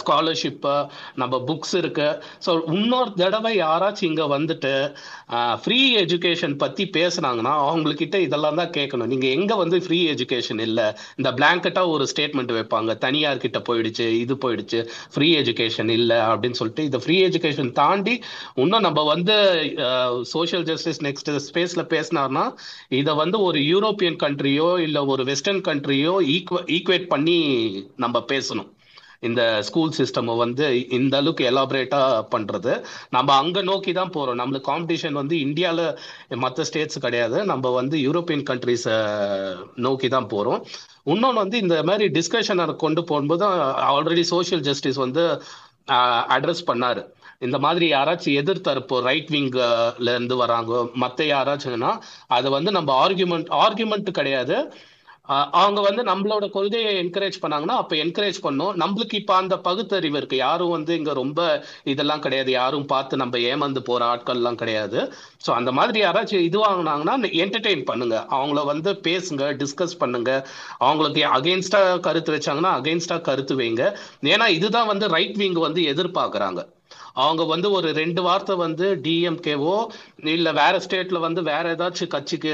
ஸ்காலர்ஷிப்பு, நம்ம புக்ஸ் இருக்கு. ஸோ இன்னொரு தடவை யாராச்சும் இங்கே வந்துட்டு ஃப்ரீ எஜுகேஷன் பற்றி பேசுனாங்கன்னா அவங்கக்கிட்ட இதெல்லாம் தான் கேட்கணும். நீங்கள் எங்கே வந்து ஃப்ரீ எஜுகேஷன் இல்லை, இந்த பிளாங்கெட்டாக ஒரு ஸ்டேட்மெண்ட் வைப்பாங்க, தனியார்கிட்ட போயிடுச்சு, இது போயிடுச்சு, ஃப்ரீ எஜுகேஷன் இல்லை அப்படின்னு சொல்லிட்டு. இதை ஃப்ரீ எஜுகேஷன் தாண்டி இன்னும் நம்ம வந்து சோஷியல் ஜஸ்டிஸ் நெக்ஸ்ட் ஸ்பேஸில் பேசினார்னா இதை வந்து ஒரு யூரோப்பியன் கண்ட்ரியோ இல்லை ஒரு வெஸ்டர்ன் கண்ட்ரியோ ஈக்குவேட் பண்ணி நம்ம பேசணும். இந்த ஸ்கூல் சிஸ்டம் வந்து இந்த அளவுக்கு எலாபரேட்டா பண்றது நம்ம அங்க நோக்கி தான் போறோம். நம்மளுக்கு காம்படிஷன் வந்து இந்தியால மற்ற ஸ்டேட்ஸ் கிடையாது, நம்ம வந்து யூரோப்பியன் கண்ட்ரிஸ் நோக்கி தான் போறோம். இன்னொன்று வந்து இந்த மாதிரி டிஸ்கஷனை கொண்டு போகும்போது ஆல்ரெடி சோஷியல் ஜஸ்டிஸ் வந்து அட்ரஸ் பண்ணாரு. இந்த மாதிரி யாராச்சும் எதிர்த்தரப்பு ரைட் விங்ல இருந்து வராங்க, மற்ற யாராச்சும்னா அதை வந்து நம்ம ஆர்குமெண்ட் கிடையாது, அவங்க வந்து நம்மளோட கொள்கையை என்கரேஜ் பண்ணாங்கன்னா அப்போ என்கரேஜ் பண்ணோம். நம்மளுக்கு இப்போ அந்த பகுத்தறிவு இருக்கு, யாரும் வந்து இங்கே ரொம்ப இதெல்லாம் கிடையாது, யாரும் பார்த்து நம்ம ஏமாந்து போகிற ஆட்கள்லாம் கிடையாது. ஸோ அந்த மாதிரி யாராச்சும் இதுவாங்கினாங்கன்னா என்டர்டெயின் பண்ணுங்க, அவங்கள வந்து பேசுங்க, டிஸ்கஸ் பண்ணுங்க, அவங்களுக்கு அகெயின்ஸ்டா கருத்து வச்சாங்கன்னா அகெயின்ஸ்டா கருத்து வைங்க. ஏன்னா இதுதான் வந்து ரைட் விங் வந்து எதிர்பார்க்குறாங்க. அவங்க வந்து ஒரு ரெண்டு வார்த்தை வந்து டிஎம்கேவோ இல்லை வேற ஸ்டேட்ல வந்து வேற ஏதாச்சும் கட்சிக்கு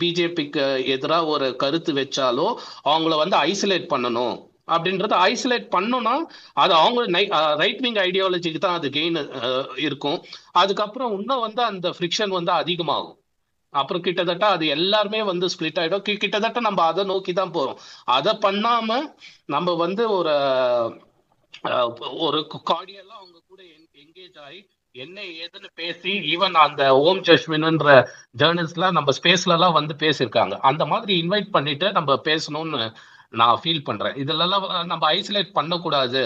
பிஜேபிக்கு எதிராக ஒரு கருத்து வச்சாலோ அவங்கள வந்து ஐசோலேட் பண்ணணும் அப்படின்றது. ஐசோலேட் பண்ணோம்னா அது அவங்க ரைட் விங் ஐடியாலஜிக்கு தான் அது கெயின் இருக்கும். அதுக்கப்புறம் இன்னும் வந்து அந்த ஃப்ரிக்ஷன் வந்து அதிகமாகும். அப்புறம் கிட்டத்தட்ட அது எல்லாருமே வந்து ஸ்பிளிட் ஆகிடும். கிட்டத்தட்ட நம்ம அதை நோக்கி தான் போகிறோம். அதை பண்ணாம நம்ம வந்து ஒரு ஒரு கார்டியெல்லாம் அவங்க கூட என்கேஜ் ஆகி என்ன ஏதுன்னு பேசி, ஈவன் அந்த ஓம் ஜஸ்மின்ன்ற ஜேர்னலிஸ்ட்லாம் நம்ம ஸ்பேஸ்லலாம் வந்து பேசியிருக்காங்க. அந்த மாதிரி இன்வைட் பண்ணிட்டு நம்ம பேசணும்னு நான் ஃபீல் பண்றேன். இதுலலாம் நம்ம ஐசோலேட் பண்ணக்கூடாது.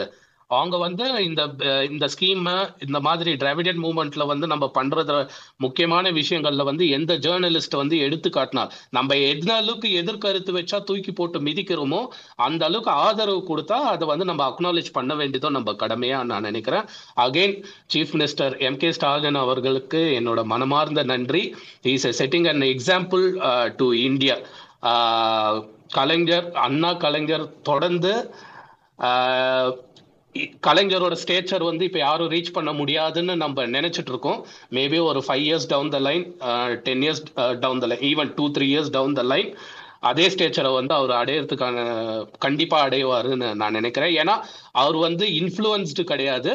அவங்க வந்து இந்த ஸ்கீமு இந்த மாதிரி டிராவிடியன் மூமெண்ட்ல வந்து நம்ம பண்றது முக்கியமான விஷயங்கள்ல வந்து எந்த ஜேர்னலிஸ்ட் வந்து எடுத்து காட்டினார், நம்ம எந்த அளவுக்கு எதிர்கருத்து வச்சா தூக்கி போட்டு மிதிக்கிறோமோ அந்த அளவுக்கு ஆதரவு கொடுத்தா அதை வந்து நம்ம அக்னாலேஜ் பண்ண வேண்டியதோ நம்ம கடமையா நான் நினைக்கிறேன். Again chief minister MK. Stalin அவர்களுக்கு என்னோட மனமார்ந்த நன்றி. Is a setting and example to India. Kalaignar Anna Kalaignar தொடர்ந்து கலைஞரோட ஸ்டேச்சர் வந்து இப்போ யாரும் ரீச் பண்ண முடியாதுன்னு நம்ம நினைச்சிட்டு இருக்கோம். மேபி ஒரு 5 years down the line, 10 years down the line, even 2-3 years down the line அதே ஸ்டேச்சரை வந்து அவர் அடையிறதுக்கான கண்டிப்பாக அடைவாருன்னு நான் நினைக்கிறேன். ஏன்னா அவர் வந்து இன்ஃப்ளூயன்ஸ்டு கிடையாது,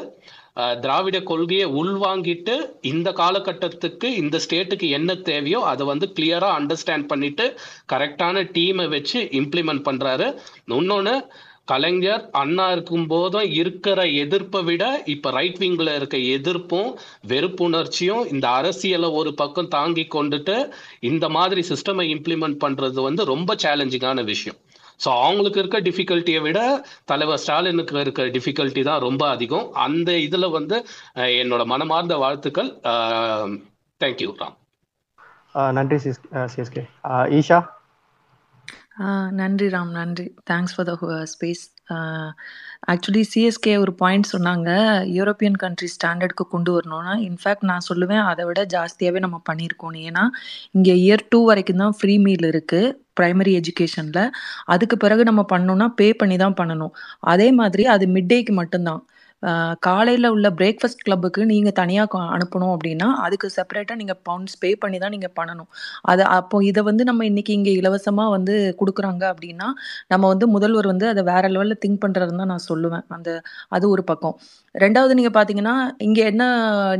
திராவிட கொள்கையை உள்வாங்கிட்டு இந்த காலகட்டத்துக்கு இந்த ஸ்டேட்டுக்கு என்ன தேவையோ அதை வந்து கிளியராக அண்டர்ஸ்டாண்ட் பண்ணிட்டு கரெக்டான டீமை வச்சு இம்ப்ளிமெண்ட் பண்ணுறாரு. இன்னொன்று, கலைஞர் அண்ணா இருக்கும் போதும் இருக்கிற எதிர்ப்பை விட இப்ப ரைட் விங்ல இருக்க எதிர்ப்பும் வெறுப்புணர்ச்சியும் இந்த அரசியலை ஒரு பக்கம் தாங்கி கொண்டுட்டு இந்த மாதிரி சிஸ்டமை இம்ப்ளிமெண்ட் பண்றது வந்து ரொம்ப சேலஞ்சிங்கான விஷயம். ஸோ அவங்களுக்கு இருக்க டிஃபிகல்ட்டியை விட தலைவர் ஸ்டாலினுக்கு இருக்க டிஃபிகல்ட்டி தான் ரொம்ப அதிகம். அந்த இதுல வந்து என்னோட மனமார்ந்த வாழ்த்துக்கள். தேங்க்யூ ராம். நன்றி சிஎஸ்கே. ஈஷா. நன்றி ராம், நன்றி. Thanks for the space. Actually CSK ஒரு பாயிண்ட் சொன்னாங்க, யூரோப்பியன் கண்ட்ரி ஸ்டாண்டர்டுக்கு கொண்டு வரணும்னா. இன்ஃபேக்ட் நான் சொல்லுவேன் அதை விட ஜாஸ்தியாகவே நம்ம பண்ணியிருக்கோம். ஏன்னா இங்கே இயர் 2 வரைக்கும் தான் ஃப்ரீ மீல் இருக்குது ப்ரைமரி எஜுகேஷனில். அதுக்கு பிறகு நம்ம பண்ணோன்னா பே பண்ணி தான் பண்ணணும். அதே மாதிரி அது மிட்டேக்கு மட்டும்தான். காலையில் உள்ள பிரேக்ஃபாஸ்ட் கிளப்புக்கு நீங்கள் தனியாக அனுப்பணும் அப்படின்னா அதுக்கு செப்பரேட்டாக நீங்கள் பவுண்ட்ஸ் பே பண்ணி தான் நீங்கள் பண்ணணும். அது அப்போது இதை வந்து நம்ம இன்றைக்கி இங்கே இலவசமாக வந்து கொடுக்குறாங்க அப்படின்னா நம்ம வந்து முதல்வர் வந்து அதை வேறு லெவலில் திங்க் பண்ணுறதுன்னு தான் நான் சொல்லுவேன். அது ஒரு பக்கம். ரெண்டாவது நீங்கள் பார்த்தீங்கன்னா இங்கே என்ன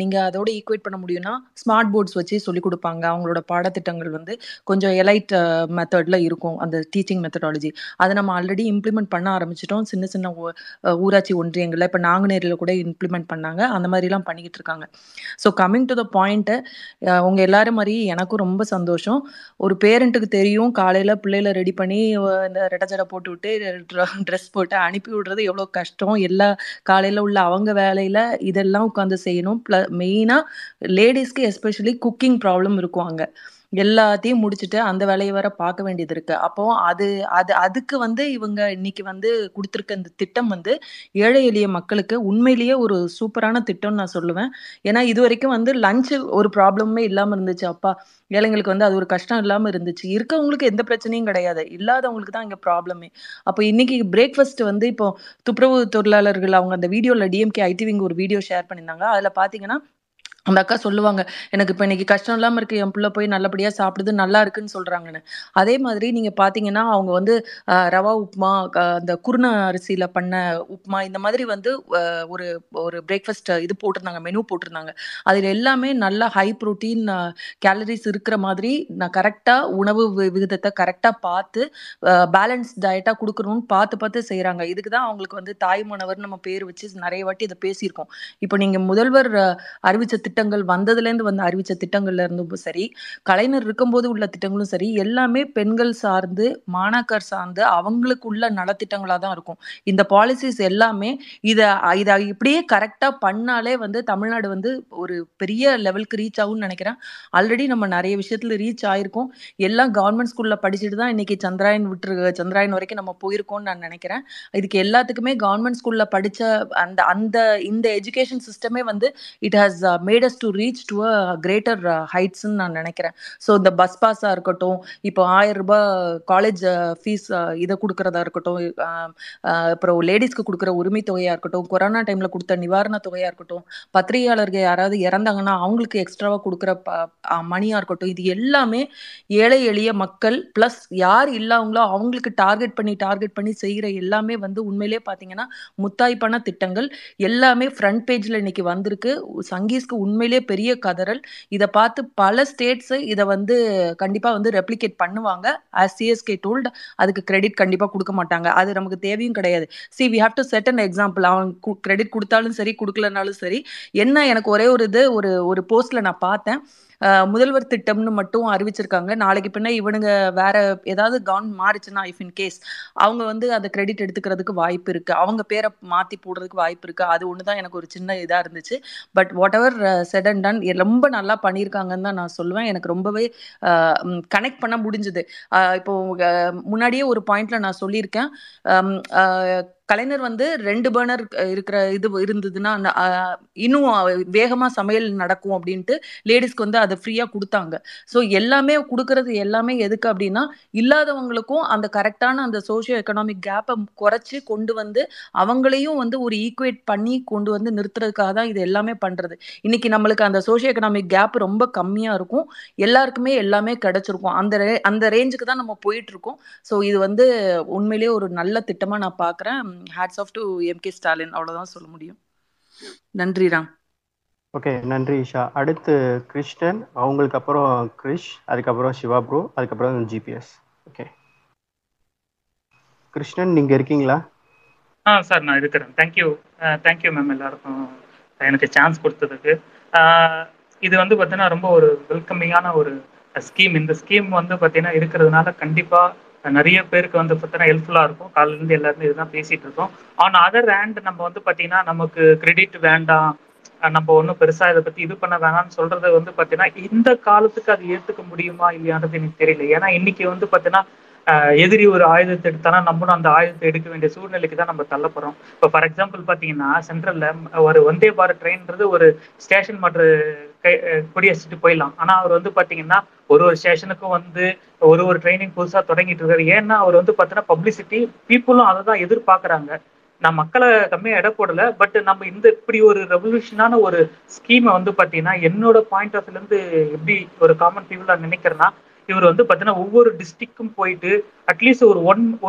நீங்கள் அதோட ஈக்குவேட் பண்ண முடியும்னா ஸ்மார்ட் போர்ட்ஸ் வச்சு சொல்லிக் கொடுப்பாங்க. அவங்களோட பாடத்திட்டங்கள் வந்து கொஞ்சம் எலைட் மெத்தடில் இருக்கும் அந்த டீச்சிங் மெத்தடாலஜி. அதை நம்ம ஆல்ரெடி இம்ப்ளிமெண்ட் பண்ண ஆரம்பிச்சிட்டோம் சின்ன சின்ன ஊராட்சி ஒன்றியங்களில். இப்போ நாங்குநேரில் கூட இம்ப்ளிமெண்ட் பண்ணாங்க. அந்த மாதிரிலாம் பண்ணிக்கிட்டு இருக்காங்க. So coming to the point, உங்கள் எல்லாரும் மாதிரி எனக்கும் ரொம்ப சந்தோஷம். ஒரு பேரண்ட்டுக்கு தெரியும் காலையில் பிள்ளைகளை ரெடி பண்ணி இந்த ரெட்டச்சடை போட்டு விட்டு ட்ரெஸ் போட்டு அனுப்பி விடுறது எவ்வளோ கஷ்டம். எல்லா காலையில் உள்ள அவங்க வேலையில இதெல்லாம் உட்காந்து செய்யணும். மெயினா லேடிஸ்க்கு எஸ்பெஷலி குக்கிங் ப்ராப்ளம் இருக்குவாங்க. எல்லாத்தையும் முடிச்சுட்டு அந்த வேலையை வர பார்க்க வேண்டியது இருக்கு. அப்போ அதுக்கு வந்து இவங்க இன்னைக்கு வந்து கொடுத்துருக்க இந்த திட்டம் வந்து ஏழை எளிய மக்களுக்கு உண்மையிலேயே ஒரு சூப்பரான திட்டம்னு நான் சொல்லுவேன். ஏன்னா இது வரைக்கும் வந்து லஞ்சு ஒரு ப்ராப்ளமே இல்லாமல் இருந்துச்சு. அப்பா ஏழைங்களுக்கு வந்து அது ஒரு கஷ்டம் இல்லாமல் இருந்துச்சு. இருக்கவங்களுக்கு எந்த பிரச்சனையும் கிடையாது, இல்லாதவங்களுக்கு தான் இங்கே ப்ராப்ளமே. அப்போ இன்னைக்கு பிரேக்ஃபாஸ்ட் வந்து இப்போ துப்புரவு தொழிலாளர்கள் அவங்க அந்த வீடியோவில் டிஎம்கே ஐடிவிங்க ஒரு வீடியோ ஷேர் பண்ணியிருந்தாங்க. அதில் பார்த்தீங்கன்னா அந்த அக்கா சொல்லுவாங்க, எனக்கு இப்போ இன்னைக்கு கஷ்டம் இல்லாமல் இருக்குது, என் பிள்ளை போய் நல்லபடியாக சாப்பிடுது, நல்லா இருக்குன்னு சொல்கிறாங்கன்னு. அதே மாதிரி நீங்கள் பார்த்தீங்கன்னா அவங்க வந்து ரவா உப்புமா, அந்த குருண அரிசியில் பண்ண உப்புமா, இந்த மாதிரி வந்து ஒரு ஒரு பிரேக்ஃபாஸ்ட் இது போட்டிருந்தாங்க, மெனு போட்டிருந்தாங்க. அதில் எல்லாமே நல்லா ஹை ப்ரோட்டீன் கேலரிஸ் இருக்கிற மாதிரி நான் கரெக்டாக உணவு விகிதத்தை கரெக்டாக பார்த்து பேலன்ஸ் டயட்டாக கொடுக்கணும்னு பார்த்து செய்கிறாங்க. இதுக்கு தான் அவங்களுக்கு வந்து தாய்மானவர் நம்ம பேர் வச்சு நிறைய வாட்டி இதை பேசியிருக்கோம். இப்போ நீங்கள் முதல்வர் அறிவிச்ச திட்டங்கள் வந்ததுலேருந்து வந்து அறிவித்த திட்டங்கள்ல இருந்தும் சரி, கலைஞர் இருக்கும்போது உள்ள திட்டங்களும் சரி, எல்லாமே பெண்கள் சார்ந்து மாணாக்கர் சார்ந்து அவங்களுக்கு உள்ள நலத்திட்டங்களாக தான் இருக்கும். இந்த பாலிசிஸ் எல்லாமே இதை இப்படியே கரெக்டாக பண்ணாலே வந்து தமிழ்நாடு வந்து ஒரு பெரிய லெவலுக்கு ரீச் ஆகும்னு நினைக்கிறேன். ஆல்ரெடி நம்ம நிறைய விஷயத்தில் ரீச் ஆகிருக்கோம். எல்லாம் கவர்மெண்ட் ஸ்கூலில் படிச்சுட்டு தான் இன்றைக்கி சந்திராயன் வரைக்கும் நம்ம போயிருக்கோம்னு நான் நினைக்கிறேன். இதுக்கு எல்லாத்துக்குமே கவர்மெண்ட் ஸ்கூலில் படித்த இந்த எஜுகேஷன் சிஸ்டமே வந்து it has made us to reach to a greater ஹைட்ஸ்ன்னு நான் நினைக்கிறேன். ஸோ இந்த பஸ் பாஸாக இருக்கட்டும், இப்போ 1000 ரூபாய் காலேஜ் ஃபீஸ் இதை கொடுக்குறதா இருக்கட்டும், அப்புறம் லேடிஸ்க்கு கொடுக்குற உரிமை தொகையாக இருக்கட்டும், கொரோனா டைமில் கொடுத்த நிவாரண தொகையாக இருக்கட்டும், பத்திரிகையாளர்கள் யாராவது இறந்தாங்கன்னா அவங்களுக்கு எக்ஸ்ட்ராவாக கொடுக்குற மணியாக இருக்கட்டும், இது எல்லாமே ஏழை எளிய மக்கள் ப்ளஸ் யார் இல்லாங்களோ அவங்களுக்கு டார்கெட் பண்ணி செய்கிற எல்லாமே வந்து உண்மையிலே பார்த்தீங்கன்னா முத்தாய்ப்பான திட்டங்கள் எல்லாமே ஃப்ரண்ட் பேஜில் இன்னைக்கு வந்திருக்கு. சங்கீஸ்க்கு உண்மையிலே பெரிய கதறல். இதை பார்த்து பல ஸ்டேட்ஸு இதை வந்து கண்டிப்பாக வந்து ரெப்ளிகேட் பண்ணுவாங்க. ஆஸ் சிஎஸ்கே டோல்ட், அதுக்கு கிரெடிட் கண்டிப்பாக கொடுக்க மாட்டாங்க. அது நமக்கு தேவையும் கிடையாது. See we have to set and example. அவன் கிரெடிட் கொடுத்தாலும் சரி கொடுக்கலனாலும் சரி. என்ன எனக்கு ஒரே ஒரு போஸ்ட்டில் நான் பார்த்தேன், முதல்வர் திட்டம்னு மட்டும் அறிவிச்சிருக்காங்க. நாளைக்கு பின்ன இவனுங்க வேற ஏதாவது கவர்மெண்ட் மாறிச்சுன்னா இஃப் இன் கேஸ் அவங்க வந்து அந்த கிரெடிட் எடுத்துக்கிறதுக்கு வாய்ப்பு இருக்குது, அவங்க பேரை மாற்றி போடுறதுக்கு வாய்ப்பு இருக்குது. அது ஒன்று தான் எனக்கு ஒரு சின்ன இதாக இருந்துச்சு. But whatever said and done, ரொம்ப நல்லா பண்ணியிருக்காங்கன்னு தான் நான் சொல்லுவேன். எனக்கு ரொம்பவே கனெக்ட் பண்ண முடிஞ்சுது. இப்போ முன்னாடியே ஒரு பாயிண்ட்ல நான் சொல்லியிருக்கேன், கலைஞர் வந்து 2 பர்னர் இருக்கிற இது இருந்ததுன்னா இன்னும் வேகமாக சமையல் நடக்கும் அப்படின்ட்டு லேடிஸ்க்கு வந்து அதை ஃப்ரீயாக கொடுத்தாங்க. ஸோ எல்லாமே கொடுக்கறது எல்லாமே எதுக்கு அப்படின்னா இல்லாதவங்களுக்கும் அந்த கரெக்டான அந்த சோஷியோ எக்கனாமிக் கேப்பை குறைச்சி கொண்டு வந்து அவங்களையும் வந்து ஒரு ஈக்குவேட் பண்ணி கொண்டு வந்து நிறுத்துறதுக்காக தான் இது எல்லாமே பண்ணுறது. இன்னைக்கு நம்மளுக்கு அந்த சோஷியோ எக்கனாமிக் கேப் ரொம்ப கம்மியாக இருக்கும், எல்லாருக்குமே எல்லாமே கிடைச்சிருக்கும். அந்த ரேஞ்சுக்கு தான் நம்ம போயிட்டுருக்கோம். ஸோ இது வந்து உண்மையிலேயே ஒரு நல்ல திட்டமாக நான் பார்க்குறேன். Hats off to M.K. Stalin. அவ்வளவுதான் சொல்ல முடியும். நன்றி ராம். ஓகே, நன்றி ஈஷா. அடுத்து கிருஷ்ணன், அவங்களுக்கு அப்புறம் கிரிஷ், அதுக்கப்புறம் சிவா ப்ரோ, அதுக்கப்புறம் ஜிபிஎஸ். ஓகே கிருஷ்ணன், நீங்க இருக்கீங்களா? சார் நான் இருக்கிறேன். தேங்க்யூ மேம் எல்லாருக்கும் எனக்கு சான்ஸ் கொடுத்ததுக்கு. இது வந்து பார்த்தீங்கன்னா ரொம்ப ஒரு வெல்கமிங்கான ஒரு ஸ்கீம். இந்த ஸ்கீம் வந்து பார்த்தீங்கன்னா இருக்கிறதுனால கண்டிப்பா நிறைய பேருக்கு வந்து பார்த்தீங்கன்னா ஹெல்ப்ஃபுல்லாக இருக்கும். காலையிலேருந்து எல்லாருமே இதுதான் பேசிகிட்டு இருக்கோம். ஆன் அதர் ஹேண்ட் நம்ம வந்து பார்த்தீங்கன்னா நமக்கு கிரெடிட் வேண்டாம், நம்ம ஒன்றும் பெருசாக இதை பற்றி இது பண்ண வேணாம்னு சொல்கிறது வந்து பார்த்தீங்கன்னா இந்த காலத்துக்கு அது ஏற்றுக்க முடியுமா இல்லையான்றது எனக்கு தெரியல. ஏன்னா இன்றைக்கி வந்து பார்த்தீங்கன்னா எதிரி ஒரு ஆயுதத்தை எடுத்தானா நம்மளும் அந்த ஆயுதத்தை எடுக்க வேண்டிய சூழ்நிலைக்கு தான் நம்ம தள்ளப்படுறோம். இப்போ ஃபார் எக்ஸாம்பிள் பார்த்தீங்கன்னா சென்ட்ரலில் ஒரு வந்தே பாரத் ட்ரெயின்றது ஒரு ஸ்டேஷன் மற்ற குடியரசிட்டு போயிடலாம். ஆனால் அவர் வந்து பார்த்தீங்கன்னா ஒரு ஸ்டேஷனுக்கும் வந்து ஒரு ட்ரெயினிங் புதுசாக தொடங்கிட்டு இருக்காரு. ஏன்னா அவர் வந்து பார்த்தீங்கன்னா பப்ளிசிட்டி பீப்புளும் அதை தான் எதிர்பார்க்குறாங்க. நான் மக்களை கம்மியாக இட போடல, பட் நம்ம இந்த இப்படி ஒரு ரெவல்யூஷனான ஒரு ஸ்கீமை வந்து பார்த்தீங்கன்னா என்னோட பாயிண்ட் ஆஃப் வியூலேருந்து எப்படி ஒரு காமன் பீப்புளாக நினைக்கிறேன்னா இவர் வந்து பார்த்தீங்கன்னா ஒவ்வொரு டிஸ்ட்ரிக்டும் போயிட்டு அட்லீஸ்ட்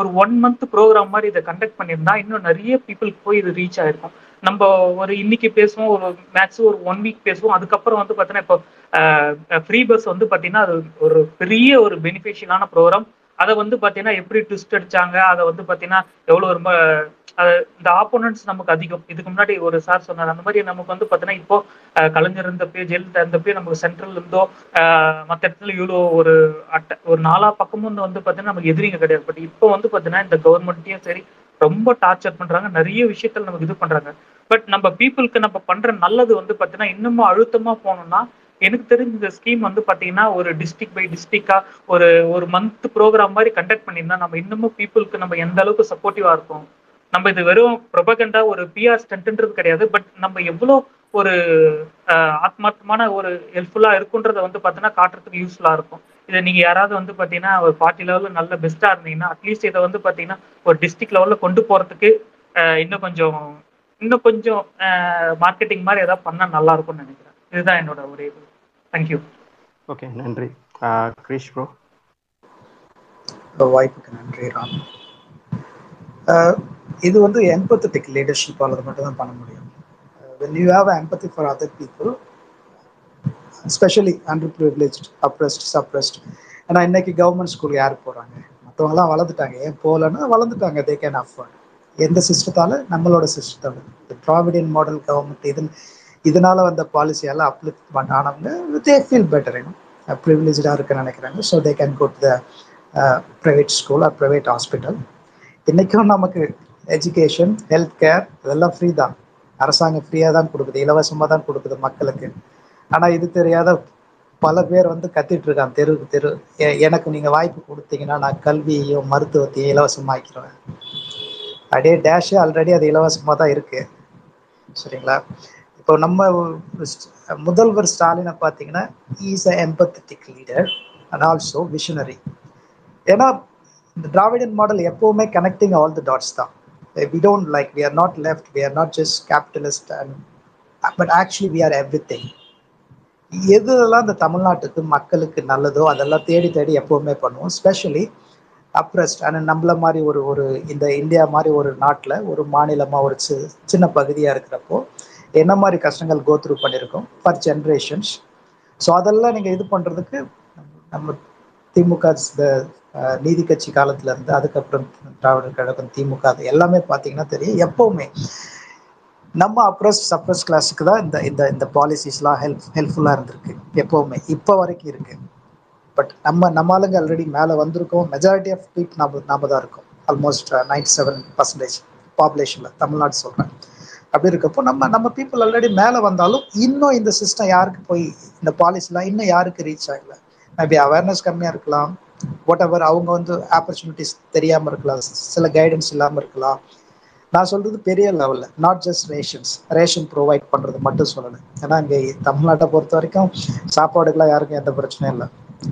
ஒரு ஒன் மந்த் ப்ரோக்ராம் மாதிரி இதை கண்டக்ட் பண்ணியிருந்தா இன்னும் நிறைய பீப்புளுக்கு போய் இது ரீச் ஆகிருக்கும். நம்ம ஒரு இன்னைக்கு பேசுவோம், ஒரு மேக்ஸிமம் ஒரு 1 வீக் பேசுவோம். அதுக்கப்புறம் வந்து பார்த்தீங்கன்னா இப்போ ஃப்ரீ பஸ் வந்து பார்த்தீங்கன்னா அது ஒரு பெரிய ஒரு பெனிஃபிஷியலான ப்ரோக்ராம். அதை வந்து பார்த்தீங்கன்னா எப்படி ட்விஸ்ட் அடிச்சாங்க, அதை வந்து பார்த்தீங்கன்னா எவ்வளோ ரொம்ப இந்த ஆப்போனன்ட்ஸ் நமக்கு அதிகம். இதுக்கு முன்னாடி ஒரு சார் சொன்னார் அந்த மாதிரி நமக்கு வந்து பார்த்தீங்கன்னா இப்போ கலைஞர் இருந்தப்போ ஜெயலலிதா இருந்தப்போ நமக்கு சென்ட்ரல் இருந்தோ மற்ற இடத்துல இவ்வளோ ஒரு அட்டை ஒரு 4 பக்கமும் வந்து பார்த்தீங்கன்னா நமக்கு எதிரிங்க கிடையாது. பட் இப்போ வந்து பார்த்தீங்கன்னா இந்த கவர்மெண்ட்டையும் சரி ரொம்ப டார்ச்சர் பண்றாங்க, நிறைய விஷயத்துல நமக்கு இது பண்றாங்க. பட் நம்ம பீப்புளுக்கு நம்ம பண்ற நல்லது வந்து பார்த்தீங்கன்னா இன்னமும் அழுத்தமா போனோம்னா எனக்கு தெரிஞ்ச இந்த ஸ்கீம் வந்து பார்த்தீங்கன்னா ஒரு டிஸ்ட்ரிக்ட் பை டிஸ்ட்ரிக்டா ஒரு மந்த் ப்ரோக்ராம் மாதிரி கண்டக்ட் பண்ணியிருந்தா நம்ம இன்னமும் பீப்புளுக்கு நம்ம எந்த அளவுக்கு சப்போர்ட்டிவா இருக்கும். நம்ம இது வெறும் ப்ரொபகண்டா ஒரு பிஆர் ஸ்டண்ட்ன்றது கிடையாது. பட் நம்ம எவ்வளோ ஒரு ஆத்மார்த்தமான ஒரு ஹெல்ப்ஃபுல்லா இருக்குன்றத வந்து பார்த்தீங்கன்னா காட்டுறதுக்கு யூஸ்ஃபுல்லா இருக்கும். இதை நீங்க யாராவது வந்து பார்த்தீங்கன்னா ஒரு பார்ட்டி லெவலில் நல்ல பெஸ்டா இருந்தீங்கன்னா அட்லீஸ்ட் இதை வந்து பார்த்தீங்கன்னா ஒரு டிஸ்ட்ரிக்ட் லெவலில் கொண்டு போறதுக்கு இன்னும் கொஞ்சம் மார்க்கெட்டிங் மாதிரி ஏதாவது பண்ணா நல்லா இருக்கும்னு நினைக்கிறேன். இதுதான் என்னோட ஒரே இது. தேங்க்யூ. ஓகே, நன்றி கிரீஷ் ப்ரோ. வாய்ப்புக்கு நன்றி ராம். இது வந்து எம்பத்தட்டிக் லீடர்ஷிப்பால் அது மட்டும் தான் பண்ண முடியும். when you have empathy for other people, especially underprivileged, oppressed, suppressed. ஏன்னா இன்னைக்கு கவர்மெண்ட் ஸ்கூல் யார் போகிறாங்க? மற்றவங்களாம் வளர்ந்துட்டாங்க. ஏன் போகலன்னா வளர்ந்துட்டாங்க, they can afford. எந்த சிஸ்டத்தால்? நம்மளோட சிஸ்டத்தால். இந்த திராவிடியன் மாடல் கவர்மெண்ட் இதுன்னு இதனால வந்த பாலிசியால அப்லிஃப்ட் ஆனவங்க தே ஃபீல் பெட்டர், ப்ரிவிலேஜாக இருக்குன்னு நினைக்கிறாங்க. So they can go to the private school or private hospital. இன்றைக்கும் நமக்கு எஜுகேஷன், ஹெல்த் கேர் இதெல்லாம் ஃப்ரீ தான், அரசாங்கம் ஃப்ரீயாக தான் கொடுக்குது, இலவசமாக தான் கொடுக்குது மக்களுக்கு. ஆனால் இது தெரியாத பல பேர் கத்திட்டு இருக்காங்க தெருவுக்கு தெரு, எனக்கு நீங்கள் வாய்ப்பு கொடுத்தீங்கன்னா நான் கல்வியையும் மருத்துவத்தையும் இலவசமாக்கிடுவேன். அப்படியே டேஷே ஆல்ரெடி அது இலவசமாக தான் இருக்குது, சரிங்களா? இப்போ நம்ம முதல்வர் ஸ்டாலினை பார்த்தீங்கன்னா is a empathetic leader and also visionary. ஏன்னா திராவிடன் மாடல் எப்போவுமே கனெக்டிங் ஆல் தி டாட்ஸ் தான். We don't like, we are not left, we are not just capitalist, but actually we are everything. எதுலாம் இந்த தமிழ்நாட்டுக்கு மக்களுக்கு நல்லதோ அதெல்லாம் தேடி தேடி எப்போவுமே பண்ணுவோம். ஸ்பெஷலி அப்ரஸ்ட் ஆனால் நம்மளை மாதிரி ஒரு இந்த இந்தியா மாதிரி ஒரு நாட்டில் ஒரு மாநிலமாக ஒரு சின்ன பகுதியாக இருக்கிறப்போ என்ன மாதிரி கஷ்டங்கள் கோத்ரூ பண்ணியிருக்கோம் ஃபார் ஜென்ரேஷன்ஸ். ஸோ அதெல்லாம் நீங்கள் இது பண்ணுறதுக்கு நம்ம திமுக இந்த நீதி கட்சி காலத்துல இருந்து அதுக்கப்புறம் திராவிடர் கழகம் திமுக அது எல்லாமே பார்த்தீங்கன்னா தெரியும் எப்பவுமே நம்ம அப்ரஸ் சப்ரஸ் கிளாஸுக்கு தான் இந்த இந்த பாலிசிஸ்லாம் ஹெல்ப்ஃபுல்லாக இருந்திருக்கு எப்போவுமே, இப்போ வரைக்கும் இருக்கு. பட் நம்ம ஆளுங்க ஆல்ரெடி மேலே வந்திருக்கோம். மெஜாரிட்டி ஆஃப் பீப்புள் நாம தான் இருக்கோம். ஆல்மோஸ்ட் 97% பாப்புலேஷனில் தமிழ்நாடு சொல்கிறேன். அப்படி இருக்கப்போ நம்ம பீப்புள் ஆல்ரெடி மேலே வந்தாலும் இன்னும் இந்த சிஸ்டம் யாருக்கு போய் இந்த பாலிசிலாம் இன்னும் யாருக்கு ரீச் ஆகலை. மேபி அவேர்னஸ் கம்மியாக இருக்கலாம், வாட்எவர் அவங்க ஆப்பர்ச்சுனிட்டிஸ் தெரியாமல் இருக்கலாம், சில கைடன்ஸ் இல்லாமல் இருக்கலாம். நான் சொல்கிறது பெரிய லெவலில், நாட் ஜஸ்ட் ரேஷன் ப்ரொவைட் பண்ணுறது மட்டும் சொல்லலை. ஏன்னா இங்கே தமிழ்நாட்டை பொறுத்த வரைக்கும் சாப்பாடுக்கெலாம் யாருக்கும் எந்த பிரச்சனையும் இல்லை,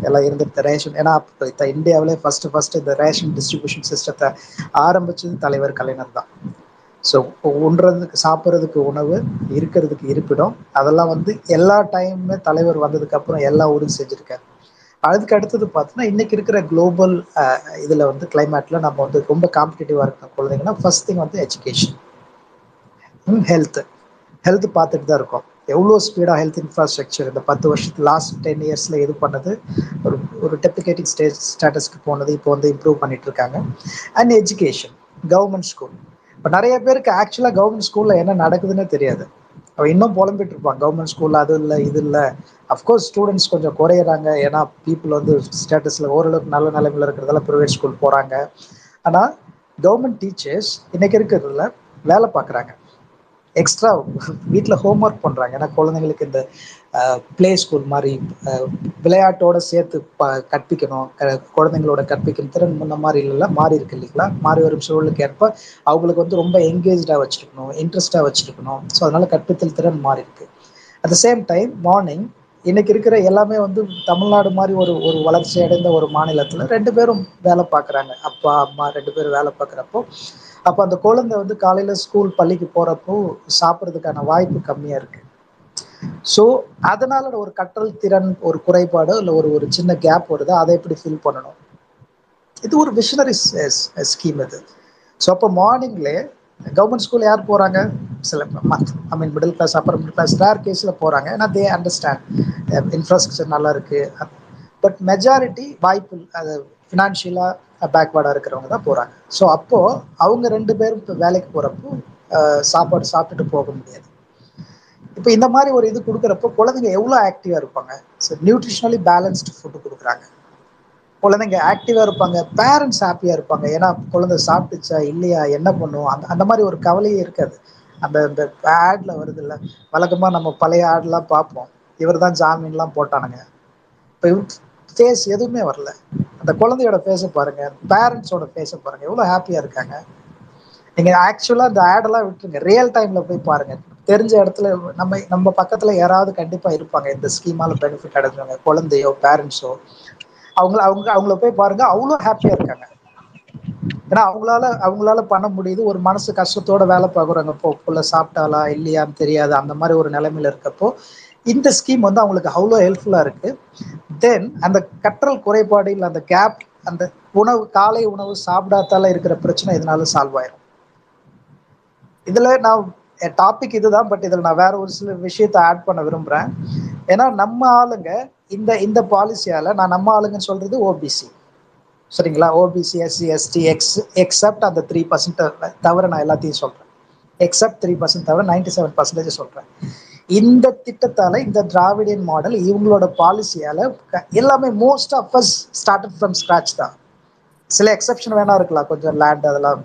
எல்லாம் இருந்துட்டு ரேஷன். ஏன்னா இந்தியாவிலே ஃபஸ்ட்டு இந்த ரேஷன் டிஸ்ட்ரிபியூஷன் சிஸ்டத்தை ஆரம்பித்தது தலைவர் கலைஞர் தான். ஸோ உண்றதுக்கு சாப்பிட்றதுக்கு உணவு, இருக்கிறதுக்கு இருப்பிடம், அதெல்லாம் எல்லா டைமுமே தலைவர் வந்ததுக்கப்புறம் எல்லா ஊரும் செஞ்சுருக்காரு. அதுக்கு அடுத்தது பார்த்தோன்னா இன்றைக்கி இருக்கிற குளோபல் இதில் கிளைமேட்டில் நம்ம ரொம்ப காம்படிட்டிவாக இருக்கிற குழந்தைங்கன்னா ஃபர்ஸ்ட் திங் எஜுகேஷன், ஹெல்த் பார்த்துட்டு தான் இருக்கோம். எவ்வளோ ஸ்பீடாக ஹெல்த் இன்ஃப்ராஸ்ட்ரக்சர் இந்த 10 வருஷத்து லாஸ்ட் 10 இயர்ஸில் இது பண்ணது ஒரு டெப்ளிகேட்டிங் ஸ்டேட்டஸ்க்கு போனது, இப்போ இம்ப்ரூவ் பண்ணிட்டு இருக்காங்க. And education government school. இப்போ நிறைய பேருக்கு ஆக்சுவலாக கவர்மெண்ட் ஸ்கூலில் என்ன நடக்குதுன்னே தெரியாது, அவன் இன்னும் புலம்பிட்டு இருப்பான் கவர்மெண்ட் ஸ்கூலில் அது இல்லை இது இல்லை. அஃப்கோர்ஸ் ஸ்டூடெண்ட்ஸ் கொஞ்சம் குறையிறாங்க, ஏன்னா பீப்புள் ஸ்டேட்டஸில் ஓரளவுக்கு நல்ல நிலைமையில் இருக்கிறதால ப்ரைவேட் ஸ்கூல் போகிறாங்க. ஆனால் கவர்மெண்ட் டீச்சர்ஸ் இன்றைக்கி இருக்கிறதுல வேலை பார்க்குறாங்க, எக்ஸ்ட்ரா வீட்டில் ஹோம் ஒர்க் பண்ணுறாங்க. ஏன்னா குழந்தைங்களுக்கு இந்த பிளே ஸ்கூல் மாதிரி விளையாட்டோடு சேர்த்து கற்பிக்கணும், குழந்தைங்களோட கற்பிக்கும் திறன் முன்ன மாதிரி இல்லைல்ல மாறி இருக்கு இல்லைங்களா? மாறி வரும் சூழலுக்கு ஏற்ப அவங்களுக்கு ரொம்ப என்கேஜாக வச்சுருக்கணும், இன்ட்ரெஸ்டாக வச்சுருக்கணும். ஸோ அதனால் கற்பித்தல் திறன் மாறி இருக்கு. At the same time morning இன்றைக்கி இருக்கிற எல்லாமே தமிழ்நாடு மாதிரி ஒரு வளர்ச்சி அடைந்த ஒரு மாநிலத்தில் 2 பேரும் வேலை பார்க்குறாங்க, அப்பா அம்மா 2 பேரும் வேலை பார்க்குறப்போ அப்போ அந்த குழந்தை காலையில் ஸ்கூல் பள்ளிக்கு போகிறப்போ சாப்பிட்றதுக்கான வாய்ப்பு கம்மியாக இருக்குது. ஸோ அதனால் ஒரு கற்றல் திறன் ஒரு குறைபாடு இல்லை ஒரு சின்ன கேப் வருது, அதை எப்படி ஃபில் பண்ணணும்? இது ஒரு விஷனரி ஸ்கீம் இது. ஸோ அப்போ மார்னிங்லேயே கவர்மெண்ட் ஸ்கூல் யார் போகிறாங்க? சில middle class upper middle class rare கேஸில் போகிறாங்க, ஏன்னா தே அண்டர்ஸ்டாண்ட் இன்ஃப்ராஸ்ட்ரக்சர் நல்லா இருக்குது. பட் மெஜாரிட்டி வாய்ப்பு அது ஃபினான்ஷியலாக பேக்வேர்டாக இருக்கிறவங்க தான் போகிறாங்க. ஸோ அப்போது அவங்க 2 பேரும் இப்போ வேலைக்கு போகிறப்போ சாப்பாடு சாப்பிட்டுட்டு போக முடியாது. இப்போ இந்த மாதிரி ஒரு இது கொடுக்குறப்போ குழந்தைங்க எவ்வளோ ஆக்டிவாக இருப்பாங்க. ஸோ நியூட்ரிஷனலி பேலன்ஸ்டு ஃபுட்டு கொடுக்குறாங்க, குழந்தைங்க ஆக்டிவாக இருப்பாங்க, பேரண்ட்ஸ் ஹாப்பியாக இருப்பாங்க. ஏன்னா குழந்தை சாப்பிட்டுச்சா இல்லையா என்ன பண்ணுவோம் அந்த மாதிரி ஒரு கவலையே இருக்காது. அந்த ஆடில் வருது இல்லை, வழக்கமாக நம்ம பழைய ஆடெலாம் பார்ப்போம், இவர் தான் ஜாமீன்லாம் போட்டானுங்க, இப்போ ஃபேஸ் எதுவுமே வரல. அந்த குழந்தையோட ஃபேஸை பாருங்கள், பேரண்ட்ஸோட ஃபேஸை பாருங்கள், எவ்வளோ ஹாப்பியாக இருக்காங்க. நீங்கள் ஆக்சுவலாக அந்த ஆடெல்லாம் விட்டுருங்க, ரியல் டைமில் போய் பாருங்கள். தெரிஞ்ச இடத்துல நம்ம பக்கத்தில் யாராவது கண்டிப்பாக இருப்பாங்க இந்த ஸ்கீமால் பெனிஃபிட் அடைஞ்சவங்க, குழந்தையோ பேரண்ட்ஸோ அவங்கள போய் பாருங்க, அவ்வளோ ஹாப்பியாக இருக்காங்க. ஏன்னா அவங்களால பண்ண முடியுது. ஒரு மனசு கஷ்டத்தோட வேலை பார்க்குறாங்க, புள்ள சாப்பிட்டாலா இல்லையான்னு தெரியாது, அந்த மாதிரி ஒரு நிலைமையில இருக்கப்போ இந்த ஸ்கீம் அவங்களுக்கு அவ்வளோ ஹெல்ப்ஃபுல்லாக இருக்கு. தென் அந்த கற்றல் குறைபாடு இல்லை அந்த கேப், அந்த உணவு காலை உணவு சாப்பிடாதால இருக்கிற பிரச்சனை இதனால சால்வ் ஆயிரும். இதுல நான் டாபிக் இதுதான், பட் இதில் நான் வேற ஒரு சில விஷயத்தை ஆட் பண்ண விரும்புகிறேன். ஏன்னா நம்ம ஆளுங்க இந்த பாலிசியால் நம்ம ஆளுங்கன்னு சொல்கிறது ஓபிசி, சரிங்களா? ஓபிசி எஸ்சி எஸ்டி எக்ஸப்ட் அந்த 3% தவிர நான் எல்லாத்தையும் சொல்கிறேன், எக்ஸப்ட் 3% தவிர 97% சொல்கிறேன். இந்த திட்டத்தால் இந்த திராவிடியன் மாடல் இவங்களோட பாலிசியால் எல்லாமே most of us started from scratch தான். சில எக்ஸப்ஷன் வேணா இருக்கலாம், கொஞ்சம் லேண்ட் அதெல்லாம்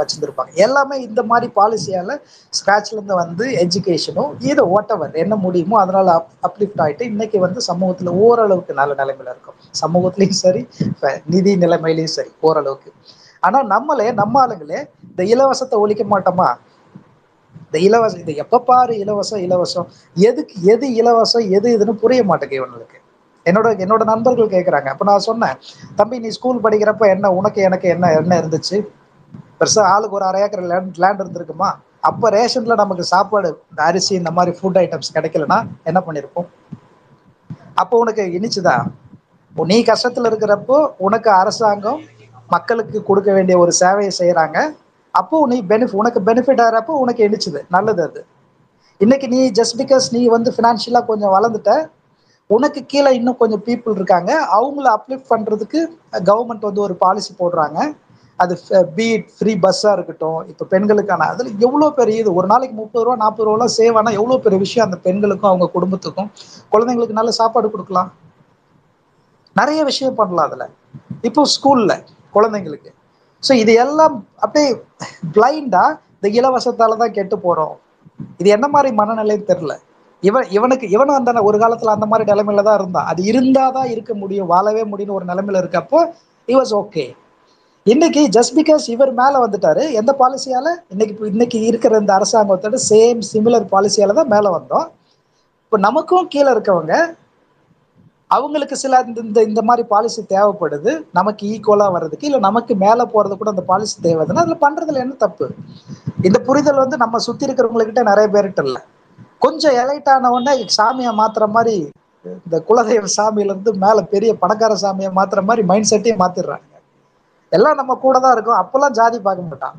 வச்சுருந்துருப்பாங்க. எல்லாமே இந்த மாதிரி பாலிசியால் ஸ்க்ராட்ச்லேருந்து வந்து எஜுகேஷனும் இது வாட் எவர் என்ன முடியுமோ அதனால் அப்லிஃப்ட் ஆகிட்டு இன்றைக்கி வந்து சமூகத்தில் ஓரளவுக்கு நல்ல நிலைமையில் இருக்கும். சமூகத்துலேயும் சரி, நிதி நிலைமையிலையும் சரி ஓரளவுக்கு. ஆனால் நம்மளே நம்ம ஆளுங்களே இந்த இலவசத்தை ஒழிக்க மாட்டோமா? இந்த இலவசம் இது எப்போ பாரு இலவசம் இலவசம், எதுக்கு எது இலவசம் எது இதுன்னு புரிய மாட்டேங்குது இவங்களுக்கு. என்னோட நண்பர்கள் கேட்குறாங்க. அப்போ நான் சொன்னேன், தம்பி நீ ஸ்கூல் படிக்கிறப்ப என்ன உனக்கு எனக்கு என்ன என்ன இருந்துச்சு? பெருசாக ஆளுக்கு ஒரு 1/2 ஏக்கர் லேண்ட் இருந்திருக்குமா? அப்போ ரேஷனில் நமக்கு சாப்பாடு அரிசி இந்த மாதிரி ஃபுட் ஐட்டம்ஸ் கிடைக்கலன்னா என்ன பண்ணியிருப்போம்? அப்போ உனக்கு இனிச்சுதா? நீ கஷ்டத்தில் இருக்கிறப்போ உனக்கு அரசாங்கம் மக்களுக்கு கொடுக்க வேண்டிய ஒரு சேவையை செய்கிறாங்க. அப்போ நீ உனக்கு பெனிஃபிட் ஆகிறப்போ உனக்கு இனிச்சுது, நல்லது. அது இன்னைக்கு நீ ஜஸ்ட் பிகாஸ் நீ வந்து ஃபினான்ஷியலாக கொஞ்சம் வளர்ந்துட்ட, உனக்கு கீழே இன்னும் கொஞ்சம் பீப்புள் இருக்காங்க, அவங்கள அப்லிஃப்ட் பண்ணுறதுக்கு கவர்மெண்ட் வந்து ஒரு பாலிசி போடுறாங்க. அது பீட் ஃப்ரீ பஸ்ஸாக இருக்கட்டும், இப்போ பெண்களுக்கான அதில் எவ்வளோ பெரிய இது, ஒரு நாளைக்கு 30 ரூபா 40 ரூபாலாம் சேவ் ஆனால் எவ்வளோ பெரிய விஷயம் அந்த பெண்களுக்கும் அவங்க குடும்பத்துக்கும். குழந்தைங்களுக்கு நல்ல சாப்பாடு கொடுக்கலாம், நிறைய விஷயம் பண்ணலாம் அதில். இப்போ ஸ்கூலில் குழந்தைங்களுக்கு ஸோ இது எல்லாம் அப்படியே பிளைண்டாக இந்த இலவசத்தால் தான் கெட்டு போகிறோம். இது என்ன மாதிரி மனநிலைன்னு தெரில. இவனும் அந்த ஒரு காலத்தில் அந்த மாதிரி நிலைமையில தான் இருந்தான். அது இருந்தால் தான் இருக்க முடியும், வாழவே முடியும்னு ஒரு நிலைமையில இருக்கப்போ இட் வாஸ் ஓகே. இன்னைக்கு ஜஸ்ட் பிகாஸ் இவர் மேலே வந்துட்டாரு, எந்த பாலிசியால்? இன்னைக்கு இருக்கிற இந்த அரசாங்கத்தோட சேம் சிமிலர் பாலிசியால் தான் மேலே வந்தோம். இப்போ நமக்கும் கீழே இருக்கவங்க அவங்களுக்கு சில இந்த மாதிரி பாலிசி தேவைப்படுது நமக்கு ஈக்குவலாக வர்றதுக்கு, இல்லை நமக்கு மேலே போகிறது கூட அந்த பாலிசி தேவைன்னா அதில் பண்ணுறதுல என்ன தப்பு? இந்த புரிதல் வந்து நம்ம சுற்றி இருக்கிறவங்கக்கிட்ட நிறைய பேர்கிட்ட இல்லை. கொஞ்சம் எலைட்டானவொடனே சாமியை மாற்றுற மாதிரி, இந்த குலதெய்வ சாமியிலேருந்து மேலே பெரிய பணக்கார சாமியை மாற்றுற மாதிரி மைண்ட் செட்டையும் மாற்றிடுறாங்க. எல்லாம் நம்ம கூட தான் இருக்கும். அப்போல்லாம் ஜாதி பார்க்க மாட்டான்.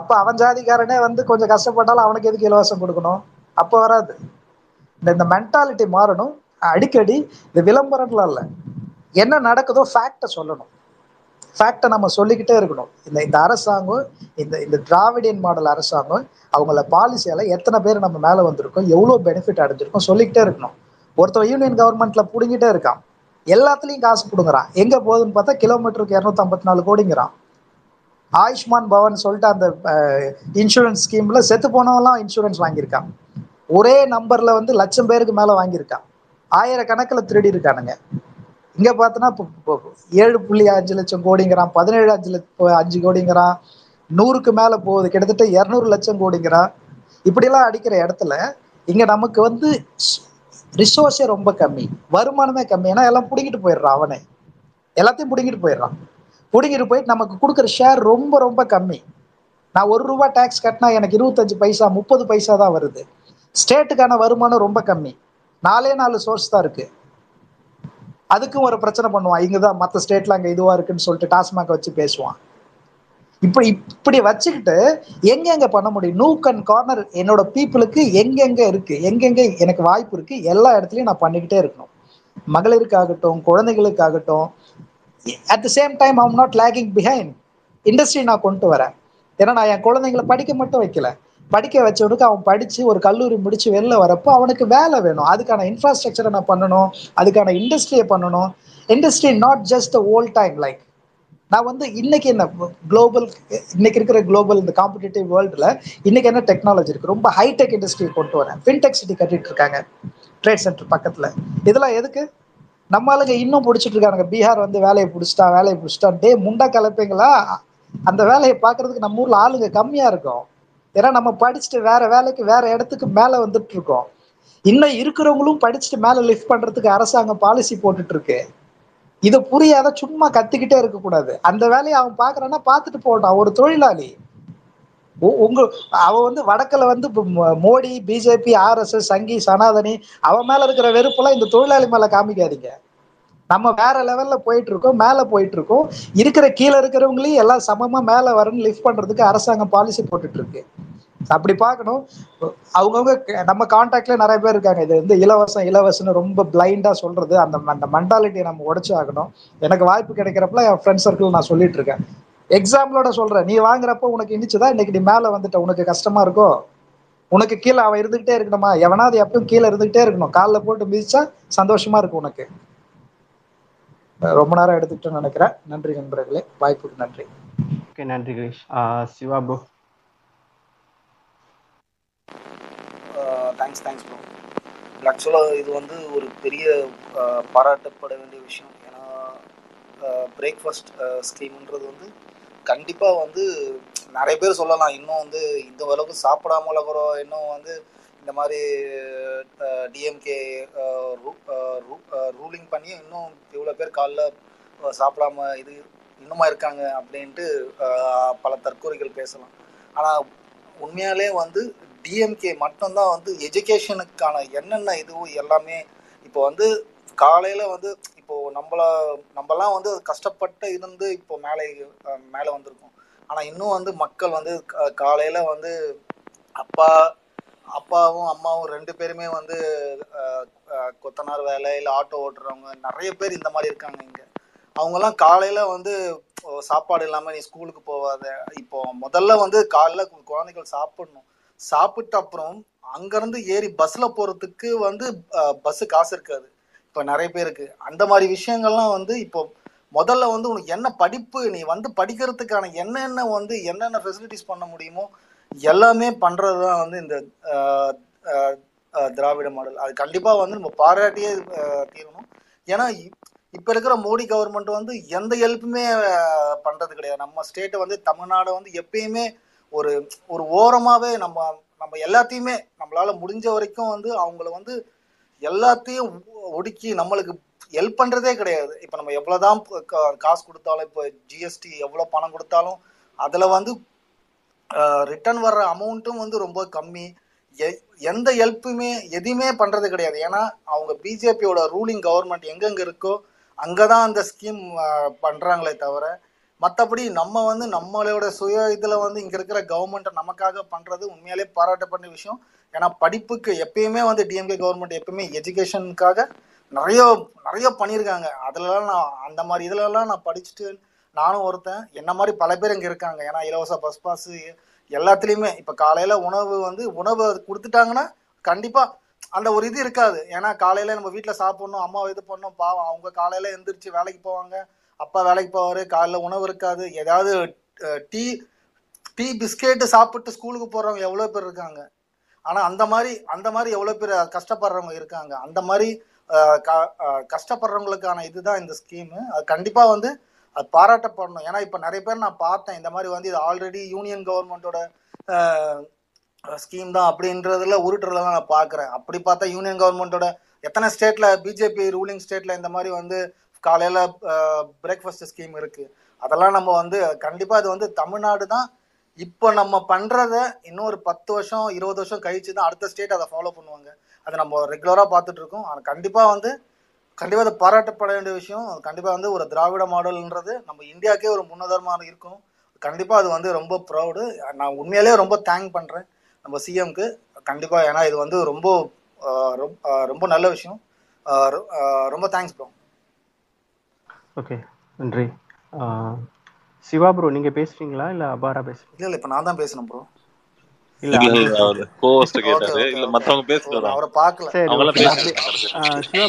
அப்போ அவன் ஜாதிக்காரனே வந்து கொஞ்சம் கஷ்டப்பட்டாலும் அவனுக்கு எதுக்கு இலவசம் கொடுக்கணும்? அப்போ வராது. இந்த மென்டாலிட்டி மாறணும். அடிக்கடி இந்த விளம்பரம்லாம் இல்லை, என்ன நடக்குதோ ஃபேக்டை சொல்லணும். ஃபேக்டை நம்ம சொல்லிக்கிட்டே இருக்கணும். இந்த அரசாங்கம், இந்த திராவிடியன் மாடல் அரசாங்கம் அவங்கள பாலிசியால் எத்தனை பேர் நம்ம மேலே வந்திருக்கோம், எவ்வளோ பெனிஃபிட் அடைஞ்சிருக்கோம் சொல்லிக்கிட்டே இருக்கணும். ஒருத்தர் யூனியன் கவர்மெண்ட்டில் பிடிங்கிட்டே இருக்கான், எல்லாத்துலேயும் காசு பிடுங்குறான். எங்கே போகுதுன்னு பார்த்தா கிலோமீட்டருக்கு 254 கோடிங்கிறான். ஆயுஷ்மான் பவன் சொல்லிட்டு அந்த இன்சூரன்ஸ் ஸ்கீமில் செத்து போனவெல்லாம் இன்சூரன்ஸ் வாங்கியிருக்கான். ஒரே நம்பரில் வந்து 1,00,000 பேருக்கு மேலே வாங்கியிருக்கான். ஆயிரக்கணக்கில் திருடி இருக்கானுங்க. இங்கே பார்த்தோன்னா 7.5 லட்சம் கோடிங்கிறான், 17.5 கோடிங்கிறான், 100க்கு மேலே போகுது, கிட்டத்தட்ட 200 லட்சம் கோடிங்கிறான். இப்படிலாம் அடிக்கிற இடத்துல இங்கே நமக்கு வந்து ரிசோர்ஸே ரொம்ப கம்மி, வருமானமே கம்மி. ஏன்னா எல்லாம் பிடிங்கிட்டு போயிடுறான் அவனே, எல்லாத்தையும் பிடிங்கிட்டு போயிட்டு நமக்கு கொடுக்குற ஷேர் ரொம்ப ரொம்ப கம்மி. நான் 1 ரூபா டேக்ஸ் கட்டினா எனக்கு 25 பைசா 30 பைசா தான் வருது. ஸ்டேட்டுக்கான வருமானம் ரொம்ப கம்மி, 4 சோர்ஸ் தான் இருக்குது. அதுக்கும் ஒரு பிரச்சனை பண்ணுவான், இங்கே தான் மற்ற ஸ்டேட்டில் அங்கே இதுவாக இருக்குன்னு சொல்லிட்டு டாஸ்மாக வச்சு பேசுவான். இப்படி வச்சுக்கிட்டு எங்கெங்கே பண்ண முடியும்? நூக் அண்ட் கார்னர் என்னோட பீப்புளுக்கு எங்கெங்கே இருக்குது, எங்கெங்கே எனக்கு வாய்ப்பு இருக்குது, எல்லா இடத்துலையும் நான் பண்ணிக்கிட்டே இருக்கணும். மகளிருக்காகட்டும், குழந்தைகளுக்காகட்டும். At the same time I'm not lagging behind. Industry நான் கொண்டு வரேன். ஏன்னா நான் என் குழந்தைங்களை படிக்க மட்டும் வைக்கல, படிக்க வச்சவனுக்கு அவன் படித்து ஒரு கல்லூரி முடித்து வெளில வரப்போ அவனுக்கு வேலை வேணும். அதுக்கான இன்ஃப்ராஸ்ட்ரக்சரை நான் பண்ணணும், அதுக்கான இண்டஸ்ட்ரியை பண்ணணும். Industry not just old time like நான் வந்து இன்றைக்கி என்ன குளோபல், இன்றைக்கி இருக்கிற குளோபல் இந்த காம்படிட்டிவ் வேர்ல்டில் இன்றைக்கி என்ன டெக்னாலஜி இருக்குது, ரொம்ப ஹைடெக் இண்டஸ்ட்ரியை கொண்டு வரேன். ஃபின்டெக் சிட்டி கட்டிகிட்டு இருக்காங்க ட்ரேட் சென்டர் பக்கத்தில். இதெல்லாம் எதுக்கு? நம்மளுக்கு இன்னும் பிடிச்சிட்டு இருக்காங்க. பீகார் வந்து வேலையை பிடிச்சிட்டா டே முண்டா கலப்பீங்களா? அந்த வேலையை பார்க்குறதுக்கு நம்ம ஊரில் ஆளுங்க கம்மியாக இருக்கும். ஏன்னா நம்ம படிச்சுட்டு வேற வேலைக்கு வேற இடத்துக்கு மேலே வந்துட்டு இருக்கோம். இன்னும் இருக்கிறவங்களும் படிச்சுட்டு மேலே லிஃப்ட் பண்றதுக்கு அரசாங்கம் பாலிசி போட்டுட்டு இருக்கு. இதை புரியாத சும்மா கத்திக்கிட்டே இருக்கக்கூடாது. அந்த வேலையை அவன் பார்க்குறான்னா பார்த்துட்டு போட்டான். ஒரு தொழிலாளி அவன் வந்து வடக்கில் வந்து மோடி, பிஜேபி, RSS, சங்கி, சனாதனி அவன் மேலே இருக்கிற வெறுப்பெல்லாம் இந்த தொழிலாளி மேலே காமிக்காதீங்க. நம்ம வேற லெவலில் போயிட்டு இருக்கோம். இருக்கிற கீழே இருக்கிறவங்களையும் எல்லாம் சமமாக மேலே வரணும்னு லிஃப்ட் பண்ணுறதுக்கு அரசாங்கம் பாலிசி போட்டுட்டு இருக்கு. அப்படி பார்க்கணும். அவங்கவுங்க நம்ம கான்டாக்ட்லேயே நிறைய பேர் இருக்காங்க. இது வந்து இலவசம்னு ரொம்ப பிளைண்டாக சொல்கிறது, அந்த மென்டாலிட்டியை நம்ம உடைச்சாகணும். எனக்கு வாய்ப்பு கிடைக்கிறப்பல என் ஃப்ரெண்ட் சர்க்கிள் நான் சொல்லிட்டு இருக்கேன். எக்ஸாம்பிளோட சொல்கிறேன், நீ வாங்குறப்போ உனக்கு இனிச்சுதான்? இன்னைக்கு நீ மேலே வந்துட்ட, உனக்கு கஷ்டமாக இருக்கோ? உனக்கு கீழே அவன் இருந்துகிட்டே இருக்கணுமா? எவனாவது எப்பவும் கீழே இருந்துகிட்டே இருக்கணும். காலில் போட்டு மிதிச்சா சந்தோஷமா இருக்கும் உனக்கு. ரொம்ப நேரம் எடுத்துக்கிட்டோன்னு நினைக்கிறேன். நன்றி நண்பர்களே, வாய்ப்புக்கு நன்றி. ஓகே, நன்றி Girish. Siva bro. Thanks bro. ஆக்சுவலாக இது வந்து ஒரு பெரிய பாராட்டப்பட வேண்டிய விஷயம். ஏன்னா பிரேக்ஃபாஸ்ட் ஸ்கீம்ன்றது வந்து கண்டிப்பாக வந்து நிறைய பேர் சொல்லலாம், இன்னும் வந்து இந்த அளவுக்கு சாப்பிடாம உலகிறோம், இன்னும் வந்து இந்த மாதிரி டிஎம்கே ரூலிங் பண்ணி இன்னும் இவ்வளோ பேர் காலைல சாப்பிடாம இது இன்னுமா இருக்காங்க அப்படின்ட்டு பல தற்கூறிகள் பேசலாம். ஆனால் உண்மையாலே வந்து டிஎம்கே மட்டும்தான் வந்து எஜுகேஷனுக்கான என்னென்ன இதுவும் எல்லாமே இப்போ வந்து காலையில் வந்து இப்போது நம்மலாம் வந்து கஷ்டப்பட்டு இருந்து இப்போ மேலே வந்திருக்கோம். ஆனால் இன்னும் வந்து மக்கள் வந்து காலையில் வந்து அப்பாவும் அம்மாவும் ரெண்டு பேருமே வந்து கொத்தனார் வேலை இல்லை ஆட்டோ ஓட்டுறவங்க நிறைய பேர் இந்த மாதிரி இருக்காங்க இங்கே. அவங்கெல்லாம் காலையில் வந்து சாப்பாடு இல்லாமல் நீ ஸ்கூலுக்கு போவாத. இப்போ முதல்ல வந்து காலைல குழந்தைகள் சாப்பிடணும், சாப்பிட்ட அப்புறம் அங்கேருந்து ஏறி பஸ்ஸில் போகிறதுக்கு வந்து பஸ்ஸு காசு இருக்காது இப்போ நிறைய பேருக்கு. அந்த மாதிரி விஷயங்கள்லாம் வந்து இப்போ முதல்ல வந்து உனக்கு என்ன படிப்பு, நீ வந்து படிக்கிறதுக்கான என்னென்ன ஃபெசிலிட்டிஸ் பண்ண முடியுமோ எல்லாமே பண்ணுறது தான் வந்து இந்த திராவிட மாடல். அது கண்டிப்பாக வந்து நம்ம பாராட்டியே தீரணும். ஏன்னா இப்போ இருக்கிற மோடி கவர்மெண்ட் வந்து எந்த ஹெல்ப்புமே பண்ணுறது கிடையாது. நம்ம ஸ்டேட்டை வந்து தமிழ்நாடை வந்து எப்பயுமே ஒரு ஒரு ஓரமாகவே நம்ம எல்லாத்தையுமே நம்மளால முடிஞ்ச வரைக்கும் வந்து அவங்கள வந்து எல்லாத்தையும் ஒடுக்கி நம்மளுக்கு ஹெல்ப் பண்ணுறதே கிடையாது. இப்போ நம்ம எவ்வளோதான் காசு கொடுத்தாலும், இப்போ ஜிஎஸ்டி எவ்வளோ பணம் கொடுத்தாலும் அதில் வந்து ரிட்டர்ன் வர்ற அமௌண்ட்டும் வந்து ரொம்ப கம்மி. எந்த ஹெல்ப்புமே எதுவுமே பண்ணுறது கிடையாது. ஏன்னா அவங்க பிஜேபியோட ரூலிங் கவர்மெண்ட் எங்கெங்கே இருக்கோ அங்கே தான் அந்த ஸ்கீம் பண்ணுறாங்களே தவிர மற்றபடி நம்ம வந்து நம்மளோட சுய இதில் வந்து இங்கே இருக்கிற கவர்மெண்ட்டை நமக்காக பண்ணுறது உண்மையாலே பாராட்டப்பட்ட விஷயம். ஏன்னா படிப்புக்கு எப்பயுமே வந்து டிஎம்கே கவர்மெண்ட் எப்பயுமே எஜுகேஷனுக்காக நிறைய பண்ணியிருக்காங்க. அதிலலாம் நான் அந்த மாதிரி இதிலலாம் நான் படிச்சுட்டு நானும் ஒருத்தன் என்ன மாதிரி பல பேர் இங்கே இருக்காங்க. ஏன்னா இலவச பஸ் பாஸு எல்லாத்துலேயுமே இப்போ காலையில் உணவு கொடுத்துட்டாங்கன்னா கண்டிப்பாக அந்த ஒரு இது இருக்காது. ஏன்னா காலையில் நம்ம வீட்டில் சாப்பிட்ணும், அம்மாவை இது பண்ணணும், பாவம் அவங்க காலையில் எழுந்திரிச்சு வேலைக்கு போவாங்க, அப்பா வேலைக்கு போவார், காலையில் உணவு இருக்காது, ஏதாவது டீ பிஸ்கெட்டு சாப்பிட்டு ஸ்கூலுக்கு போகிறவங்க எவ்வளோ பேர் இருக்காங்க. ஆனால் அந்த மாதிரி எவ்வளோ பேர் கஷ்டப்படுறவங்க இருக்காங்க. அந்த மாதிரி கஷ்டப்படுறவங்களுக்கான இதுதான் இந்த ஸ்கீமு. அது கண்டிப்பாக வந்து அது பாராட்டப்படணும். ஏன்னா இப்போ நிறைய பேர் நான் பார்த்தேன் இந்த மாதிரி வந்து இது ஆல்ரெடி யூனியன் கவர்மெண்ட்டோட ஸ்கீம் தான் அப்படின்றதுல உருட்டுறதெல்லாம் நான் பார்க்குறேன். அப்படி பார்த்தா யூனியன் கவர்மெண்ட்டோட எத்தனை ஸ்டேட்டில் பிஜேபி ரூலிங் ஸ்டேட்டில் இந்த மாதிரி வந்து காலையில் பிரேக்ஃபாஸ்ட் ஸ்கீம் இருக்குது. அதெல்லாம் நம்ம வந்து கண்டிப்பாக இது வந்து தமிழ்நாடு தான் இப்போ நம்ம பண்ணுறத இன்னொரு 10 வருஷம் 20 வருஷம் கழிச்சு தான் அடுத்த ஸ்டேட் அதை ஃபாலோ பண்ணுவாங்க. அதை நம்ம ரெகுலராக பார்த்துட்ருக்கோம். ஆனால் கண்டிப்பாக அதை பாராட்டப்பட வேண்டிய விஷயம். அது கண்டிப்பாக வந்து ஒரு திராவிட மாடல்ன்றது நம்ம இந்தியாவுக்கே ஒரு முன்னுதாரணமாக இருக்கும். கண்டிப்பாக அது வந்து ரொம்ப ப்ரௌடு. நான் உண்மையிலே ரொம்ப தேங்க் பண்ணுறேன் நம்ம சிஎம்க்கு கண்டிப்பாக. ஏன்னா இது வந்து ரொம்ப ரொம்ப நல்ல விஷயம். ரொம்ப தேங்க்ஸ் ப்ரோ. ஓகே, நன்றி. சிவா ப்ரோ, நீங்க பேசுறீங்களா இல்ல அபாரா பேசுறீங்களா? இல்ல இப்ப நான் தான் பேசணும் ப்ரோ. இல்ல கோஸ்ட் கேட்டாரு, இல்ல மத்தவங்க பேசுறாங்க, அவரை பார்க்கல, அவங்கள பேசுறாங்க.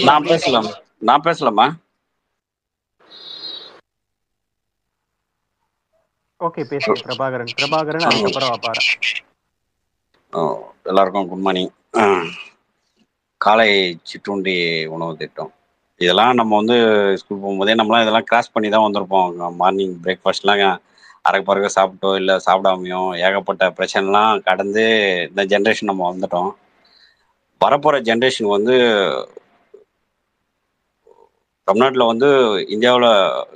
நான் பேசலாமா? ஓகே, பேசுங்க. பிரபாகரன் அதுக்கப்புறம் அபாரா. எல்லாருக்கும் குட் மார்னிங். காலை சிற்றுண்டி உணவு திட்டம் இதெல்லாம் நம்ம வந்து ஸ்கூல் போகும்போதே நம்மளாம் இதெல்லாம் கிராஸ் பண்ணி தான் வந்திருப்போம். மார்னிங் பிரேக்ஃபாஸ்ட்லாம் அரைக்கு பறக்க சாப்பிட்டோ இல்லை சாப்பிடாமையோ ஏகப்பட்ட பிரச்சனைலாம் கடந்து இந்த ஜென்ரேஷன் நம்ம வந்துட்டோம். வரப்போகிற ஜென்ரேஷன் வந்து தமிழ்நாட்டில் வந்து இந்தியாவில்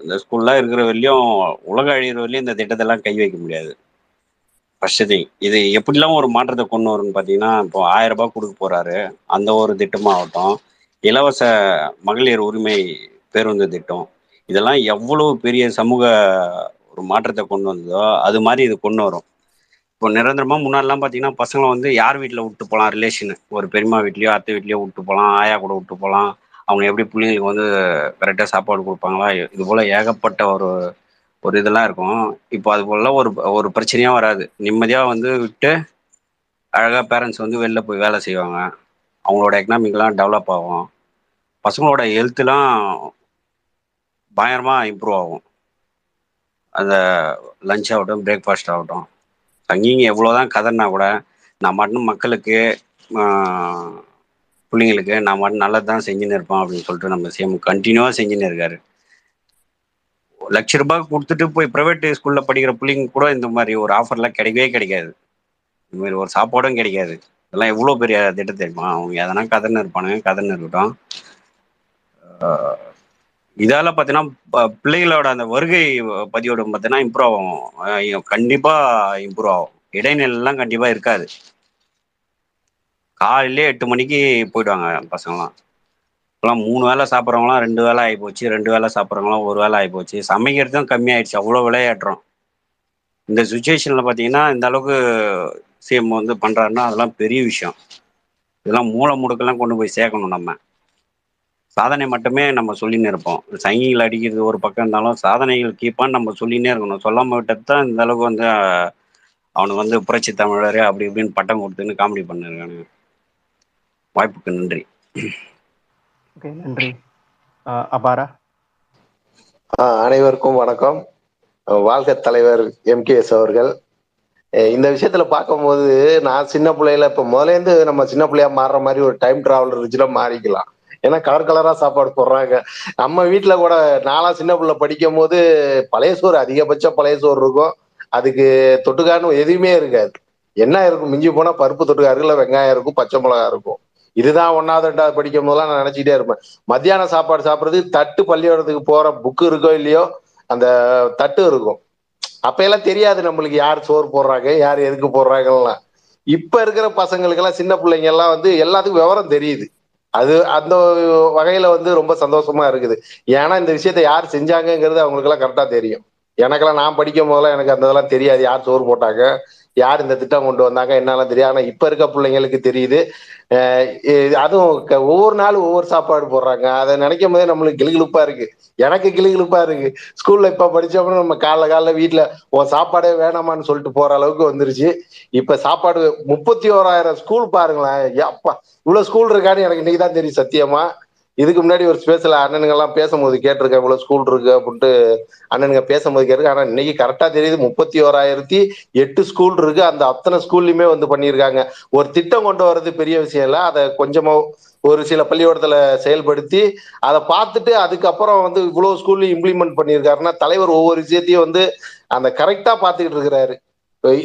இந்த ஸ்கூல்லாம் இருக்கிற வரையும் உலக அழிகிற வரையும் இந்த திட்டத்தெல்லாம் கை வைக்க முடியாது. ஃபர்ஸ்ட் திங், இது எப்படிலாம் ஒரு மாற்றத்தை கொண்டு வரும்னு பார்த்தீங்கன்னா, இப்போ 1000 ரூபா கொடுக்க போகிறாரு, அந்த ஒரு திட்டமாகட்டும், இலவச மகளிர் உரிமை பேருந்து திட்டம், இதெல்லாம் எவ்வளோ பெரிய சமூக ஒரு மாற்றத்தை கொண்டு வந்ததோ அது மாதிரி இது கொண்டு வரும். இப்போ நிரந்தரமாக முன்னாடிலாம் பார்த்தீங்கன்னா பசங்களை வந்து யார் வீட்டில் விட்டு போகலாம், ரிலேஷனு ஒரு பெரியம்மா வீட்லையோ அத்தை வீட்லையோ விட்டு போகலாம், ஆயா கூட விட்டு போகலாம். அவங்க எப்படி பிள்ளைங்களுக்கு வந்து கரெக்டாக சாப்பாடு கொடுப்பாங்களா, இது போல் ஏகப்பட்ட ஒரு இதெல்லாம் இருக்கும். இப்போ அது போலலாம் ஒரு பிரச்சனையாக வராது. நிம்மதியாக வந்து விட்டு அழகாக பேரண்ட்ஸ் வந்து வெளில போய் வேலை செய்வாங்க, அவங்களோட எக்கனாமிக்லாம் டெவலப் ஆகும், பசங்களோட ஹெல்த்துலாம் பயங்கரமாக இம்ப்ரூவ் ஆகும். அந்த லஞ்ச் ஆகட்டும் பிரேக்ஃபாஸ்ட் ஆகட்டும், அங்கேயும் எவ்வளோதான் கதறினா கூட நான் மட்டும் மக்களுக்கு பிள்ளைங்களுக்கு நான் மட்டும் நல்லது தான் செஞ்சுன்னு இருப்பேன் அப்படின்னு சொல்லிட்டு நம்ம சேம் கண்டினியூவாக செஞ்சுன்னு இருக்காரு. ₹1,00,000 கொடுத்துட்டு போய் ப்ரைவேட் ஸ்கூலில் படிக்கிற பிள்ளைங்க கூட இந்த மாதிரி ஒரு ஆஃபர்லாம் கிடைக்கவே கிடைக்காது, இந்த மாதிரி ஒரு சாப்பாடும் கிடைக்காது. இதெல்லாம் எவ்வளோ பெரிய திட்டம் தெரியுமா? அவங்க எதனா கதன்னு இருப்பானுங்க, கதன்னு இருக்கட்டும். இதால் பார்த்தீங்கன்னா பிள்ளைகளோட அந்த வருகை பதிவோட பார்த்தீங்கன்னா இம்ப்ரூவ் ஆகும், கண்டிப்பாக இம்ப்ரூவ் ஆகும். இடைநிலைலாம் கண்டிப்பாக இருக்காது. காலையிலே 8 மணிக்கு போயிடுவாங்க பசங்களாம். இப்போலாம் 3 வேளை சாப்பிட்றவங்களாம் 2 வேளை ஆகிப்போச்சு, 2 வேளை சாப்பிட்றவங்களாம் 1 வேளை ஆகிப்போச்சு, சமைக்கிறதும் கம்மியாயிடுச்சு, அவ்வளோ விளையாடுறோம். இந்த சுச்சுவேஷனில் பார்த்தீங்கன்னா இந்த அளவுக்கு சிஎம் வந்து பண்ணுறாருன்னா அதெல்லாம் பெரிய விஷயம். இதெல்லாம் மூளை முடுக்கெல்லாம் கொண்டு போய் சேர்க்கணும். நம்ம சாதனை மட்டுமே நம்ம சொல்லின்னு இருப்போம், சங்கிகள் அடிக்கிறது ஒரு பக்கம் இருந்தாலும் சாதனைகள் கீப்பான்னு நம்ம சொல்லினே இருக்கணும். சொல்லாமல் விட்டது தான் இந்த அளவுக்கு வந்து அவனுக்கு வந்து புரட்சி தமிழர் அப்படி இப்படின்னு பட்டம் கொடுத்துன்னு காமெடி பண்ணிருக்கானு. வாய்ப்புக்கு நன்றி. ஓகே, நன்றி அபாரா. அனைவருக்கும் வணக்கம். வாழ்க தலைவர் எம்கேஎஸ் அவர்கள். இந்த விஷயத்துல பார்க்கும்போது நான் சின்ன பிள்ளையில இப்போ முதலேருந்து நம்ம சின்ன பிள்ளையா மாறுற மாதிரி ஒரு டைம் டிராவல் இருந்துச்சுன்னா மாறிக்கலாம். ஏன்னா கலர் கலராக சாப்பாடு போடுறாங்க. நம்ம வீட்டில் கூட நாலாம் சின்ன பிள்ளை படிக்கும் போது பழைய சோறு, அதிகபட்சம் பழைய சோறு இருக்கும், அதுக்கு தொட்டுக்கான்னு எதுவுமே இருக்காது. என்ன இருக்கும்? மிஞ்சி போனால் பருப்பு தொட்டுக்கா இருக்குல்ல, வெங்காயம் இருக்கும், பச்சை மிளகா இருக்கும். இதுதான் 1வது 2வது படிக்கும் போதெல்லாம் நான் நினச்சிக்கிட்டே இருப்பேன். மத்தியான சாப்பாடு சாப்பிட்றது தட்டு, பள்ளியோடத்துக்கு போகிற புக்கு இருக்கோ இல்லையோ அந்த தட்டு இருக்கும். அப்பெல்லாம் தெரியாது நம்மளுக்கு யார் சோறு போடுறாங்க, யார் எதுக்கு போடுறாங்கலாம். இப்போ இருக்கிற பசங்களுக்கெல்லாம், சின்ன பிள்ளைங்கெல்லாம் வந்து எல்லாத்துக்கும் விவரம் தெரியுது. அது அந்த வகையில வந்து ரொம்ப சந்தோஷமா இருக்குது. ஏன்னா இந்த விஷயத்த யார் செஞ்சாங்கிறது அவங்களுக்கெல்லாம் கரெக்டா தெரியும். எனக்கெல்லாம் நான் படிக்கும் போதெல்லாம் எனக்கு அந்த இதெல்லாம் தெரியாது. யார் சோறு போட்டாங்க, யார் இந்த திட்டம் கொண்டு வந்தாங்க, என்னெல்லாம் தெரியும். ஆனால் இப்போ இருக்க பிள்ளைங்களுக்கு தெரியுது. அதுவும் ஒவ்வொரு நாளும் ஒவ்வொரு சாப்பாடு போடுறாங்க. அதை நினைக்கும் போதே நம்மளுக்கு கிளுகிழுப்பா இருக்கு. எனக்கு கிளுகிழுப்பா இருக்கு. ஸ்கூல்ல இப்போ படித்தோம்னா நம்ம காலைல வீட்டில் உன் சாப்பாடே வேணாமான்னு சொல்லிட்டு போற அளவுக்கு வந்துருச்சு. இப்போ சாப்பாடு 31,000 ஸ்கூல் பாருங்களேன். அப்பா, இவ்வளோ ஸ்கூல் இருக்கான்னு எனக்கு இன்னைக்கு தான் தெரியும் சத்தியமா. இதுக்கு முன்னாடி ஒரு ஸ்பேஸ்ல அண்ணனுங்கெல்லாம் பேசும்போது கேட்டிருக்கேன், இவ்வளோ ஸ்கூல் இருக்கு அப்படின்ட்டு அண்ணனுங்க பேசும்போது கேட்டிருக்கேன். ஆனால் இன்னைக்கு கரெக்டாக தெரியுது 31,008 ஸ்கூல் இருக்கு. அந்த அத்தனை ஸ்கூல்லையுமே வந்து பண்ணியிருக்காங்க. ஒரு திட்டம் கொண்டு வர்றது பெரிய விஷயம் இல்லை. அதை கொஞ்சமாக ஒரு சில பள்ளிக்கூடத்தில் செயல்படுத்தி அதை பார்த்துட்டு அதுக்கப்புறம் வந்து இவ்வளோ ஸ்கூல்லையும் இம்ப்ளிமெண்ட் பண்ணியிருக்காருன்னா தலைவர் ஒவ்வொரு விஷயத்தையும் வந்து அந்த கரெக்டாக பார்த்துக்கிட்டு இருக்கிறாரு.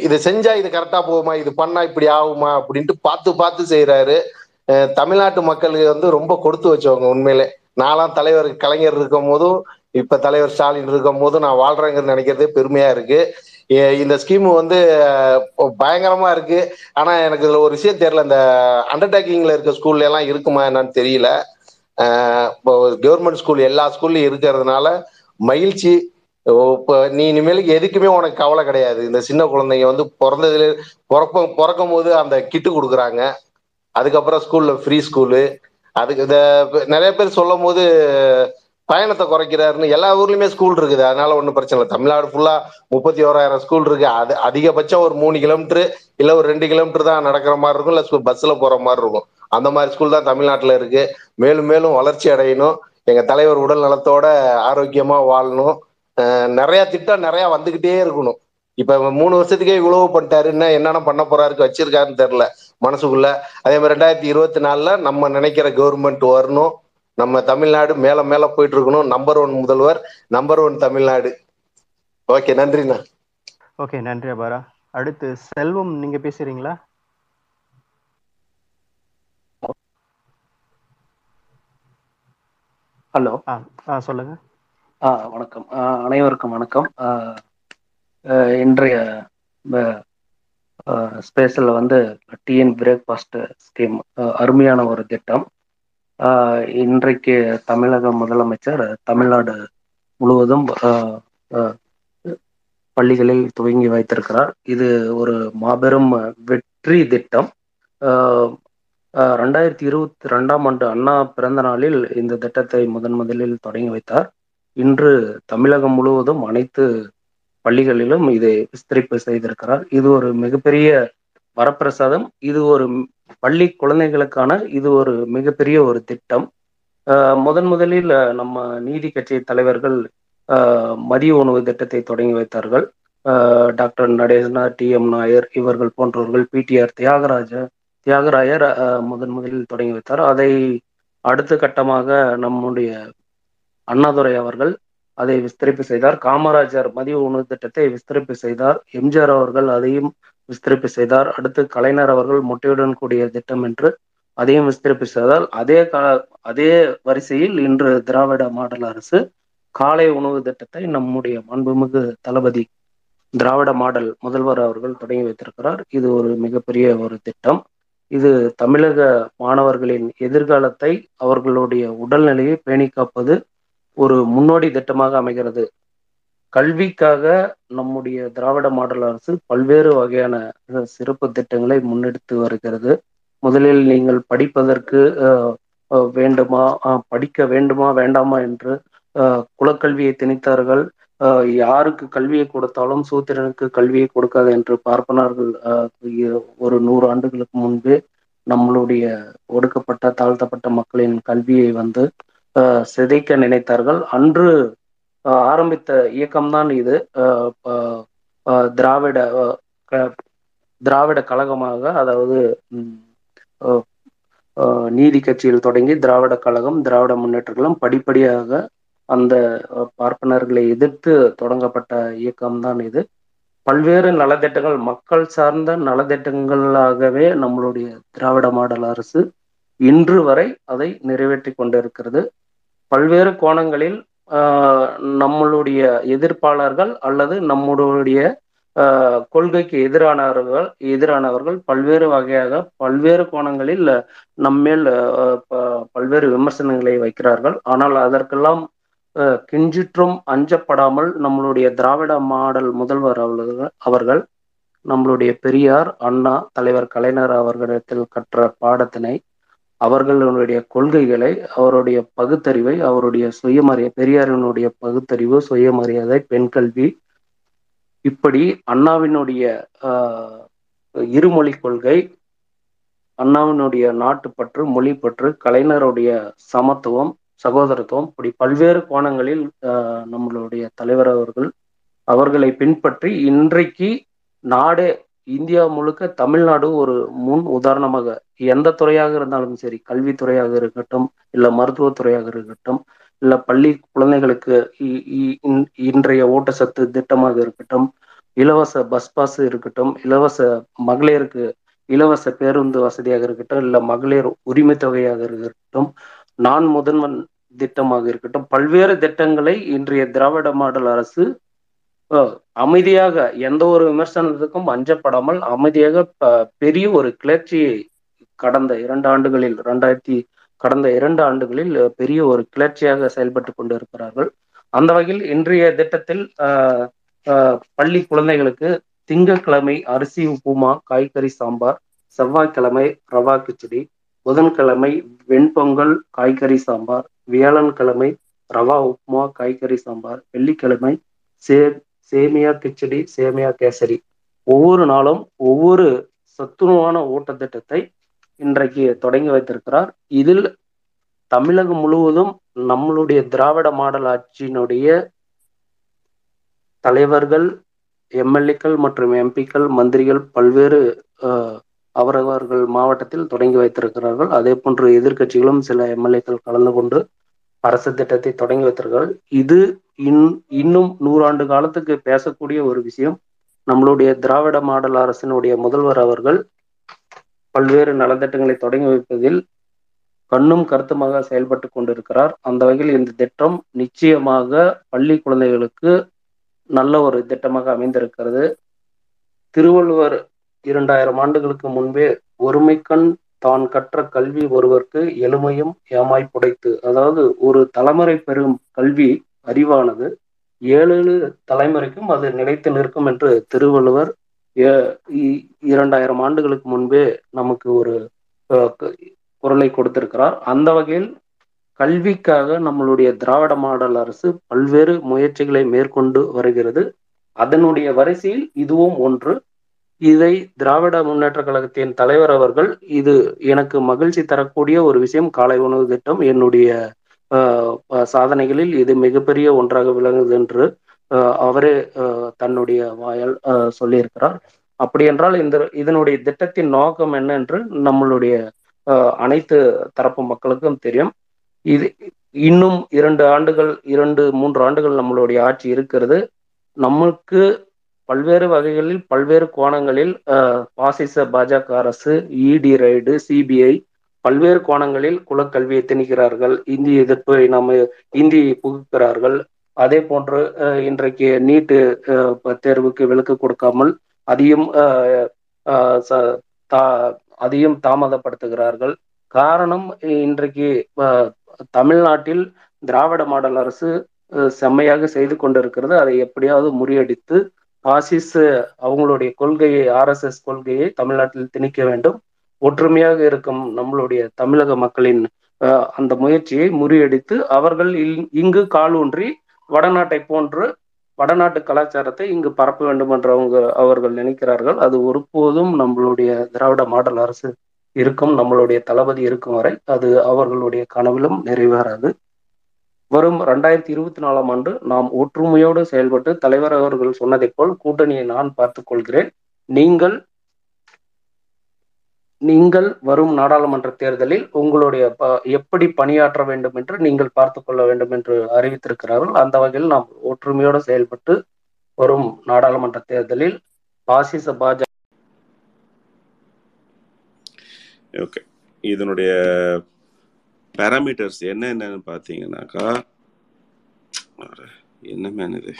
இது செஞ்சா இது கரெக்டாக போகுமா, இது பண்ணா இப்படி ஆகுமா அப்படின்ட்டு பார்த்து பார்த்து செய்கிறாரு. தமிழ்நாட்டு மக்களுக்கு வந்து ரொம்ப கொடுத்து வச்சவங்க உண்மையிலே. நாலாம் தலைவர் கலைஞர் இருக்கும் போதும் இப்போ தலைவர் ஸ்டாலின் இருக்கும் போதும் நான் வாழ்கிறேங்கிறது நினைக்கிறதே பெருமையாக இருக்குது. இந்த ஸ்கீமு வந்து பயங்கரமாக இருக்குது. ஆனால் எனக்கு இதில் ஒரு விஷயம் தெரியல, இந்த அண்டர்டேக்கிங்கில் இருக்க ஸ்கூல்லாம் இருக்குமா என்னன்னு தெரியல. இப்போ கவர்மெண்ட் ஸ்கூல் எல்லா ஸ்கூல்லையும் இருக்கிறதுனால மகிழ்ச்சி. இப்போ நீ இனிமேலுக்கு எதுக்குமே உனக்கு கவலை கிடையாது. இந்த சின்ன குழந்தைங்க வந்து பிறக்கும் போது அந்த கிட்டு கொடுக்குறாங்க. அதுக்கப்புறம் ஸ்கூல்ல ஃப்ரீ ஸ்கூலு. அதுக்கு இந்த நிறைய பேர் சொல்லும் போது பயணத்தை குறைக்கிறாருன்னு, எல்லா ஊர்லயுமே ஸ்கூல் இருக்குது, அதனால ஒன்றும் பிரச்சனை இல்லை. தமிழ்நாடு ஃபுல்லா 31,000 ஸ்கூல் இருக்கு. அது அதிகபட்சம் ஒரு 3 கிலோமீட்டரு இல்லை ஒரு 2 கிலோமீட்டர் தான் நடக்கிற மாதிரி இருக்கும், இல்லை பஸ்ல போற மாதிரி இருக்கும். அந்த மாதிரி ஸ்கூல் தான் தமிழ்நாட்டில் இருக்கு. மேலும் மேலும் வளர்ச்சி அடையணும். எங்க தலைவர் உடல் நலத்தோட ஆரோக்கியமா வாழணும். நிறைய திட்டம் நிறையா வந்துகிட்டே இருக்கணும். இப்போ 3 வருஷத்துக்கே இவ்வளவு பண்ணிட்டாருன்னா என்னென்ன பண்ண போறாருக்கு வச்சிருக்காருன்னு தெரியல மனசுக்குள்ள. அதே மாதிரி 2024 நம்ம நினைக்கிற கவர்மெண்ட் வரணும். நம்ம தமிழ்நாடு மேல மேல போயிட்டு இருக்கணும். நம்பர் 1 முதல்வர், நம்பர் 1 தமிழ்நாடு. ஓகே, நன்றிண்ணா. ஓகே, நன்றி அபாரா. அடுத்து செல்வம், நீங்க பேசுறீங்களா? ஹலோ, சொல்லுங்க. வணக்கம் அனைவருக்கும் வணக்கம். இன்றைய ஸ்பேஸில் வந்து டிஎன் பிரேக்ஃபாஸ்ட் ஸ்கீம் அருமையான ஒரு திட்டம். இன்றைக்கு தமிழக முதலமைச்சர் தமிழ்நாடு முழுவதும் பள்ளிகளில் துவங்கி வைத்திருக்கிறார். இது ஒரு மாபெரும் வெற்றி திட்டம். 2022ஆம் ஆண்டு அண்ணா பிறந்த நாளில் இந்த திட்டத்தை முதலில் தொடங்கி வைத்தார். இன்று தமிழகம் முழுவதும் அனைத்து பள்ளிகளிலும் இதை விஸ்தரிப்பு செய்திருக்கிறார். இது ஒரு மிகப்பெரிய வரப்பிரசாதம். இது ஒரு பள்ளி குழந்தைகளுக்கான இது ஒரு மிகப்பெரிய ஒரு திட்டம். முதலில் நம்ம நீதி கட்சி தலைவர்கள் மதிய உணவு திட்டத்தை தொடங்கி வைத்தார்கள். டாக்டர் நடேசனா, TM நாயர் இவர்கள் போன்றவர்கள், PTR தியாகராயர் முதலில் தொடங்கி வைத்தார். அதை அடுத்த கட்டமாக நம்முடைய அண்ணாதுரை அவர்கள் அதை விஸ்தரிப்பு செய்தார். காமராஜர் மதிய உணவு திட்டத்தை விஸ்தரிப்பு செய்தார். MGR அவர்கள் அதையும் விஸ்தரிப்பு செய்தார். அடுத்து கலைஞர் அவர்கள் முட்டையுடன் கூடிய திட்டம் என்று அதையும் விஸ்தரிப்பு செய்தால், அதே வரிசையில் இன்று திராவிட மாடல் அரசு காலை உணவு திட்டத்தை நம்முடைய மாண்புமிகு தளபதி திராவிட மாடல் முதல்வர் அவர்கள் தொடங்கி வைத்திருக்கிறார். இது ஒரு மிகப்பெரிய ஒரு திட்டம். இது தமிழக மாணவர்களின் எதிர்காலத்தை, அவர்களுடைய உடல்நிலையை பேணி காப்பது ஒரு முன்னோடி திட்டமாக அமைகிறது. கல்விக்காக நம்முடைய திராவிட மாடல் அரசு பல்வேறு வகையான சிறப்பு திட்டங்களை முன்னெடுத்து வருகிறது. முதலில் நீங்கள் படிப்பதற்கு படிக்க வேண்டுமா வேண்டாமா என்று குலக்கல்வியை திணித்தார்கள். யாருக்கு கல்வியை கொடுத்தாலும் சூத்திரனுக்கு கல்வியை கொடுக்காது என்று பார்ப்பனார்கள் ஒரு 100 ஆண்டுகளுக்கு முன்பே நம்மளுடைய ஒடுக்கப்பட்ட தாழ்த்தப்பட்ட மக்களின் கல்வியை வந்து சிதைக்க நினைத்தார்கள். அன்று ஆரம்பித்த இயக்கம்தான் இது. திராவிட கழகமாக, அதாவது நீதி கட்சியில் தொடங்கி திராவிட கழகம், திராவிட முன்னேற்றங்களும் படிப்படியாக அந்த பார்ப்பனர்களை எதிர்த்து தொடங்கப்பட்ட இயக்கம்தான் இது. பல்வேறு நலத்திட்டங்கள், மக்கள் சார்ந்த நலத்திட்டங்களாகவே நம்மளுடைய திராவிட மாடல் அரசு இன்று வரை அதை நிறைவேற்றி கொண்டிருக்கிறது. பல்வேறு கோணங்களில் நம்மளுடைய எதிர்ப்பாளர்கள் அல்லது நம்மளுடைய கொள்கைக்கு எதிரானவர்கள் பல்வேறு வகையாக பல்வேறு கோணங்களில் நம்மேல் பல்வேறு விமர்சனங்களை வைக்கிறார்கள். ஆனால் அதற்கெல்லாம் கிஞ்சிற்றும் அஞ்சப்படாமல் நம்மளுடைய திராவிட மாடல் முதல்வர் அவர்கள் நம்மளுடைய பெரியார், அண்ணா, தலைவர் கலைஞர் அவர்களிடத்தில் கற்ற பாடத்தினை, அவர்களுடைய கொள்கைகளை, அவருடைய பகுத்தறிவை, அவருடைய சுயமரியாதை, பெரியாரினுடைய பகுத்தறிவு, சுயமரியாதை, பெண் கல்வி, இப்படி அண்ணாவினுடைய இருமொழி கொள்கை, அண்ணாவினுடைய நாட்டுப்பற்று, மொழிப்பற்று, கலைஞருடைய சமத்துவம், சகோதரத்துவம், இப்படி பல்வேறு கோணங்களில் நம்மளுடைய தலைவர் அவர்களை பின்பற்றி இன்றைக்கு நாடு, இந்தியா முழுக்க தமிழ்நாடு ஒரு முன் உதாரணமாக, எந்த துறையாக இருந்தாலும் சரி, கல்வித்துறையாக இருக்கட்டும், இல்லை மருத்துவத்துறையாக இருக்கட்டும், இல்லை பள்ளி குழந்தைகளுக்கு இன்றைய ஊட்டச்சத்து திட்டமாக இருக்கட்டும், இலவச பஸ் பாஸ் இருக்கட்டும், இலவச மகளிருக்கு இலவச பேருந்து வசதியாக இருக்கட்டும், இல்லை மகளிர் உரிமை தொகையாக இருக்கட்டும், நான் முதல்வன் திட்டமாக இருக்கட்டும், பல்வேறு திட்டங்களை இன்றைய திராவிட மாடல் அரசு அமைதியாக, எந்த ஒரு விமர்சனத்துக்கும் அஞ்சப்படாமல் அமைதியாக பெரிய ஒரு கிளர்ச்சியை கடந்த 2 ஆண்டுகளில் 2 ஆண்டுகளில் பெரிய ஒரு கிளர்ச்சியாக செயல்பட்டு கொண்டு இருக்கிறார்கள். அந்த வகையில் இன்றைய திட்டத்தில் பள்ளி குழந்தைகளுக்கு திங்கட்கிழமை அரிசி உப்புமா காய்கறி சாம்பார், செவ்வாய்க்கிழமை ரவா கிச்சடி, புதன்கிழமை வெண்பொங்கல் காய்கறி சாம்பார், வியாழன்கிழமை ரவா உப்புமா காய்கறி சாம்பார், வெள்ளிக்கிழமை சேமியா கிச்சடி, சேமியா கேசரி. ஒவ்வொரு நாளும் ஒவ்வொரு சத்துணவான ஊட்டத்திட்டத்தை இன்றைக்கு தொடங்கி வைத்திருக்கிறார். இதில் தமிழகம் முழுவதும் நம்மளுடைய திராவிட மாடல் ஆட்சியினுடைய தலைவர்கள், MLA-க்கள் மற்றும் MP-க்கள், மந்திரிகள் பல்வேறு அவரவர்கள் மாவட்டத்தில் தொடங்கி வைத்திருக்கிறார்கள். அதே போன்று எதிர்கட்சிகளும் சில MLA-க்கள் கலந்து கொண்டு அரசு திட்டத்தை தொடங்கி வைத்திருக்கிறார்கள். இது இன்னும் 100 ஆண்டு காலத்துக்கு பேசக்கூடிய ஒரு விஷயம். நம்மளுடைய திராவிட மாடல் அரசினுடைய முதல்வர் அவர்கள் பல்வேறு நலத்திட்டங்களை தொடங்கி வைப்பதில் கண்ணும் கருத்துமாக செயல்பட்டு கொண்டிருக்கிறார். அந்த வகையில் இந்த திட்டம் நிச்சயமாக பள்ளி குழந்தைகளுக்கு நல்ல ஒரு திட்டமாக அமைந்திருக்கிறது. திருவள்ளுவர் 2000 ஆண்டுகளுக்கு முன்பே ஒருமைக்கண் தான் கற்ற கல்வி ஒருவர்க்கு எளிமையும் ஏமாய் புடைத்து, அதாவது ஒரு தலைமுறை பெறும் கல்வி அறிவானது 7 தலைமுறைக்கும் அது நிலைத்து நிற்கும் என்று திருவள்ளுவர் 2000 ஆண்டுகளுக்கு முன்பே நமக்கு ஒரு குரலை கொடுத்திருக்கிறார். அந்த வகையில் கல்விக்காக நம்மளுடைய திராவிட மாடல் அரசு பல்வேறு முயற்சிகளை மேற்கொண்டு வருகிறது. அதனுடைய வரிசையில் இதுவும் ஒன்று. இதை திராவிட முன்னேற்ற கழகத்தின் தலைவர் அவர்கள், இது எனக்கு மகிழ்ச்சி தரக்கூடிய ஒரு விஷயம், காலை உணவு திட்டம் என்னுடைய சாதனைகளில் இது மிகப்பெரிய ஒன்றாக விளங்குது என்று அவரே தன்னுடைய வாயால் சொல்லியிருக்கிறார். அப்படி என்றால் இதனுடைய திட்டத்தின் நோக்கம் என்ன என்று நம்மளுடைய அனைத்து தரப்பு மக்களுக்கும் தெரியும். இது இன்னும் 2 ஆண்டுகள் 2-3 ஆண்டுகள் நம்மளுடைய ஆட்சி இருக்கிறது. நமக்கு பல்வேறு வகைகளில் பல்வேறு கோணங்களில் பாசிச பாஜக அரசு இடி ரைடு, சிபிஐ பல்வேறு கோணங்களில் குலக்கல்வியை திணிக்கிறார்கள், இந்தி எதிர்ப்பை இந்தியை புகுக்கிறார்கள். அதே போன்று இன்றைக்கு நீட்டு தேர்வுக்கு விலக்கு கொடுக்காமல் அதையும் தாமதப்படுத்துகிறார்கள். காரணம், இன்றைக்கு தமிழ்நாட்டில் திராவிட மாடல் அரசு செம்மையாக செய்து கொண்டிருக்கிறது. அதை எப்படியாவது முறியடித்து பாசிச அவங்களுடைய கொள்கையை, RSS கொள்கையை தமிழ்நாட்டில் திணிக்க வேண்டும். ஒற்றுமையாக இருக்கும் நம்மளுடைய தமிழக மக்களின் அந்த முயற்சியை முறியடித்து அவர்கள் இங்கு காலூன்றி வடநாட்டை போன்று வடநாட்டு கலாச்சாரத்தை இங்கு பரப்ப வேண்டும் என்று அவர்கள் நினைக்கிறார்கள். அது ஒருபோதும் நம்மளுடைய திராவிட மாடல் அரசு இருக்கும், நம்மளுடைய தளபதி இருக்கும் வரை அது அவர்களுடைய கனவிலும் நிறைவேறாது. வரும் 2024ஆம் ஆண்டு நாம் ஒற்றுமையோடு செயல்பட்டு, தலைவர் அவர்கள் சொன்னதை போல், கூட்டணியை நான் பார்த்துக் கொள்கிறேன், நீங்கள் வரும் நாடாளுமன்ற தேர்தலில் உங்களுடைய எப்படி பணியாற்ற வேண்டும் என்று நீங்கள் பார்த்து கொள்ள வேண்டும் என்று அறிவித்திருக்கிறார்கள். அந்த வகையில் நாம் ஒற்றுமையோடு செயல்பட்டு வரும் நாடாளுமன்ற தேர்தலில் பாசிச பாஜக. ஓகே, இதனுடைய பாராமீட்டர்ஸ் என்னென்னு பார்த்தீங்கன்னாக்கா, என்னது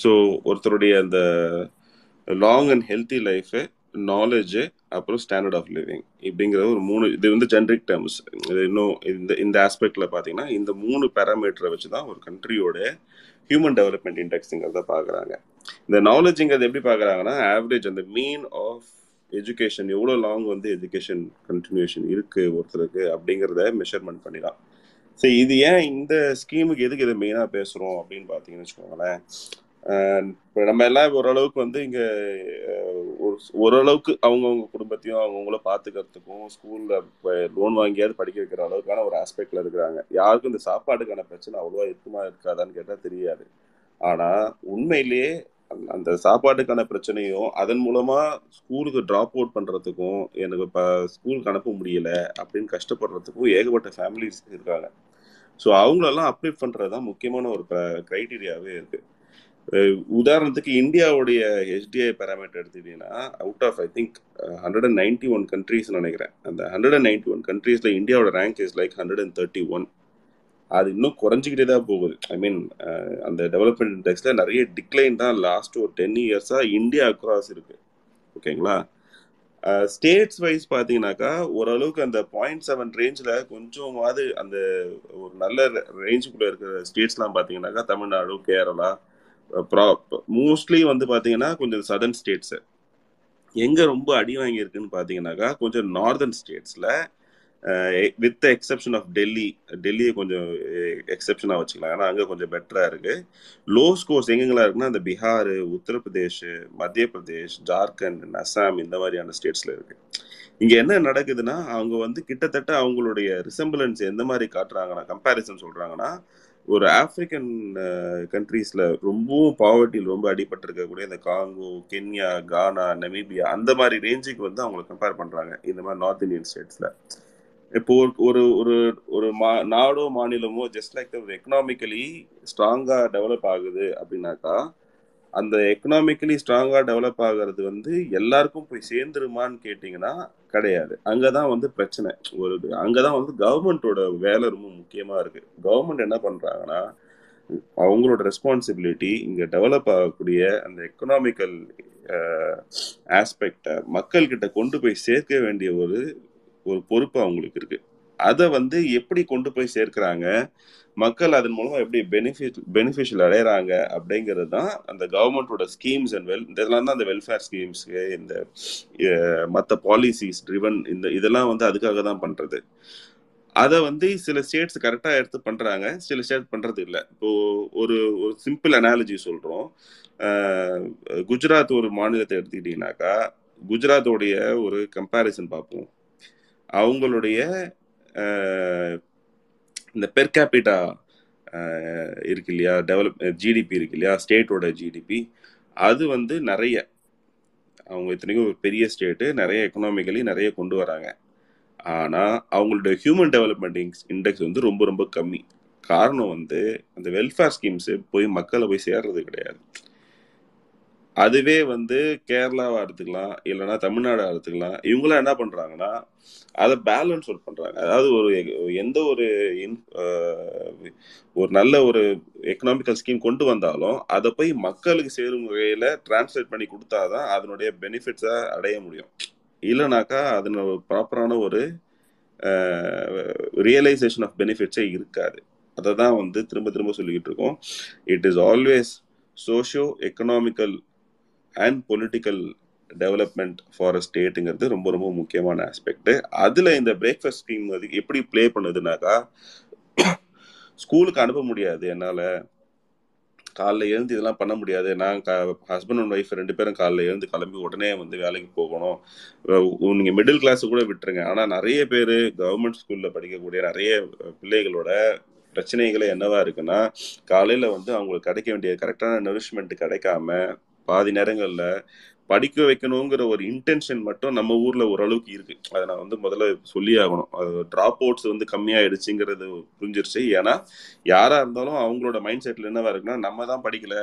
ஸோ ஒருத்தருடைய அந்த long and healthy life, knowledge, அப்புறம் ஸ்டாண்டர்ட் ஆஃப் லிவிங் இப்படிங்கிற ஒரு 3 இது வந்து ஜென்ரிக் டேர்ம்ஸ். இது இன்னும் இந்த ஆஸ்பெக்டில் பார்த்தீங்கன்னா இந்த 3 பேராமீட்டரை வச்சு தான் ஒரு கண்ட்ரியோட ஹியூமன் டெவலப்மெண்ட் இண்டெக்ஸுங்கிறத பார்க்குறாங்க. இந்த நாலேஜுங்கிறது எப்படி பார்க்குறாங்கன்னா, ஆவரேஜ் அந்த மீன் ஆஃப் எஜுகேஷன், எவ்வளோ லாங் வந்து எஜுகேஷன் கண்டினியூஷன் இருக்குது ஒருத்தருக்கு அப்படிங்கிறத மெஷர்மெண்ட் பண்ணிடலாம். ஸோ இது ஏன் இந்த ஸ்கீமுக்கு எதுக்கு இதை மெயினாக பேசுகிறோம் அப்படின்னு பார்த்தீங்கன்னு வச்சுக்கோங்களேன், இப்போ நம்ம எல்லாம் ஓரளவுக்கு வந்து இங்கே ஓரளவுக்கு அவங்கவுங்க குடும்பத்தையும் அவங்கவுங்கள பார்த்துக்கிறதுக்கும் ஸ்கூலில் லோன் வாங்கியாவது படிக்க வைக்கிற அளவுக்கான ஒரு ஆஸ்பெக்டில் இருக்கிறாங்க. யாருக்கும் இந்த சாப்பாடுக்கான பிரச்சனை அவ்வளோவா இருக்குமா இருக்காதான்னு கேட்டால் தெரியாது. ஆனால் உண்மையிலேயே அந்த சாப்பாட்டுக்கான பிரச்சனையும் அதன் மூலமாக ஸ்கூலுக்கு ட்ராப் அவுட் பண்ணுறதுக்கும், எனக்கு இப்போ ஸ்கூலுக்கு அனுப்ப முடியல அப்படின்னு கஷ்டப்படுறதுக்கும் ஏகப்பட்ட ஃபேமிலிஸ் இருக்காங்க. ஸோ அவங்களெல்லாம் அப்டேட் பண்ணுறது தான் முக்கியமான ஒரு க்ரைட்டீரியாவே இருக்குது. உதாரணத்துக்கு இந்தியாவுடைய HDI பேராமீட்டர் எடுத்துக்கிட்டீங்கன்னா, out of I think 191 countries நினைக்கிறேன், அந்த 191 கண்ட்ரீஸில் இந்தியாவோட ரேங்க் இஸ் லைக் 131. அது இன்னும் குறைஞ்சிக்கிட்டே தான் போகுது. ஐ மீன், அந்த டெவலப்மெண்ட் இண்டெக்ஸில் நிறைய டிக்ளைன் தான் லாஸ்ட் ஒரு 10 இயர்ஸாக இந்தியா அக்ராஸ் இருக்குது. ஓகேங்களா, ஸ்டேட்ஸ் வைஸ் பார்த்தீங்கன்னாக்கா ஓரளவுக்கு அந்த 0.7 ரேஞ்சில் கொஞ்சமாவது அந்த ஒரு நல்ல ரேஞ்சுக்குள்ளே இருக்கிற ஸ்டேட்ஸ்லாம் பார்த்தீங்கன்னாக்கா தமிழ்நாடு, கேரளா, மோஸ்ட்லி வந்து பார்த்தீங்கன்னா கொஞ்சம் சதர்ன் ஸ்டேட்ஸு. எங்கே ரொம்ப அடி வாங்கியிருக்குன்னு பார்த்தீங்கன்னாக்கா கொஞ்சம் நார்தர்ன் ஸ்டேட்ஸில், வித் த எக்ஸப்ஷன் ஆஃப் டெல்லியை கொஞ்சம் எக்ஸப்ஷனாக வச்சுக்கலாம், ஏன்னா அங்கே கொஞ்சம் பெட்டராக இருக்குது. லோ ஸ்கோர்ஸ் எங்கெங்கெல்லாம் இருக்குன்னா அந்த பிஹார், உத்தரப்பிரதேஷ், மத்திய பிரதேஷ், ஜார்க்கண்ட், அசாம், இந்த மாதிரியான ஸ்டேட்ஸில் இருக்குது. இங்கே என்ன நடக்குதுன்னா, அவங்க வந்து கிட்டத்தட்ட அவங்களுடைய ரிசம்பிளன்ஸ் எந்த மாதிரி காட்டுறாங்கன்னா, கம்பேரிசன் சொல்கிறாங்கன்னா, ஒரு ஆப்ரிக்கன் கண்ட்ரீஸில் ரொம்பவும் பாவர்ட்டியில் ரொம்ப அடிபட்டு இருக்கக்கூடிய இந்த காங்கோ, கென்யா, கானா, நமீபியா அந்த மாதிரி ரேஞ்சுக்கு வந்து அவங்களை கம்பேர் பண்ணுறாங்க இந்த மாதிரி நார்த் இந்தியன் ஸ்டேட்ஸில். இப்போ ஒரு ஒரு ஒரு நாடோ மாநிலமோ ஜஸ்ட் லைக் ஒரு எக்கனாமிக்கலி ஸ்ட்ராங்காக டெவலப் ஆகுது அப்படின்னாக்கா, அந்த எக்கனாமிக்கலி ஸ்ட்ராங்காக டெவலப் ஆகிறது வந்து எல்லாருக்கும் போய் சேர்ந்துருமான்னு கேட்டிங்கன்னா கிடையாது. அங்கே தான் வந்து பிரச்சனை வருது. அங்கே தான் வந்து கவர்மெண்ட்டோட வேலை ரொம்ப முக்கியமாக இருக்குது. கவர்மெண்ட் என்ன பண்ணுறாங்கன்னா, அவங்களோட ரெஸ்பான்சிபிலிட்டி இங்கே டெவலப் ஆகக்கூடிய அந்த எக்கனாமிக்கல் ஆஸ்பெக்டை மக்கள்கிட்ட கொண்டு போய் சேர்க்க வேண்டிய ஒரு பொறுப்பு அவங்களுக்கு இருக்குது. அதை வந்து எப்படி கொண்டு போய் சேர்க்கிறாங்க, மக்கள் அதன் மூலமாக எப்படி பெனிஃபிஷியல் அடைகிறாங்க அப்படிங்கிறது தான் அந்த கவர்மெண்ட்டோட ஸ்கீம்ஸ் அண்ட் இதெல்லாம் தான் அந்த வெல்ஃபேர் ஸ்கீம்ஸ், இந்த மற்ற பாலிசிஸ் ட்ரிவன் இந்த இதெல்லாம் வந்து அதுக்காக தான் பண்ணுறது. அதை வந்து சில ஸ்டேட்ஸ் கரெக்டாக எடுத்து பண்ணுறாங்க, சில ஸ்டேட்ஸ் பண்ணுறது இல்லை. இப்போது ஒரு ஒரு சிம்பிள் அனாலஜி சொல்கிறோம். குஜராத் ஒரு மாநிலத்தை எடுத்துக்கிட்டிங்கனாக்கா, குஜராத்தோடைய ஒரு கம்பேரிசன் பார்ப்போம். அவங்களுடைய இந்த பெர் கேபிட்டா இருக்கு இல்லையா, ஜிடிபி இருக்கு இல்லையா, ஸ்டேட்டோட ஜிடிபி, அது வந்து நிறைய, அவங்க இத்தனைக்கும் ஒரு பெரிய ஸ்டேட்டு, நிறைய எக்கனாமிக்கலி நிறைய கொண்டு வராங்க. ஆனால் அவங்களோட ஹியூமன் டெவலப்மெண்ட் இண்டெக்ஸ் வந்து ரொம்ப ரொம்ப கம்மி. காரணம் வந்து அந்த வெல்ஃபேர் ஸ்கீம்ஸு போய் மக்களை போய் சேர்றது கிடையாது. அதுவே வந்து கேரளாவை எடுத்துக்கலாம், இல்லைனா தமிழ்நாடை எடுத்துக்கலாம். இவங்களாம் என்ன பண்ணுறாங்கன்னா அதை பேலன்ஸ் அவுட் பண்ணுறாங்க. அதாவது ஒரு எந்த ஒரு ஒரு நல்ல ஒரு எக்கனாமிக்கல் ஸ்கீம் கொண்டு வந்தாலும் அதை போய் மக்களுக்கு சேரும் வகையில் டிரான்ஸ்லேட் பண்ணி கொடுத்தா தான் அதனுடைய பெனிஃபிட்ஸை அடைய முடியும். இல்லைனாக்கா அதன் ப்ராப்பரான ஒரு ரியலைசேஷன் ஆஃப் பெனிஃபிட்ஸே இருக்காது. அதை தான் வந்து திரும்ப திரும்ப சொல்லிக்கிட்டு இருக்கோம். It is always socio economical and political development for a ஸ்டேட்டுங்கிறது ரொம்ப ரொம்ப முக்கியமான ஆஸ்பெக்ட். அதில் இந்த பிரேக்ஃபாஸ்ட் ஸ்கீம் அது எப்படி ப்ளே பண்ணுதுனாக்கா, ஸ்கூலுக்கு அனுப்ப முடியாது, என்னால் காலைல எழுந்து இதெல்லாம் பண்ண முடியாது, நான் ஹஸ்பண்ட் அண்ட் ஒய்ஃப் ரெண்டு பேரும் காலைல எழுந்து கிளம்பி உடனே வந்து வேலைக்கு போகணும். நீங்கள் மிடில் கிளாஸு கூட விட்டுருங்க, ஆனால் நிறைய பேர் கவர்மெண்ட் ஸ்கூலில் படிக்கக்கூடிய நிறைய பிள்ளைகளோட பிரச்சனைகளே என்னவா இருக்குன்னா, காலையில் வந்து அவங்களுக்கு கிடைக்க வேண்டிய கரெக்டான நரிஷ்மெண்ட் கிடைக்காம பாதி நேரங்களில் படிக்க வைக்கணுங்கிற ஒரு இன்டென்ஷன் மட்டும் நம்ம ஊரில் ஓரளவுக்கு இருக்குது. அதை நான் வந்து முதல்ல சொல்லி ஆகணும். அது ட்ராப் அவுட்ஸ் வந்து கம்மியாகிடுச்சுங்கிறது புரிஞ்சிருச்சு. ஏன்னா யாராக இருந்தாலும் அவங்களோட மைண்ட் செட்டில் என்னவா இருக்குன்னா, நம்ம தான் படிக்கலை,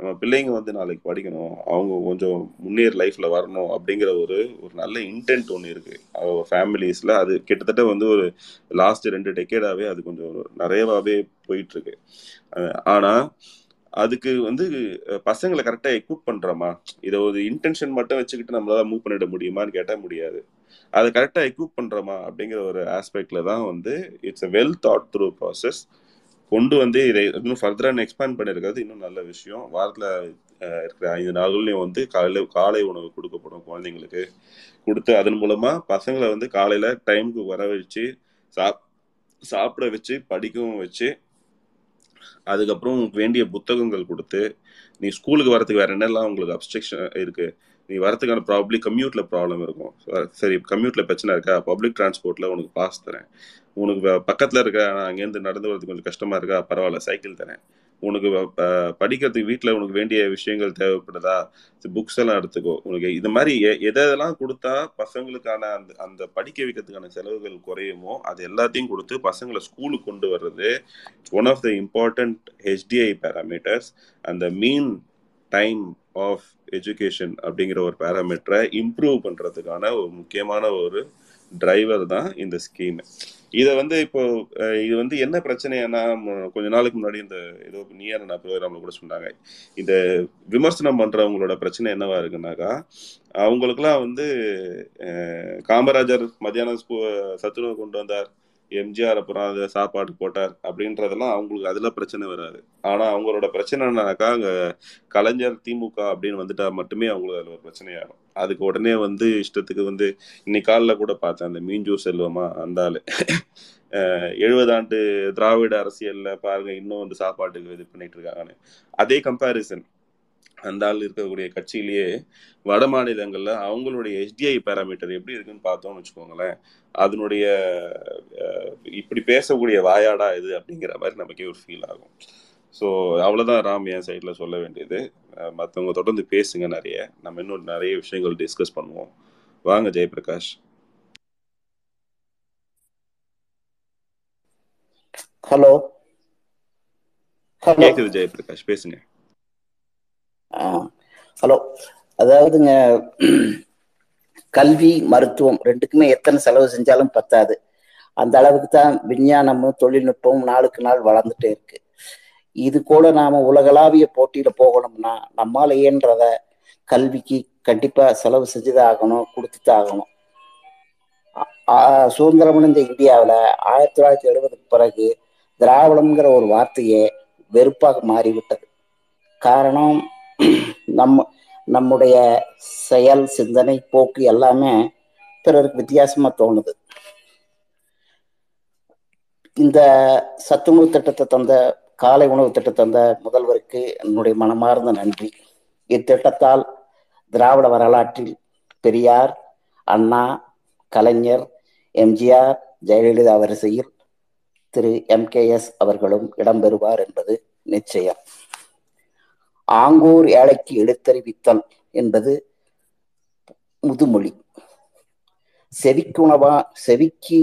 நம்ம பிள்ளைங்க வந்து நாளைக்கு படிக்கணும், அவங்க கொஞ்சம் முன்னேற லைஃப்பில் வரணும் அப்படிங்கிற ஒரு ஒரு நல்ல இன்டென்ட் ஒன்று இருக்குது அவங்க ஃபேமிலிஸில். அது கிட்டத்தட்ட வந்து ஒரு லாஸ்ட் 2 டெக்கேடாகவே அது கொஞ்சம் நிறையவாகவே போயிட்டுருக்கு. ஆனால் அதுக்கு வந்து பசங்களை கரெக்டாக எக்யூப் பண்ணுறோமா, இதை ஒரு இன்டென்ஷன் மட்டும் வச்சுக்கிட்டு நம்மளால மூவ் பண்ணிட முடியுமான்னு கேட்டால் முடியாது. அதை கரெக்டாக எக்யூப் பண்ணுறோமா அப்படிங்கிற ஒரு ஆஸ்பெக்டில் தான் வந்து it's a well thought through process கொண்டு வந்து இதை இன்னும் ஃபர்தராக எக்ஸ்பேண்ட் பண்ணியிருக்கிறது இன்னும் நல்ல விஷயம். வாரத்தில் இருக்கிற 5 நாள்லையும் வந்து காலை உணவு கொடுக்கப்படும் குழந்தைங்களுக்கு கொடுத்து, அதன் மூலமாக பசங்களை வந்து காலையில் டைமுக்கு வர வச்சு, சாப்பிட வச்சு, படிக்கவும் வச்சு, அதுக்கப்புறம் உங்களுக்கு வேண்டிய புத்தகங்கள் கொடுத்து, நீ ஸ்கூலுக்கு வரத்துக்கு வேறு என்னெல்லாம் உங்களுக்கு அப்ஸ்ட்ரக்ஷன் இருக்குது, நீ வரத்துக்கான ப்ராப்ளி கம்யூட்டில் ப்ராப்ளம் இருக்கும், சரி கம்யூட்டில் பிரச்சனை இருக்கா, பப்ளிக் டிரான்ஸ்போர்ட்டில் உனக்கு பாஸ் தரேன், உனக்கு பக்கத்தில் இருக்க அங்கேருந்து நடந்து வரதுக்கு கொஞ்சம் கஷ்டமாக இருக்கா, பரவாயில்ல சைக்கிள் தரேன், உனக்கு படிக்கிறதுக்கு வீட்டில் உனக்கு வேண்டிய விஷயங்கள் தேவைப்படுதா, புக்ஸ் எல்லாம் எடுத்துக்கோ, உனக்கு இது மாதிரி எதெல்லாம் கொடுத்தா பசங்களுக்கான அந்த அந்த படிக்க வைக்கிறதுக்கான செலவுகள் குறையுமோ அது எல்லாத்தையும் கொடுத்து பசங்களை ஸ்கூலுக்கு கொண்டு வர்றது one of the important HDI parameters. அந்த மீன் டைம் ஆஃப் எஜுகேஷன் அப்படிங்கிற ஒரு பேராமீட்டரை இம்ப்ரூவ் பண்ணுறதுக்கான ஒரு முக்கியமான ஒரு டிரைவர் தான் இந்த ஸ்கீமு. இதை வந்து இப்போ இது வந்து என்ன பிரச்சனைன்னா, கொஞ்ச நாளுக்கு முன்னாடி இந்த ஏதோ நியர் நான் ப்ரோக்ராமில் கூட சொன்னாங்க, இந்த விமர்சனம் பண்ணுறவங்களோட பிரச்சனை என்னவா இருக்குன்னாக்கா, அவங்களுக்குலாம் வந்து காமராஜர் மத்தியானம் சத்துணவு கொண்டு வந்தார், எம்ஜிஆர் அப்புறம் அதை சாப்பாடு போட்டார் அப்படின்றதெல்லாம் அவங்களுக்கு அதில் பிரச்சனை வராது. ஆனால் அவங்களோட பிரச்சனைனாக்கா அங்கே கலைஞர் திமுக அப்படின்னு வந்துட்டா மட்டுமே அவங்களுக்கு அதில் ஒரு பிரச்சனையாகும். அதுக்கு உடனே வந்து இஷ்டத்துக்கு வந்து இன்னைக்கு காலில் கூட பார்த்தேன், அந்த மீஞ்சூர் செல்வமா அந்தாள் 70 ஆண்டு திராவிட அரசியலில் பாருங்க இன்னும் வந்து சாப்பாட்டுக்கு இது பண்ணிட்டு இருக்காங்கன்னு. அதே கம்பேரிசன் அந்த ஆள் இருக்கக்கூடிய கட்சியிலேயே வட மாநிலங்களில் அவங்களுடைய HDI பேராமீட்டர் எப்படி இருக்குன்னு பார்த்தோம்னு வச்சுக்கோங்களேன், அதனுடைய இப்படி பேசக்கூடிய வாயாடா இது அப்படிங்கிற மாதிரி நமக்கே ஒரு ஃபீல் ஆகும். ஸோ அவ்வளோதான் ராம் என் சைடில் சொல்ல வேண்டியது. மற்றவங்க தொடர்ந்து பேசுங்க, நிறைய நம்ம இன்னும் நிறைய விஷயங்கள் டிஸ்கஸ் பண்ணுவோம். வாங்க ஜெயபிரகாஷ். ஹலோ கேக்குது ஜெயபிரகாஷ், பேசுங்க. ஹலோ, அதாவதுங்க கல்வி மருத்துவம் ரெண்டுக்குமே எத்தனை செலவு செஞ்சாலும் பத்தாது. அந்த அளவுக்கு தான் விஞ்ஞானமும் தொழில்நுட்பமும் நாளுக்கு நாள் வளர்ந்துட்டே இருக்கு. இது கூட நாம உலகளாவிய போட்டியில போகணும்னா நம்மால் இயன்றத கல்விக்கு கண்டிப்பா செலவு செஞ்சுதான் ஆகணும், கொடுத்துதான் ஆகணும். சுதந்திரமடைந்த இந்தியாவில் 1970க்கு பிறகு திராவிடம்ங்கிற ஒரு வார்த்தையே வெறுப்பாக மாறிவிட்டது. காரணம், நம்முடைய செயல், சிந்தனை, போக்கு எல்லாமே பிறருக்கு வித்தியாசமாக தோணுது. இந்த சத்துணவு திட்டத்தை தந்த, காலை உணவு திட்டத்தை தந்த முதல்வருக்கு என்னுடைய மனமார்ந்த நன்றி. இத்திட்டத்தால் திராவிட வரலாற்றில் பெரியார், அண்ணா, கலைஞர், எம்ஜிஆர், ஜெயலலிதா வரிசையில் திரு எம்கேஎஸ் அவர்களும் இடம்பெறுவார் என்பது நிச்சயம். ஆங்கூர் ஏழைக்கு எடுத்தறிவித்தல் என்பது முதுமொழி. செவிக்கு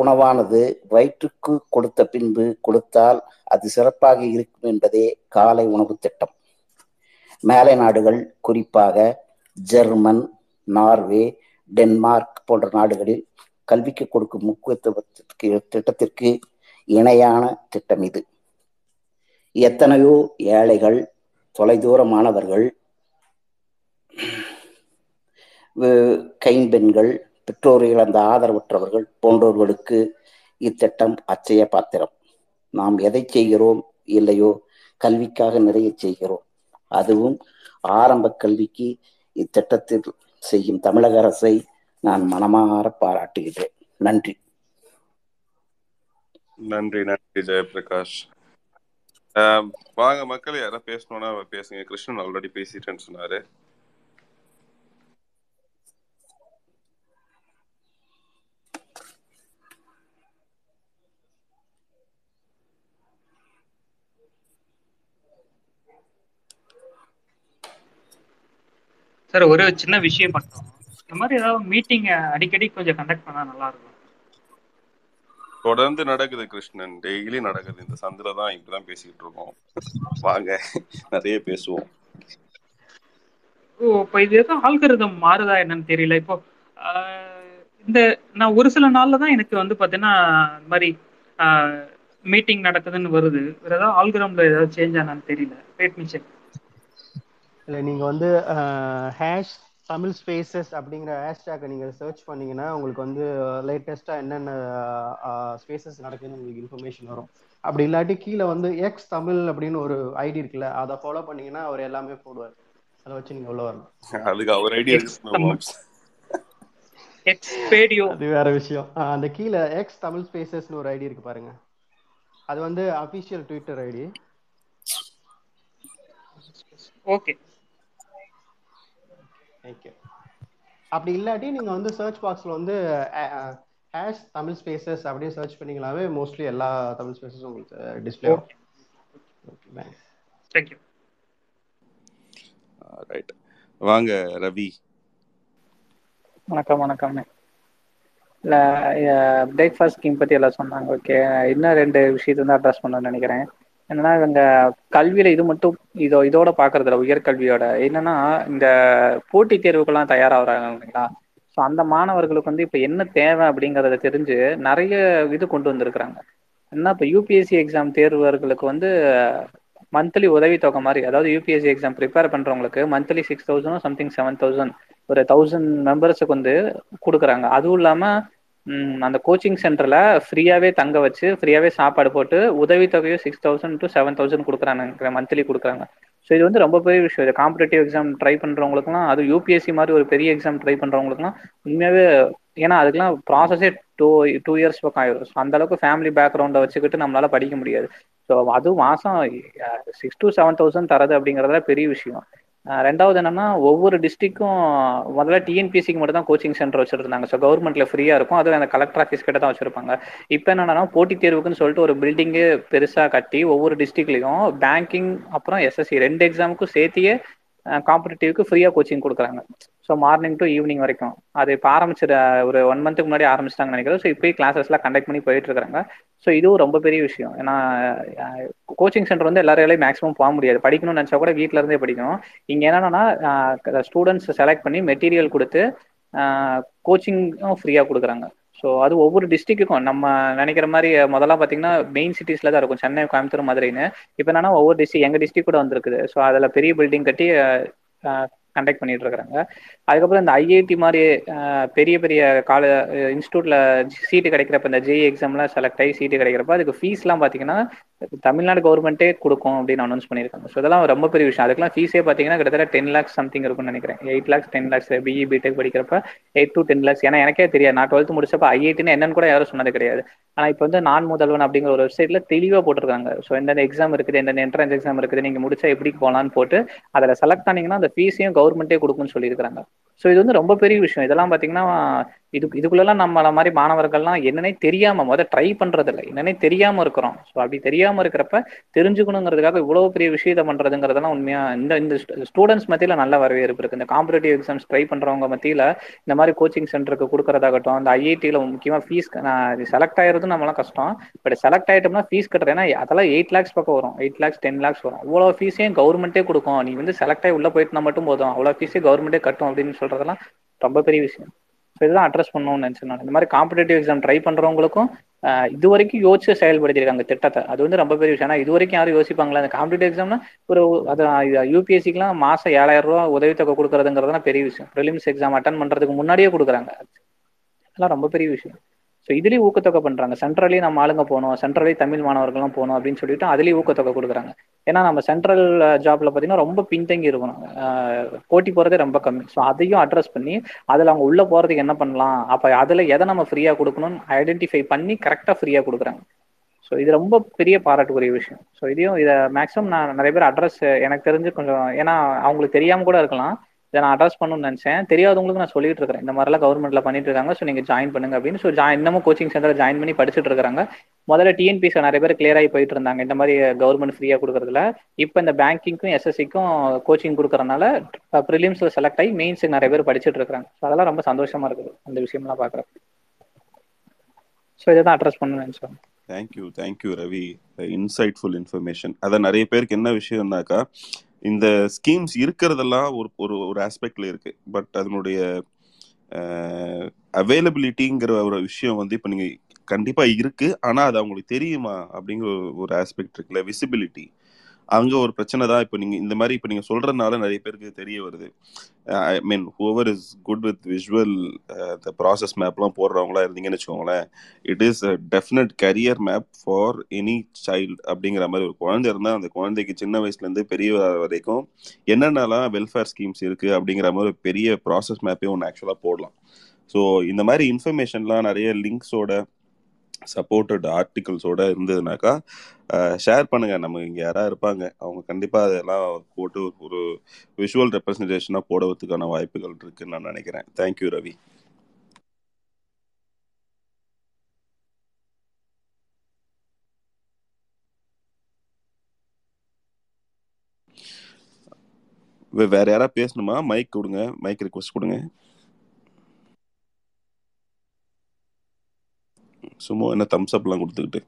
உணவானது வயிற்றுக்கு கொடுத்த பின்பு கொடுத்தால் அது சிறப்பாக இருக்கும் என்பதே காலை உணவு திட்டம். மேலை நாடுகள், குறிப்பாக ஜெர்மன், நார்வே, டென்மார்க் போன்ற நாடுகளில் கல்விக்கு கொடுக்கும் முக்கியத்துவத்திற்கு திட்டத்திற்கு இணையான திட்டம் இது. எத்தனையோ ஏழைகள், தொலைதூர மாணவர்கள், கைம்பெண்கள், பெற்றோர் இழந்த ஆதரவற்றவர்கள் போன்றவர்களுக்கு இத்திட்டம் அச்சய பாத்திரம். நாம் எதை செய்கிறோம் இல்லையோ கல்விக்காக நிறைய செய்கிறோம். அதுவும் ஆரம்ப கல்விக்கு இத்திட்டத்தில் செய்யும் தமிழக அரசை நான் மனமாற பாராட்டுகிறேன். நன்றி. நன்றி நன்றி ஜெயபிரகாஷ். வாங்க மக்கள், யாராவது பேசணும்னா பேசுங்க. கிருஷ்ணன் ஆல்ரெடி பேசிட்டேன்னு சொன்னாரு. சார், ஒரு சின்ன விஷயம் பண்றோம். இந்த மாதிரி ஏதாவது மீட்டிங் அடிக்கடி கொஞ்சம் கண்டக்ட் பண்ணா நல்லா இருக்கும். தொடர்ந்து நடக்குது கிருஷ்ணன், டெய்லி நடக்குது. இந்த சந்தில தான் இப்பதான் பேசிக்கிட்டு இருக்கோம். வாங்க, நிறைய பேசுவோம். ஓ, இப்போ இது எதுவும் ஆல்கரிதம் மாறுதா என்னன்னு தெரியல. இப்போ இந்த நான் ஒரு சில நாள்ல தான் எனக்கு வந்து பார்த்தீங்கன்னா இந்த மாதிரி மீட்டிங் நடக்குதுன்னு வருது. வேற ஏதாவது ஆல்கரிதம்ல ஏதாவது சேஞ்ச் ஆனான்னு தெரியல. Wait me check. இல்லை, நீங்கள் வந்து ஹேஷ் தமிழ் ஸ்பேசஸ் அப்படிங்கிற ஹேஷ்டேக்கை நீங்கள் சர்ச் பண்ணிங்கன்னா உங்களுக்கு வந்து லேட்டஸ்ட்டாக என்னென்ன ஸ்பேசஸ் நடக்குதுன்னு உங்களுக்கு இன்ஃபர்மேஷன் வரும். அப்படி இல்லாட்டி கீழே வந்து எக்ஸ் தமிழ் அப்படின்னு ஒரு ஐடி இருக்குல்ல, அதை ஃபாலோ பண்ணிங்கன்னா அவர் எல்லாமே போடுவார். அதை வச்சு நீங்கள் உள்ள வரணும். அதுக்கு அவர் ஐடி அது வேற விஷயம். அந்த கீழே எக்ஸ் தமிழ் ஸ்பேசஸ்ன்னு ஒரு ஐடி இருக்கு பாருங்க, அது வந்து official Twitter ID. Okay, thank you. அப்படி இல்லாட்டி நீங்க வந்து சர்ச் பாக்ஸ்ல வந்து ஹேஷ் தமிழ் ஸ்பேசஸ் அப்படியே சர்ச் பண்ணீங்களாவே மோஸ்ட்லி எல்லா தமிழ் ஸ்பேசஸும் உங்களுக்கு டிஸ்ப்ளே ஆகும். Okay, thanks. Thank you. Right, வாங்க ரவி. வணக்கம். வணக்கம். இல்ல, பிரேக்ஃபாஸ்ட் ஸ்கீம் பத்தி எல்லாம் சொன்னாங்க. ஓகே, இன்னும் ரெண்டு விஷயத்தை தான் அட்ரஸ் பண்ணணும்னு நினைக்கிறேன். என்னன்னா, இவங்க கல்வியில இது மட்டும் இதோட பாக்குறதுல உயர்கல்வியோட என்னன்னா, இந்த போட்டித் தேர்வுக்கெல்லாம் தயாராகிறாங்க இல்லைங்களா? ஸோ அந்த மாணவர்களுக்கு வந்து இப்போ என்ன தேவை அப்படிங்கிறத தெரிஞ்சு நிறைய இது கொண்டு வந்திருக்கிறாங்க. ஏன்னா இப்போ யூபிஎஸ்சி எக்ஸாம் தேர்வர்களுக்கு வந்து மந்த்லி உதவித்தொகை மாதிரி, அதாவது யூபிஎஸ்சி எக்ஸாம் ப்ரிப்பேர் பண்றவங்களுக்கு மந்த்லி 6000 சம்திங் 7000 ஒரு 1000 மெம்பர்ஸுக்கு வந்து கொடுக்குறாங்க. அதுவும் இல்லாம அந்த கோச்சிங் சென்டர்ல ஃப்ரீயாவே தங்க வச்சு ஃப்ரீயாவே சாப்பாடு போட்டு உதவித்தொகையோ 6000 to 7000 கொடுக்குறாங்க, மந்த்லி கொடுக்குறாங்க. ஸோ இது வந்து ரொம்ப பெரிய விஷயம். இது காம்படிட்டிவ் எக்ஸாம் ட்ரை பண்றவங்களுக்குலாம், அது யூபிஎஸ்சி மாதிரி ஒரு பெரிய எக்ஸாம் ட்ரை பண்றவங்களுக்குலாம் உண்மையாவே, ஏன்னா அதுக்கெல்லாம் ப்ராசஸே டூ இயர்ஸ் பக்கம் ஆயிடும். ஸோ அந்த அளவுக்கு ஃபேமிலி பேக்ரவுண்டை வச்சுக்கிட்டு நம்மளால படிக்க முடியாது. ஸோ அதுவும் மாசம் 6000 to 7000 தரது அப்படிங்கறதுல பெரிய விஷயம். ரெண்டாவது என்னன்னா, ஒவ்வொரு டிஸ்ட்ரிக்கும் முதல்ல டிஎன்பிஎஸ்சிக்கு மட்டும் தான் கோச்சிங் சென்டர் வச்சிருந்தாங்க. ஸோ கவர்மெண்ட்ல ஃப்ரீயா இருக்கும். அதுவும் அந்த கலெக்டர் ஆஃபீஸ் கிட்ட தான் வச்சிருப்பாங்க. இப்போ என்னன்னா, போட்டித் தேர்வுக்குன்னு சொல்லிட்டு ஒரு பில்டிங்கே பெருசா கட்டி ஒவ்வொரு டிஸ்ட்ரிக்ட்லயும் பேங்கிங் அப்புறம் எஸ்எஸ்சி 2 எக்ஸாமுக்கும் சேர்த்தியே காம்படிட்டிவ்க்கு ஃப்ரீயா கோச்சிங் கொடுக்குறாங்க. ஸோ மார்னிங் டு ஈவினிங் வரைக்கும். அது இப்போ ஒரு 1 month முன்னாடி ஆரம்பிச்சிட்டாங்கன்னு நினைக்கிறேன். ஸோ இப்போயே கிளாஸஸ்லாம் கண்டக்ட் பண்ணி போயிட்டு இருக்காங்க. ஸோ இதுவும் ரொம்ப பெரிய விஷயம். ஏன்னா கோச்சிங் சென்டர் வந்து எல்லாரையும் மேக்ஸிமம் போக முடியாது. படிக்கணும்னு நினச்சா கூட வீட்டில இருந்தே படிக்கணும். இங்கே என்னன்னா, ஸ்டூடெண்ட்ஸ் செலக்ட் பண்ணி மெட்டீரியல் கொடுத்து கோச்சிங்கும் ஃப்ரீயாக கொடுக்குறாங்க. ஸோ அது ஒவ்வொரு டிஸ்ட்ரிக்ட்டுக்கும் நம்ம நினைக்கிற மாதிரி முதல்ல பார்த்தீங்கன்னா மெயின் சிட்டிஸ்ல தான் இருக்கும், சென்னை, கோயம்புத்தூர், மதுரைன்னு. இப்போ என்னன்னா ஒவ்வொரு டிஸ்ட்ரிக் எங்கள் டிஸ்ட்ரிக் கூட வந்திருக்குது. ஸோ அதில் பெரிய பில்டிங் கட்டி கண்டக்ட் பண்ணிட்டு இருக்கிறாங்க. அதுக்கப்புறம் இந்த ஐஐடி மாதிரி பெரிய பெரிய இன்ஸ்டியூட்ல சீட்டு கிடைக்கிறப்ப இந்த ஜேஇ எக்ஸாம்லாம் செலக்ட் ஆகி சீட்டு கிடைக்கிறப்ப அதுக்கு ஃபீஸ்லாம் பார்த்தீங்கன்னா தமிழ்நாடு கவர்மெண்ட்டே கொடுக்கும் அப்படின்னு அனௌன்ஸ் பண்ணியிருக்காங்க. ஸோ இதெல்லாம் ரொம்ப பெரிய விஷயம். அதுக்கெல்லாம் ஃபீஸே பார்த்தீங்கன்னா கிட்டத்தட்ட 10 lakhs சம்திங் இருக்கும்னு நினைக்கிறேன். 8 lakhs 10 lakhs பிஇ பிடெக் படிக்கிறப்ப 8 to 10 lakhs. ஏன்னா எனக்கே தெரியாது, நான் 12th முடிச்சப்ப ஐஐடின்னு என்னன்னு கூட யாரும் சொன்னது கிடையாது. ஆனால் இப்போ வந்து நான் முதல்வன் அப்படிங்கிற ஒரு வெப்சைட்ல தெளிவாக போட்டிருக்காங்க. ஸோ எந்தெந்த எக்ஸாம் இருக்குது, எந்தெந்த என்ட்ரன்ஸ் எக்ஸாம் இருக்குது, நீங்கள் முடிச்சா எப்படி போகலான்னு போட்டு அதில் செலக்ட் ஆனீங்கன்னா அந்த ஃபீஸையும் கவர்மெண்ட்டே கொடுக்குன்னு சொல்லியிருக்காங்க. ஸோ இது வந்து ரொம்ப பெரிய விஷயம். இதெல்லாம் பார்த்தீங்கன்னா இதுக்குள்ளெல்லாம் நம்மள மாதிரி மாணவர்கள்லாம் என்னன்னே தெரியாமல் ட்ரை பண்ணுறதில்ல, என்னன்னே தெரியாமல் இருக்கிறோம். ஸோ அப்படி தெரியாமல் இருக்கிறப்ப தெரிஞ்சுக்கணுங்கிறதுக்காக இவ்வளோ பெரிய விஷயத்தை பண்ணுறதுங்கிறதெல்லாம் உண்மையாக இந்த ஸ்டூடெண்ட்ஸ் மத்தியில் நல்ல வரவேற்பு இருக்குது. இந்த காம்படிட்டிவ் எக்ஸாம்ஸ் ட்ரை பண்ணுறவங்க மத்தியில் இந்த மாதிரி கோச்சிங் சென்டருக்கு கொடுக்குறதாகட்டும், அந்த ஐஐடியில் முக்கியமாக ஃபீஸ் செலக்ட் ஆகிறதும் நம்மளாம் கஷ்டம். பட் செலக்ட் ஆகிட்டோம்னா ஃபீஸ் கட்டுறேன், ஏன்னா அதெல்லாம் 8 lakhs பக்கம் வரும், 8 lakhs 10 lakhs வரும். அவ்வளோ ஃபீஸையும் கவர்மெண்ட்டே கொடுக்கும். நீ வந்து செலக்ட் ஆகி உள்ளே போயிட்டுனா மட்டும் போதும், அவ்வளோ ஃபீஸே கவர்மெண்ட்டே கட்டும் அப்படின்னு சொல்கிறதெல்லாம் ரொம்ப பெரிய விஷயம். ஸோ இதெல்லாம் அட்ரஸ் பண்ணணும்னு நினச்சேன் நான். இந்த மாதிரி காம்படிட்டிவ் எக்ஸாம் ட்ரை பண்ணுறவங்களுக்கும் இது வரைக்கும் யோசிச்சு செயல்படுத்திருக்காங்க திட்டத்தை. அது வந்து ரொம்ப பெரிய விஷயம். ஆனால் இது வரைக்கும் யாரும் யோசிப்பாங்களா? அந்த காம்படிட்டிவ் எக்ஸாம்னா ஒரு அது யூபிஎஸ்சிக்குலாம் மாதம் 7,000 ரூபா உதவித்தொகை கொடுக்குறதுங்கிறதுலாம் பெரிய விஷயம். ப்ரிலிம்ஸ் எக்ஸாம் அட்டன் பண்ணுறதுக்கு முன்னாடியே கொடுக்குறாங்க, அதெல்லாம் ரொம்ப பெரிய விஷயம். ஸோ இதுலேயும் ஊக்கத்தொகை பண்ணுறாங்க. சென்ட்ரலையும் நம்ம ஆளுங்க போகணும், சென்ட்ரலையும் தமிழ் மாணவர்கள்லாம் போகணும் அப்படின்னு சொல்லிட்டு அதுலேயும் ஊக்கத்தொகை கொடுக்குறாங்க. ஏன்னா நம்ம சென்ட்ரல் ஜாப்ல பார்த்தீங்கன்னா ரொம்ப பின்தங்கி இருக்கணும், போட்டி போகிறதே ரொம்ப கம்மி. ஸோ அதையும் அட்ரஸ் பண்ணி அதில் அவங்க உள்ளே போகிறதுக்கு என்ன பண்ணலாம், அப்போ அதில் எதை நம்ம ஃப்ரீயாக கொடுக்கணும்னு ஐடென்டிஃபை பண்ணி கரெக்டாக ஃப்ரீயாக கொடுக்குறாங்க. ஸோ இது ரொம்ப பெரிய பாராட்டுக்குரிய விஷயம். ஸோ இதையும் இதை மேக்ஸிமம் நான் நிறைய பேர் அட்ரஸ் எனக்கு தெரிஞ்சு கொஞ்சம், ஏன்னா அவங்களுக்கு தெரியாமல் கூட இருக்கலாம், இதை நான் அட்ரஸ் பண்ணணும்னு நினச்சேன். தெரியாதவங்களுக்கு நான் சொல்லிட்டு இருக்கிறேன், இந்த மாதிரிலாம் கவர்மெண்ட்ல பண்ணிட்டு இருக்காங்க, ஸோ நீங்கள் ஜாயின் பண்ணுங்க அப்படின்னு. ஸோ இன்னமும் கோச்சிங் சென்டர் ஜாயின் பண்ணி படிச்சுட்டு இருக்கிறாங்க. முதல்ல டிஎன்பிஎஸ்சில நிறைய பேர் கிளியர் ஆகி போயிட்டு இருந்தாங்க இந்த மாதிரி கவர்மெண்ட் ஃப்ரீயாக கொடுக்குறதுல. இப்போ இந்த பேங்கிங்க்கும் எஸ்எஸ்சிக்கும் கோச்சிங் கொடுக்குறதுனால ப்ரிலிம்ஸ்ல செலக்ட் ஆகி மெயின்ஸுக்கு நிறைய பேர் படிச்சுட்டு இருக்கிறாங்க. ஸோ அதெல்லாம் ரொம்ப சந்தோஷமா இருக்குது அந்த விஷயம்லாம் பார்க்குறேன். ஸோ இதை தான் அட்ரஸ் பண்ணணும்னு நினச்சேன். Thank you, thank you Ravi, insightful information. அதான் நிறைய பேருக்கு என்ன விஷயம்னாக்கா, இந்த ஸ்கீம்ஸ் இருக்கிறதெல்லாம் ஒரு ஒரு ஆஸ்பெக்டில் இருக்குது, பட் அதனுடைய அவைலபிலிட்டிங்கிற ஒரு விஷயம் வந்து இப்போ நீங்கள் கண்டிப்பாக இருக்குது, ஆனால் அது அவங்களுக்கு தெரியுமா அப்படிங்கிற ஒரு ஆஸ்பெக்ட் இருக்குல்ல, விசிபிலிட்டி. அங்கே ஒரு பிரச்சனை தான். இப்போ நீங்கள் இந்த மாதிரி இப்போ நீங்கள் சொல்கிறதுனால நிறைய பேருக்கு தெரிய வருது. I mean whoever is good with visual the process மேப்லாம் போடுறவங்களா இருந்தீங்கன்னு வச்சுக்கோங்களேன், it is a definite career map for any child அப்படிங்கிற மாதிரி. ஒரு குழந்தை இருந்தால் அந்த குழந்தைக்கு சின்ன வயசுலேருந்து பெரிய வரைக்கும் என்னென்னலாம் வெல்ஃபேர் ஸ்கீம்ஸ் இருக்குது அப்படிங்கிற மாதிரி ஒரு பெரிய ப்ராசஸ் மேப்பையும் ஒன்று ஆக்சுவலாக போடலாம். ஸோ இந்த மாதிரி இன்ஃபர்மேஷன்லாம் நிறைய லிங்க்ஸோட சப்போர்ட்டட் ஆர்டிகல்ஸோடு இருந்ததுனாக்கா ஷேர் பண்ணுங்கள். நம்ம இங்கே யாராக இருப்பாங்க, அவங்க கண்டிப்பாக அதெல்லாம் போட்டு ஒரு விஷுவல் ரெப்ரஸன்டேஷனாக போடுறதுக்கான வாய்ப்புகள் இருக்குதுன்னு நான் நினைக்கிறேன். தேங்க்யூ ரவி. வேறு யாராவது பேசணுமா? மைக் கொடுங்க, மைக் ரிக்வஸ்ட் கொடுங்க. சும்மா என்ன தம்ஸ் அப்லாம் கொடுத்துக்கிட்டு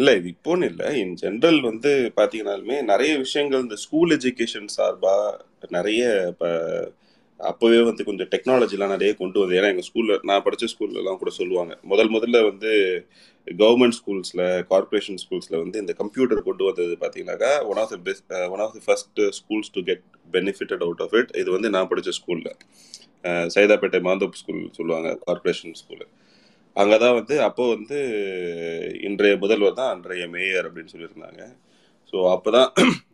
இல்லை, இது இப்போன்னு இல்லை, இன் ஜென்ரல் வந்து பார்த்தீங்கன்னாலுமே நிறைய விஷயங்கள் இந்த ஸ்கூல் எஜுகேஷன் சார்பாக நிறைய இப்போ அப்போவே வந்து கொஞ்சம் டெக்னாலஜிலாம் நிறைய கொண்டு வந்து, ஏன்னா எங்கள் ஸ்கூலில் நான் படித்த ஸ்கூல்லலாம் கூட சொல்லுவாங்க, முதல்ல வந்து கவர்மெண்ட் ஸ்கூல்ஸில் கார்பரேஷன் ஸ்கூல்ஸில் வந்து இந்த கம்ப்யூட்டர் கொண்டு வந்தது பார்த்தீங்கன்னாக்கா one of the first schools to get benefitted out of it. இது வந்து நான் படித்த ஸ்கூலில் சைதாப்பேட்டை மாந்தோப்பு ஸ்கூல் சொல்லுவாங்க, கார்பரேஷன் ஸ்கூலு. அங்கே தான் வந்து அப்போது வந்து இன்றைய முதல்வர் தான் அன்றைய மேயர் அப்படின்னு சொல்லியிருந்தாங்க. ஸோ அப்போ தான்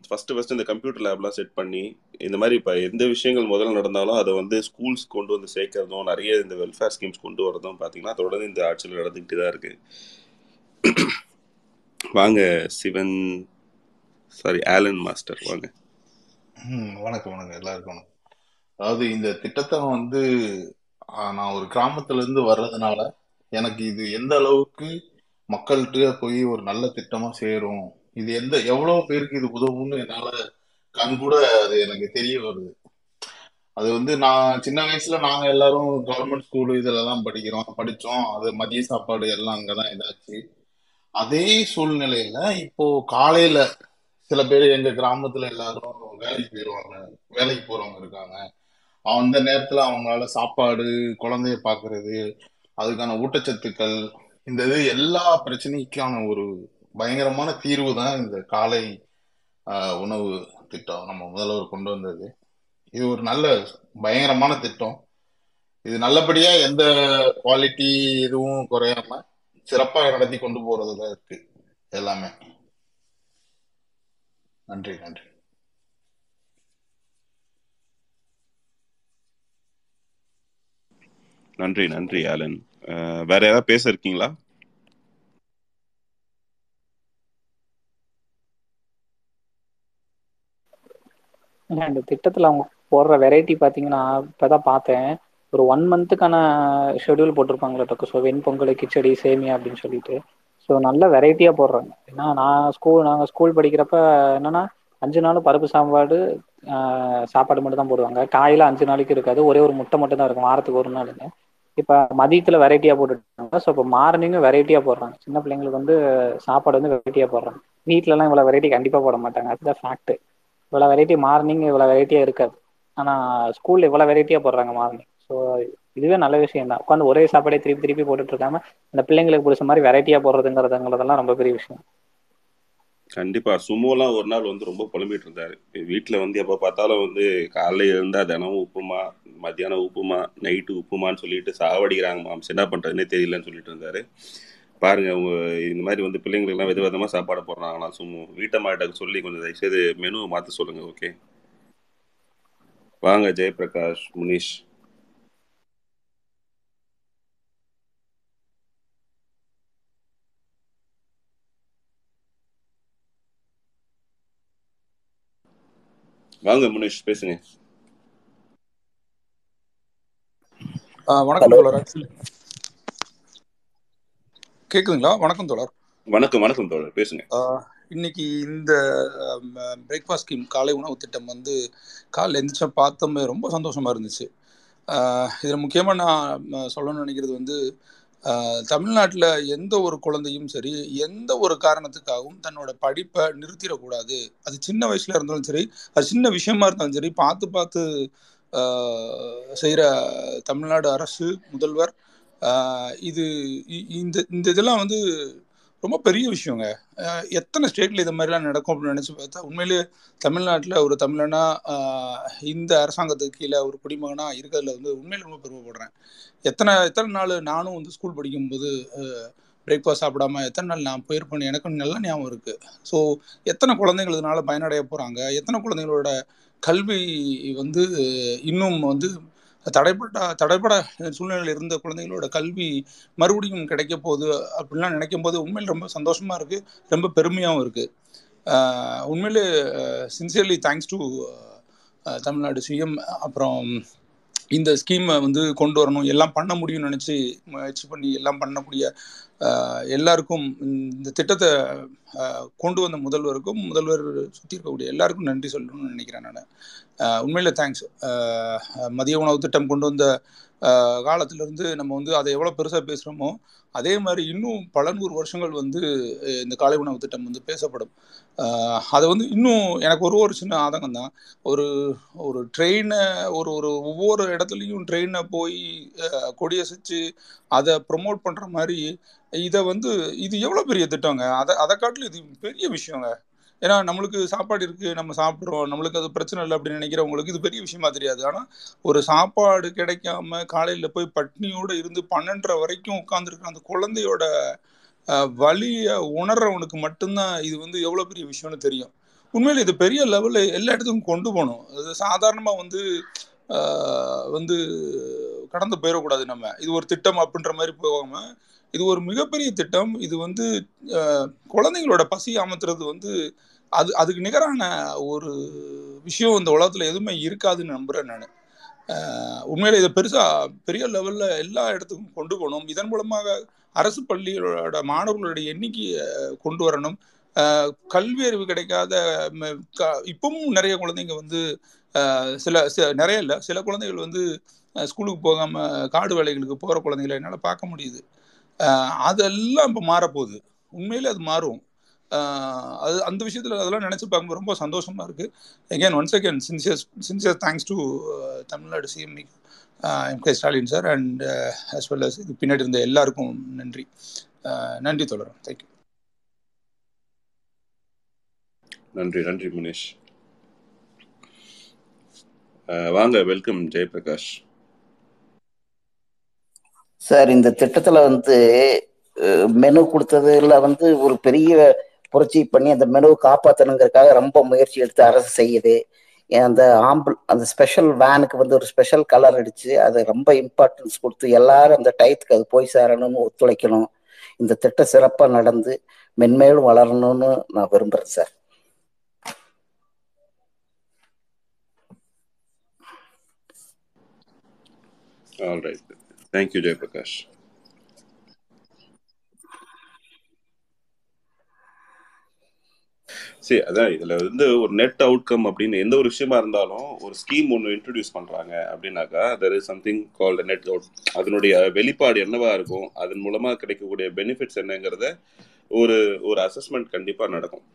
ஃபஸ்ட்டு இந்த கம்ப்யூட்டர் லேப்லாம் செட் பண்ணி இந்த மாதிரி இப்போ எந்த விஷயங்கள் முதல்ல நடந்தாலும் அதை வந்து ஸ்கூல்ஸ் கொண்டு வந்து சேர்க்கறதும் நிறைய இந்த வெல்ஃபேர் ஸ்கீம்ஸ் கொண்டு வரதும் பார்த்தீங்கன்னா தொடர்ந்து இந்த ஆட்சியில் நடந்துக்கிட்டு தான் இருக்குது. வாங்க சிவன், சாரி ஆலன் மாஸ்டர், வாங்க. வணக்கம் வணக்கம் எல்லாருக்கும் வணக்கம். அதாவது இந்த திட்டத்தை வந்து நான் ஒரு கிராமத்துலேருந்து வர்றதுனால எனக்கு இது எந்த அளவுக்கு மக்கள்கிட்ட போய் ஒரு நல்ல திட்டமாக சேரும், இது எவ்வளோ பேருக்கு இது உதவும்னு என்னால் கண்கூட அது எனக்கு தெரிய வருது. அது வந்து நான் சின்ன வயசுல நாங்கள் எல்லாரும் கவர்மெண்ட் ஸ்கூலு இதில் தான் படித்தோம். அது மதிய சாப்பாடு எல்லாம் அங்கே தான் இதாச்சு. அதே சூழ்நிலையில் இப்போ காலையில் சில பேர் எங்க கிராமத்துல எல்லாரும் வேலைக்கு போயிடுவாங்க, வேலைக்கு போறவங்க இருக்காங்க. அந்த நேரத்துல அவங்களால சாப்பாடு, குழந்தைய பாக்குறது, அதுக்கான ஊட்டச்சத்துக்கள், இந்த இது எல்லா பிரச்சனைக்கான ஒரு பயங்கரமான தீர்வு தான் இந்த காலை உணவு திட்டம் நம்ம முதல்வர் கொண்டு வந்தது. இது ஒரு நல்ல பயங்கரமான திட்டம். இது நல்லபடியா எந்த குவாலிட்டி எதுவும் குறையாம சிறப்பா நடத்தி கொண்டு போறதுல இருக்கு எல்லாமே. நன்றி நன்றி. நன்றி நன்றி ஆலன். வேற யாராவது பேச இருக்கீங்களா? இந்த திட்டத்துல அவங்க போடுற வெரைட்டி பாத்தீங்கன்னா இப்பதான் பார்த்தேன், ஒரு 1 மந்த்துக்கான ஷெடியூல் போட்டிருப்பாங்களே. ஸோ வெண்பொங்கல், கிச்சடி, சேமியா அப்படின்னு சொல்லிட்டு ஸோ நல்ல வெரைட்டியாக போடுறாங்க. ஏன்னா நாங்கள் ஸ்கூல் படிக்கிறப்ப என்னன்னா 5 நாளும் பருப்பு சாப்பாடு மட்டும் தான் போடுவாங்க. காயில 5 நாளைக்கு இருக்காது, ஒரே ஒரு முட்டை மட்டும் தான் இருக்கும் வாரத்துக்கு ஒரு நாளுங்க. இப்போ மதியத்தில் வெரைட்டியாக போட்டுட்டாங்க. ஸோ இப்போ மார்னிங்கும் வெரைட்டியாக போடுறாங்க. சின்ன பிள்ளைங்களுக்கு வந்து சாப்பாடு வந்து வெரைட்டியாக போடுறாங்க. வீட்டிலலாம் இவ்வளோ வெரைட்டி கண்டிப்பாக போட மாட்டாங்க, அதுதான் ஃபேக்ட். இவ்வளோ வெரைட்டி மார்னிங் இவ்வளோ வெரைட்டியாக இருக்காது. ஆனால் ஸ்கூலில் இவ்வளோ வெரைட்டியாக போடுறாங்க மார்னிங். ஸோ இதுவே நல்ல விஷயம் தான். உட்காந்து ஒரே சாப்பாடே திருப்பி திருப்பி போட்டுட்டு இருக்காம அந்த பிள்ளைங்களுக்கு பிடிச்ச மாதிரி வெரைட்டியா போடுறதுங்கிறதுங்கிறதெல்லாம் ரொம்ப பெரிய விஷயம். கண்டிப்பா சுமோலாம் ஒரு நாள் வந்து ரொம்ப புலம்பிட்டு இருந்தாரு. வீட்டுல வந்து எப்ப பார்த்தாலும் வந்து காலைல இருந்தா தினமும் உப்புமா, மத்தியானம் உப்புமா, நைட்டு உப்புமான்னு சொல்லிட்டு சாவடிக்கிறாங்க மாம்ஸ், என்ன பண்றதுன்னே தெரியலன்னு சொல்லிட்டு இருந்தாரு. பாருங்க இந்த மாதிரி வந்து பிள்ளைங்களுக்கு எல்லாம் வித விதமா சாப்பாடு போடுறாங்களா. சுமோ வீட்டை மாட்டாக்கு சொல்லி கொஞ்சம் தயவு செய்து மெனுவை மாத்த சொல்லுங்க. ஓகே வாங்க ஜெயபிரகாஷ், முனிஷ். வாங்க முனிஷ் பேசுங்க. வணக்கம் தோழர், கேக்குதுங்களா? வணக்கம் தோழர். வணக்கம் வணக்கம் தோழர், பேசுங்க. இன்னைக்கு இந்த பிரேக்ஃபாஸ்ட் ஸ்கீம் காலை உணவு திட்டம் வந்து காலையில் எழுந்திரிச்சா பார்த்தோமே, ரொம்ப சந்தோஷமா இருந்துச்சு. இதில் முக்கியமாக நான் சொல்லணும்னு நினைக்கிறது வந்து தமிழ்நாட்டில் எந்த ஒரு குழந்தையும் சரி எந்த ஒரு காரணத்துக்காகவும் தன்னோட படிப்பை நிறுத்திடக்கூடாது. அது சின்ன வயசுல இருந்தாலும் சரி, அது சின்ன விஷயமா இருந்தாலும் சரி, பார்த்து பார்த்து செய்கிற தமிழ்நாடு அரசு முதல்வர் இது இந்த இதெல்லாம் வந்து ரொம்ப பெரிய விஷயங்க. எத்தனை ஸ்டேட்டில் இது மாதிரிலாம் நடக்கும் அப்படின்னு நினச்சி பார்த்தா உண்மையிலேயே தமிழ்நாட்டில் ஒரு தமிழனா இந்த அரசாங்கத்துக்கு கீழே ஒரு குடிமகனாக இருக்கிறதுல வந்து உண்மையில ரொம்ப பெருமைப்படுறேன். எத்தனை நாள் நானும் வந்து ஸ்கூல் படிக்கும்போது பிரேக்ஃபாஸ்ட் சாப்பிடாம எத்தனை நாள் நான் போயிருப்பேன், எனக்கும் நல்ல ஞாபகம் இருக்குது. ஸோ எத்தனை குழந்தைகள் இதனால் பயனடைய போகிறாங்க, எத்தனை குழந்தைங்களோட கல்வி வந்து இன்னும் வந்து தடைப்பட சூழ்நிலையில் இருந்த குழந்தைகளோட கல்வி மறுபடியும் கிடைக்க போகுது அப்படின்லாம் நினைக்கும் போது உண்மையில் ரொம்ப சந்தோஷமா இருக்கு, ரொம்ப பெருமையாகவும் இருக்கு. உண்மையிலே sincerely thanks to Tamil Nadu CM. அப்புறம் இந்த ஸ்கீமை வந்து கொண்டு வரணும், எல்லாம் பண்ண முடியும்னு நினச்சி முயற்சி பண்ணி எல்லாம் பண்ணக்கூடிய எல்லாருக்கும், இந்த திட்டத்தை கொண்டு வந்த முதல்வருக்கும் முதல்வர் சுற்றி இருக்கக்கூடிய எல்லாருக்கும் நன்றி சொல்லணும்னு நினைக்கிறேன் நான். உண்மையில் தேங்க்ஸ். மதிய உணவு திட்டம் கொண்டு வந்த காலத்திலேருந்து நம்ம வந்து அதை எவ்வளோ பெருசாக பேசுகிறோமோ அதே மாதிரி இன்னும் பல நூறு வருஷங்கள் வந்து இந்த காலை உணவு திட்டம் வந்து பேசப்படும். அதை வந்து இன்னும் எனக்கு ஒரு சின்ன ஆதங்கம் தான். ஒரு ட்ரெயினை ஒரு ஒவ்வொரு இடத்துலையும் ட்ரெயினை போய் கொடியசிச்சு அதை ப்ரொமோட் பண்ணுற மாதிரி இதை வந்து இது எவ்வளோ பெரிய திட்டங்க, அதை காட்டிலும் இது பெரிய விஷயங்க. ஏன்னா நம்மளுக்கு சாப்பாடு இருக்குது, நம்ம சாப்பிட்றோம், நம்மளுக்கு அது பிரச்சனை இல்லை அப்படின்னு நினைக்கிறவங்களுக்கு இது பெரிய விஷயமா தெரியாது. ஆனால் ஒரு சாப்பாடு கிடைக்காம காலையில் போய் பட்னியோடு இருந்து 12:30 வரைக்கும் உட்காந்துருக்க அந்த குழந்தையோட வலியை உணர்றவனுக்கு மட்டும்தான் இது வந்து எவ்வளோ பெரிய விஷயம்னு தெரியும். உண்மையில் இது பெரிய லெவலில் எல்லா இடத்துக்கும் கொண்டு போகணும். அது சாதாரணமாக வந்து கடந்து போயிடக்கூடாது. நம்ம இது ஒரு திட்டம் அப்படின்ற மாதிரி போகாமல் இது ஒரு மிகப்பெரிய திட்டம். இது வந்து குழந்தைங்களோட பசி அமர்த்துறது வந்து அதுக்கு நிகரான ஒரு விஷயம் இந்த உலகத்தில் எதுவுமே இருக்காதுன்னு நம்புகிறேன் நான். உண்மையில இதை பெருசாக பெரிய லெவலில் எல்லா இடத்துக்கும் கொண்டு போகணும். இதன் மூலமாக அரசு பள்ளிகளோட மாணவர்களோட எண்ணிக்கையை கொண்டு வரணும். கல்வி அறிவு கிடைக்காத இப்பவும் நிறைய குழந்தைங்க வந்து சில குழந்தைகள் வந்து ஸ்கூலுக்கு போகாமல் காடு வேலைகளுக்கு போகிற குழந்தைகளை என்னால் பார்க்க முடியுது. அதெல்லாம் இப்போ மாறப்போகுது. உண்மையிலே அது மாறும். அது அந்த விஷயத்தில் அதெல்லாம் நினச்சி பார்க்கும்போது ரொம்ப சந்தோஷமாக இருக்குது. Again once again sincere thanks to Tamil Nadu CM M K. Stalin sir and as well as இது பின்னாடி இருந்த எல்லாருக்கும் நன்றி. நன்றி தொடரும். தேங்க்யூ. நன்றி நன்றி முனேஷ். வாங்க, வெல்கம் ஜெயபிரகாஷ் சார். இந்த திட்டத்துல மெனு கொடுத்ததுல ஒரு பெரிய புரட்சி பண்ணி அந்த மெனுவை காப்பாற்றணுங்கிறதுக்காக ரொம்ப முயற்சி எடுத்து அரசு செய்யுது. அந்த அந்த ஸ்பெஷல் வேனுக்கு ஒரு ஸ்பெஷல் கலர் அடிச்சு அதை ரொம்ப இம்பார்ட்டன்ஸ் கொடுத்து எல்லாரும் அந்த டயத்துக்கு அது போய் சேரணும்னு ஒத்துழைக்கணும். இந்த திட்டம் சிறப்பாக நடந்து மென்மேலும் வளரணும்னு நான் விரும்புகிறேன் sir. All right. Thank you, Jayprakash. சரி, அதான் இதுல ஒரு நெட் அவுட்கம் அப்படின்னு எந்த ஒரு விஷயமா இருந்தாலும் ஒரு ஸ்கீம் ஒன்று இன்ட்ரடியூஸ் பண்றாங்க அப்படின்னாக்கா there is something called net out. அதனுடைய வெளிப்பாடு என்னவா இருக்கும், அதன் மூலமா கிடைக்கக்கூடிய பெனிஃபிட்ஸ் என்னங்கிறத ஒரு ஒரு அசஸ்மெண்ட் கண்டிப்பா நடக்கும்.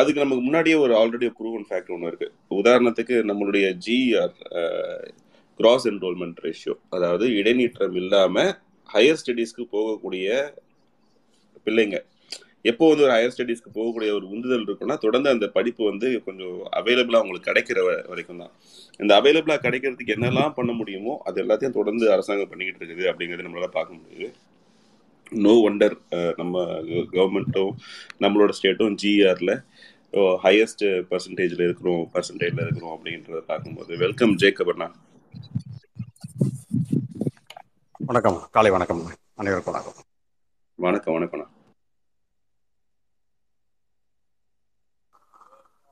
அதுக்கு நமக்கு முன்னாடியே ஒரு ஆல்ரெடி ப்ரூவன் ஃபேக்டர் ஒன்று இருக்கு. உதாரணத்துக்கு நம்மளுடைய GER கிராஸ் என்ரோல்மெண்ட் ரேஷியோ, அதாவது இடைநீற்றம் இல்லாமல் ஹையர் ஸ்டடீஸ்க்கு போகக்கூடிய பிள்ளைங்க எப்போ ஒரு ஹையர் ஸ்டடீஸ்க்கு போகக்கூடிய ஒரு உந்துதல் இருக்குன்னா தொடர்ந்து அந்த படிப்பு கொஞ்சம் அவைலபிளாக அவங்களுக்கு கிடைக்கிற வரைக்கும் தான். இந்த அவைலபிளாக கிடைக்கிறதுக்கு என்னெல்லாம் பண்ண முடியுமோ அது எல்லாத்தையும் தொடர்ந்து அரசாங்கம் பண்ணிக்கிட்டு இருக்குது அப்படிங்கிறது நம்மளால பார்க்க முடியுது. நோ ஒண்டர் நம்ம கவர்மெண்ட்டும் நம்மளோட ஸ்டேட்டும் GERல ஹையஸ்ட் பர்சன்டேஜில் இருக்கிறோம் அப்படின்றத பார்க்கும்போது. வெல்கம் ஜேக்கப் அண்ணா. வணக்கம், காலை வணக்கம் அனைவருக்கும். வணக்கம் வணக்கம்.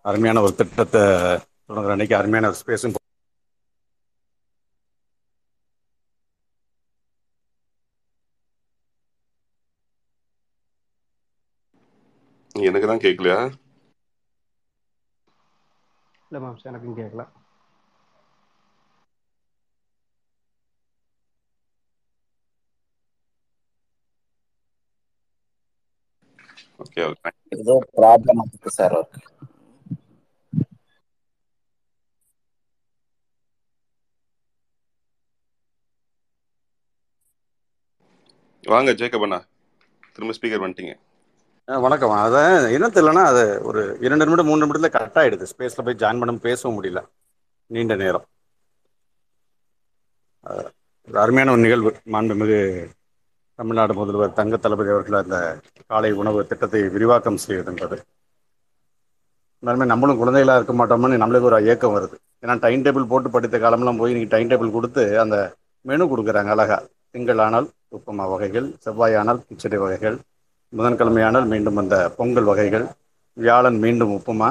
அருமையான ஒரு திட்டத்தை தொடங்குற அன்னைக்கு அருமையான ஒரு ஸ்பேஸும் எனக்கு தான் கேட்கலையா? இல்லை மாம்ஸ், எனக்கும் கேட்கல. ஏதோ ப்ராப்ளம் இருக்கு சார். ஓகே, வாங்க ஜெயகப் அண்ணா, திரும்ப ஸ்பீக்கர் பண்ணிட்டீங்க. வணக்கம். அதான் என்ன தெரியலன்னா அது ஒரு 2 நிமிடம் 3 நிமிடத்துல கரெக்ட் ஆயிடுது. ஸ்பேஸ்ல போய் ஜாயின் பண்ண பேசவும் முடியல நீண்ட நேரம். அருமையான ஒரு நிகழ்வு. மாண்புமிகு தமிழ்நாடு முதல்வர் தங்க தளபதி அவர்கள் அந்த காலை உணவு திட்டத்தை விரிவாக்கம் செய்வதுன்றது எல்லாருமே நம்மளும் குழந்தைகளாக இருக்க மாட்டோம்னு நம்மளுக்கு ஒரு ஏக்கம் வருது. ஏன்னா டைம் டேபிள் போட்டு படித்த காலம்லாம் போய் இன்னைக்கு டைம் டேபிள் கொடுத்து அந்த மெனு கொடுக்குறாங்க அழகாக. திங்கள் ஆனால் உப்புமா வகைகள், செவ்வாய் ஆனால் கிச்சடி வகைகள், புதன்கிழமையானால் மீண்டும் அந்த பொங்கல் வகைகள், வியாழன் மீண்டும் உப்புமா,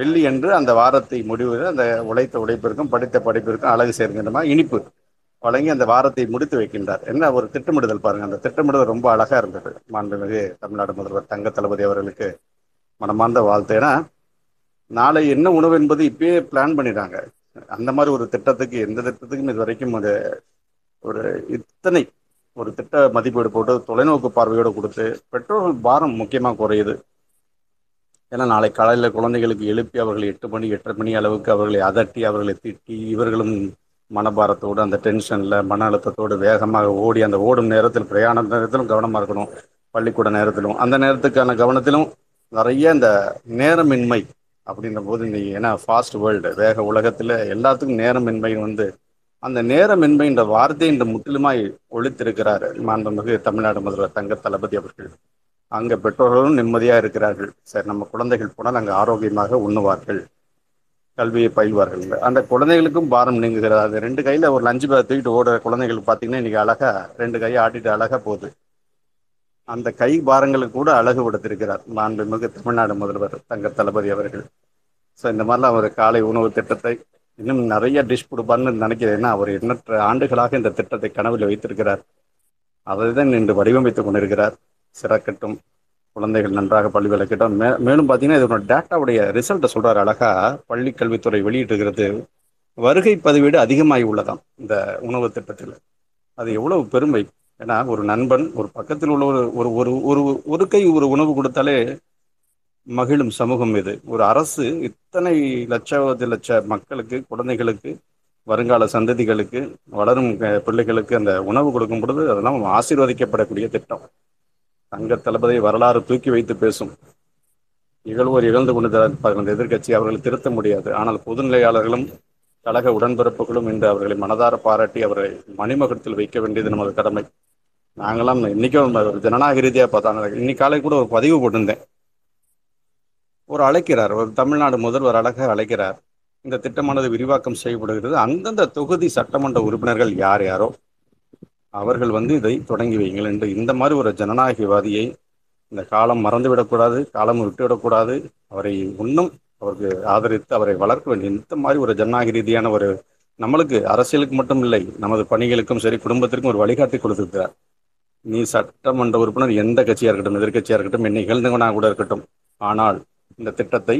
வெள்ளி என்று அந்த வாரத்தை முடிவு அந்த உழைத்த உழைப்பிற்கும் படித்த படிப்பிற்கும் அழகு சேர்க்கின்றமா இனிப்பு வழங்கி அந்த வாரத்தை முடித்து வைக்கின்றார். என்ன ஒரு திட்டமிடுதல் பாருங்க. அந்த திட்டமிடுதல் ரொம்ப அழகா இருந்தது. மாண்புமிகு தமிழ்நாடு முதல்வர் தங்க தளபதி அவர்களுக்கு மனமார்ந்த வாழ்த்து. ஏன்னா நாளை என்ன உணவு என்பது இப்பயே பிளான் பண்ணிடுறாங்க. அந்த மாதிரி ஒரு திட்டத்துக்கு எந்த திட்டத்துக்கும் இது வரைக்கும் ஒரு இத்தனை ஒரு திட்ட மதிப்பீடு போட்டு தொலைநோக்கு பார்வையோடு கொடுத்து பெற்றோர்கள் பாரம் முக்கியமாக குறையுது. ஏன்னா நாளை காலையில் குழந்தைகளுக்கு எழுப்பி அவர்களை 8 மணி 8:30 மணி அளவுக்கு அவர்களை அதட்டி அவர்களை திட்டி இவர்களும் மனபாரத்தோடு அந்த டென்ஷனில் மன அழுத்தத்தோடு வேகமாக ஓடி அந்த ஓடும் நேரத்தில் பிரயாண நேரத்திலும் கவனமாக இருக்கணும். பள்ளிக்கூட நேரத்திலும் அந்த நேரத்துக்கான கவனத்திலும் நிறைய இந்த நேரமின்மை அப்படின்ற போது இன்றைக்கி ஏன்னா ஃபாஸ்ட் வேர்ல்டு வேக உலகத்தில் எல்லாத்துக்கும் நேரமின்மை அந்த நேரமின்மைன்ற வார்த்தை இந்த முற்றிலுமாய் ஒழித்திருக்கிறார் மாண்புமிகு தமிழ்நாடு முதல்வர் தங்க தளபதி அவர்கள். அங்கே பெற்றோர்களும் நிம்மதியாக இருக்கிறார்கள். சரி, நம்ம குழந்தைகள் போனால் அங்கே ஆரோக்கியமாக உண்ணுவார்கள், கல்வியை பயில்வார்கள், அந்த குழந்தைகளுக்கும் பாரம் நீங்குகிறது. அது 2 கையில் ஒரு லஞ்சு பேக் தூக்கிட்டு ஓடுற குழந்தைகளுக்கு பார்த்தீங்கன்னா இன்றைக்கி அழகாக 2 கையை ஆட்டிட்டு அழகாக போகுது. அந்த கை பாரங்களுக்கு கூட அழகு கொடுத்திருக்கிறார் மாண்புமிகு தமிழ்நாடு முதல்வர் தங்க தளபதி அவர்கள். ஸோ இந்த மாதிரிலாம் அவர் காலை உணவு திட்டத்தை இன்னும் நிறைய டிஷ் கொடுப்பார்னு நினைக்கிறேன். ஏன்னா அவர் எண்ணற்ற ஆண்டுகளாக இந்த திட்டத்தை கனவில் வைத்திருக்கிறார். அதை தான் இன்று வடிவமைத்து கொண்டிருக்கிறார். சிறக்கட்டும், குழந்தைகள் நன்றாக பள்ளி விளக்கிட்டோம். மேலும் பார்த்தீங்கன்னா இதோட டேட்டாவுடைய ரிசல்ட்டை சொல்கிறார் அழகாக. பள்ளி கல்வித்துறை வெளியிட்டிருக்கிறது வருகை பதிவேடு அதிகமாகி உள்ளதாம் இந்த உணவு திட்டத்தில். அது எவ்வளவு பெருமை. ஏன்னா ஒரு நண்பன் ஒரு பக்கத்தில் உள்ள ஒரு ஒரு ஒரு ஒரு கை ஒரு உணவு கொடுத்தாலே மகிழும் சமூகம் இது. ஒரு அரசு இத்தனை லட்ச மக்களுக்கு, குழந்தைகளுக்கு, வருங்கால சந்ததிகளுக்கு, வளரும் பிள்ளைகளுக்கு அந்த உணவு கொடுக்கும் பொழுது அதெல்லாம் ஆசீர்வதிக்கப்படக்கூடிய திட்டம். தங்க தளபதி வரலாறு தூக்கி வைத்து பேசும். இகழ்வோர் இகழ்ந்து கொண்டு எதிர்கட்சி அவர்களை திருத்த முடியாது. ஆனால் பொதுநிலையாளர்களும் கழக உடன்பிறப்புகளும் இன்று அவர்களை மனதார பாராட்டி அவர்களை மணிமகத்தில் வைக்க வேண்டியது நமது கடமை. நாங்களாம் இன்னைக்கும் ஒரு ஜனநாயக ரீதியாக பார்த்தாங்க. இன்னைக்கு காலை கூட ஒரு பதிவு போட்டிருந்தேன். ஒரு அழைக்கிறார், ஒரு தமிழ்நாடு முதல்வர் அழகாக அழைக்கிறார். இந்த திட்டமானது விரிவாக்கம் செய்யப்படுகிறது. அந்தந்த தொகுதி சட்டமன்ற உறுப்பினர்கள் யார் யாரோ அவர்கள் இதை தொடங்கி வையுங்கள் என்று. இந்த மாதிரி ஒரு ஜனநாயகவாதியை இந்த காலம் மறந்துவிடக்கூடாது, காலம் விட்டுவிடக்கூடாது. அவரை இன்னும் அவருக்கு ஆதரித்து அவரை வளர்க்க வேண்டும். இந்த மாதிரி ஒரு ஜனநாயக ரீதியான ஒரு நம்மளுக்கு அரசியலுக்கு மட்டும் இல்லை, நமது பணிகளுக்கும் சரி குடும்பத்திற்கும் ஒரு வழிகாட்டி கொடுத்துருக்கிறார். நீ சட்டமன்ற உறுப்பினர் எந்த கட்சியாக இருக்கட்டும், எதிர்கட்சியாக இருக்கட்டும், என்னை இகழ்ந்தவனாக கூட இருக்கட்டும், ஆனால் இந்த திட்டத்தை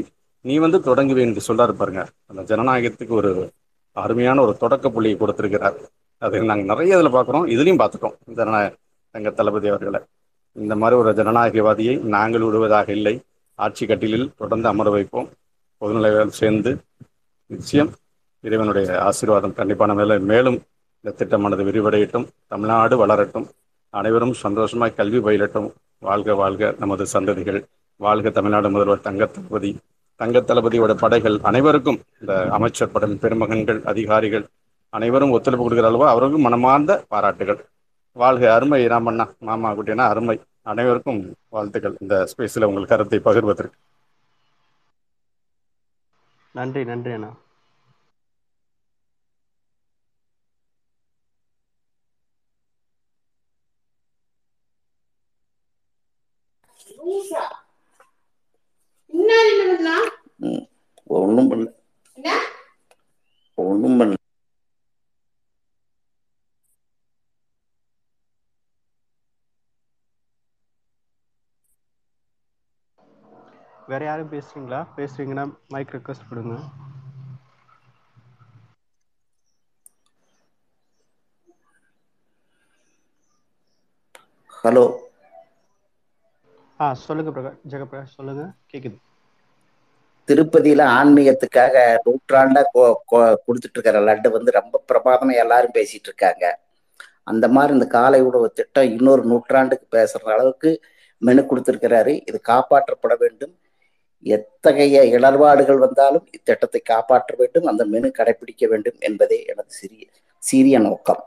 நீ தொடங்குவே என்று சொல்றாரு பாருங்க. அந்த ஜனநாயகத்துக்கு ஒரு அருமையான ஒரு தொடக்க புள்ளியை கொடுத்திருக்கிறார். அது நாங்கள் நிறைய இதில் பார்க்குறோம், இதுலையும் பார்த்துட்டோம். தங்க தளபதி அவர்களை இந்த மாதிரி ஒரு ஜனநாயகவாதியை நாங்கள் விடுவதாக இல்லை. ஆட்சி கட்டிலில் தொடர்ந்து அமர வைப்போம் பொதுநிலைகள் சேர்ந்து. நிச்சயம் இறைவனுடைய ஆசீர்வாதம் கண்டிப்பான மேலே மேலும் இந்த திட்டமானது விரிவடையட்டும், தமிழ்நாடு வளரட்டும், அனைவரும் சந்தோஷமாக கல்வி பயிலட்டும். வாழ்க வாழ்க நமது சந்ததிகள், வாழ்க தமிழ்நாடு முதல்வர் தங்க தளபதி, தங்க தளபதியோட படைகள் அனைவருக்கும், இந்த அமைச்சர் படம், பெருமகன்கள், அதிகாரிகள் அனைவரும் ஒத்துழைப்பு கொடுக்குற அளவா அவருக்கும் மனமார்ந்த பாராட்டுகள். வாழ்க அருமை ராமண்ணா, மாமா குட்டினா அருமை. அனைவருக்கும் வாழ்த்துக்கள். இந்த ஸ்பேஸில் உங்கள் கருத்தை பகிர்வதற்கு நன்றி. நன்றி அண்ணா. ஒன்றும் பண்ணல, ஒன்றும் பண்ணல. வேற யாரும் பேசுறீங்களா? பேசுறீங்கன்னா மைக் ரெக்வஸ்ட் பண்ணுங்க. ஹலோ, சொல்லுங்க பிரகாஷ், ஜெகபிரகாஷ் சொல்லுங்க, கேக்குது. திருப்பதியில ஆன்மீகத்துக்காக நூற்றாண்டா கொடுத்துட்டு இருக்கிற லட்டு ரொம்ப பிரமாதமா எல்லாரும் பேசிட்டு இருக்காங்க. அந்த மாதிரி இந்த காலை உணவு திட்டம் இன்னொரு நூற்றாண்டுக்கு பேசுற அளவுக்கு மெனு கொடுத்திருக்கிறாரு. இது காப்பாற்றப்பட வேண்டும். எத்தகைய இடர்பாடுகள் வந்தாலும் இத்திட்டத்தை காப்பாற்ற வேண்டும், அந்த மெனு கடைபிடிக்க வேண்டும் என்பதே எனது சீரிய நோக்கம்.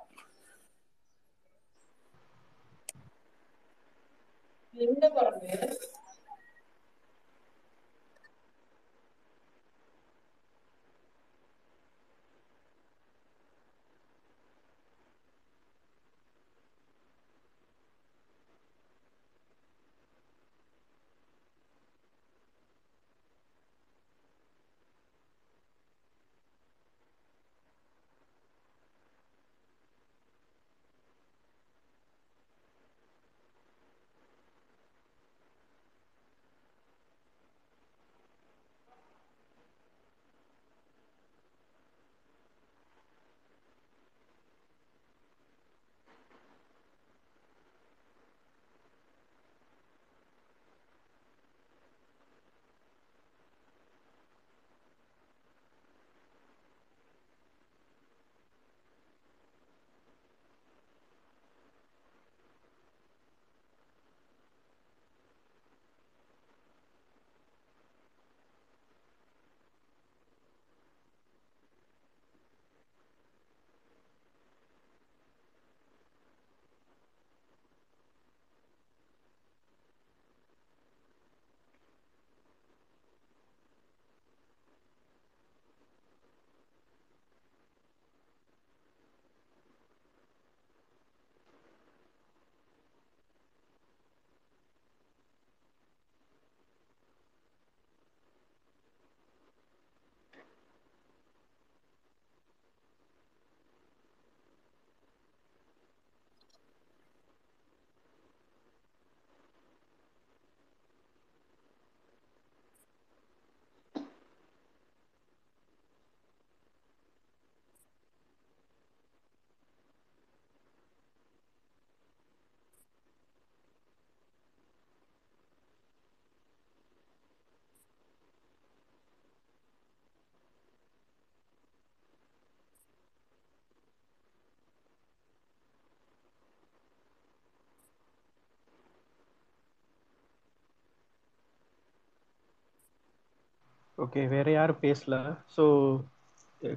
ஓகே, வேற யாரும் பேசல. ஸோ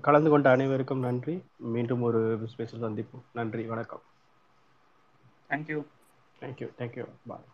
கலந்து கொண்ட அனைவருக்கும் நன்றி. மீண்டும் ஒரு ஸ்பெஷல் சந்திப்போம். நன்றி, வணக்கம். தேங்க்யூ. பாய்.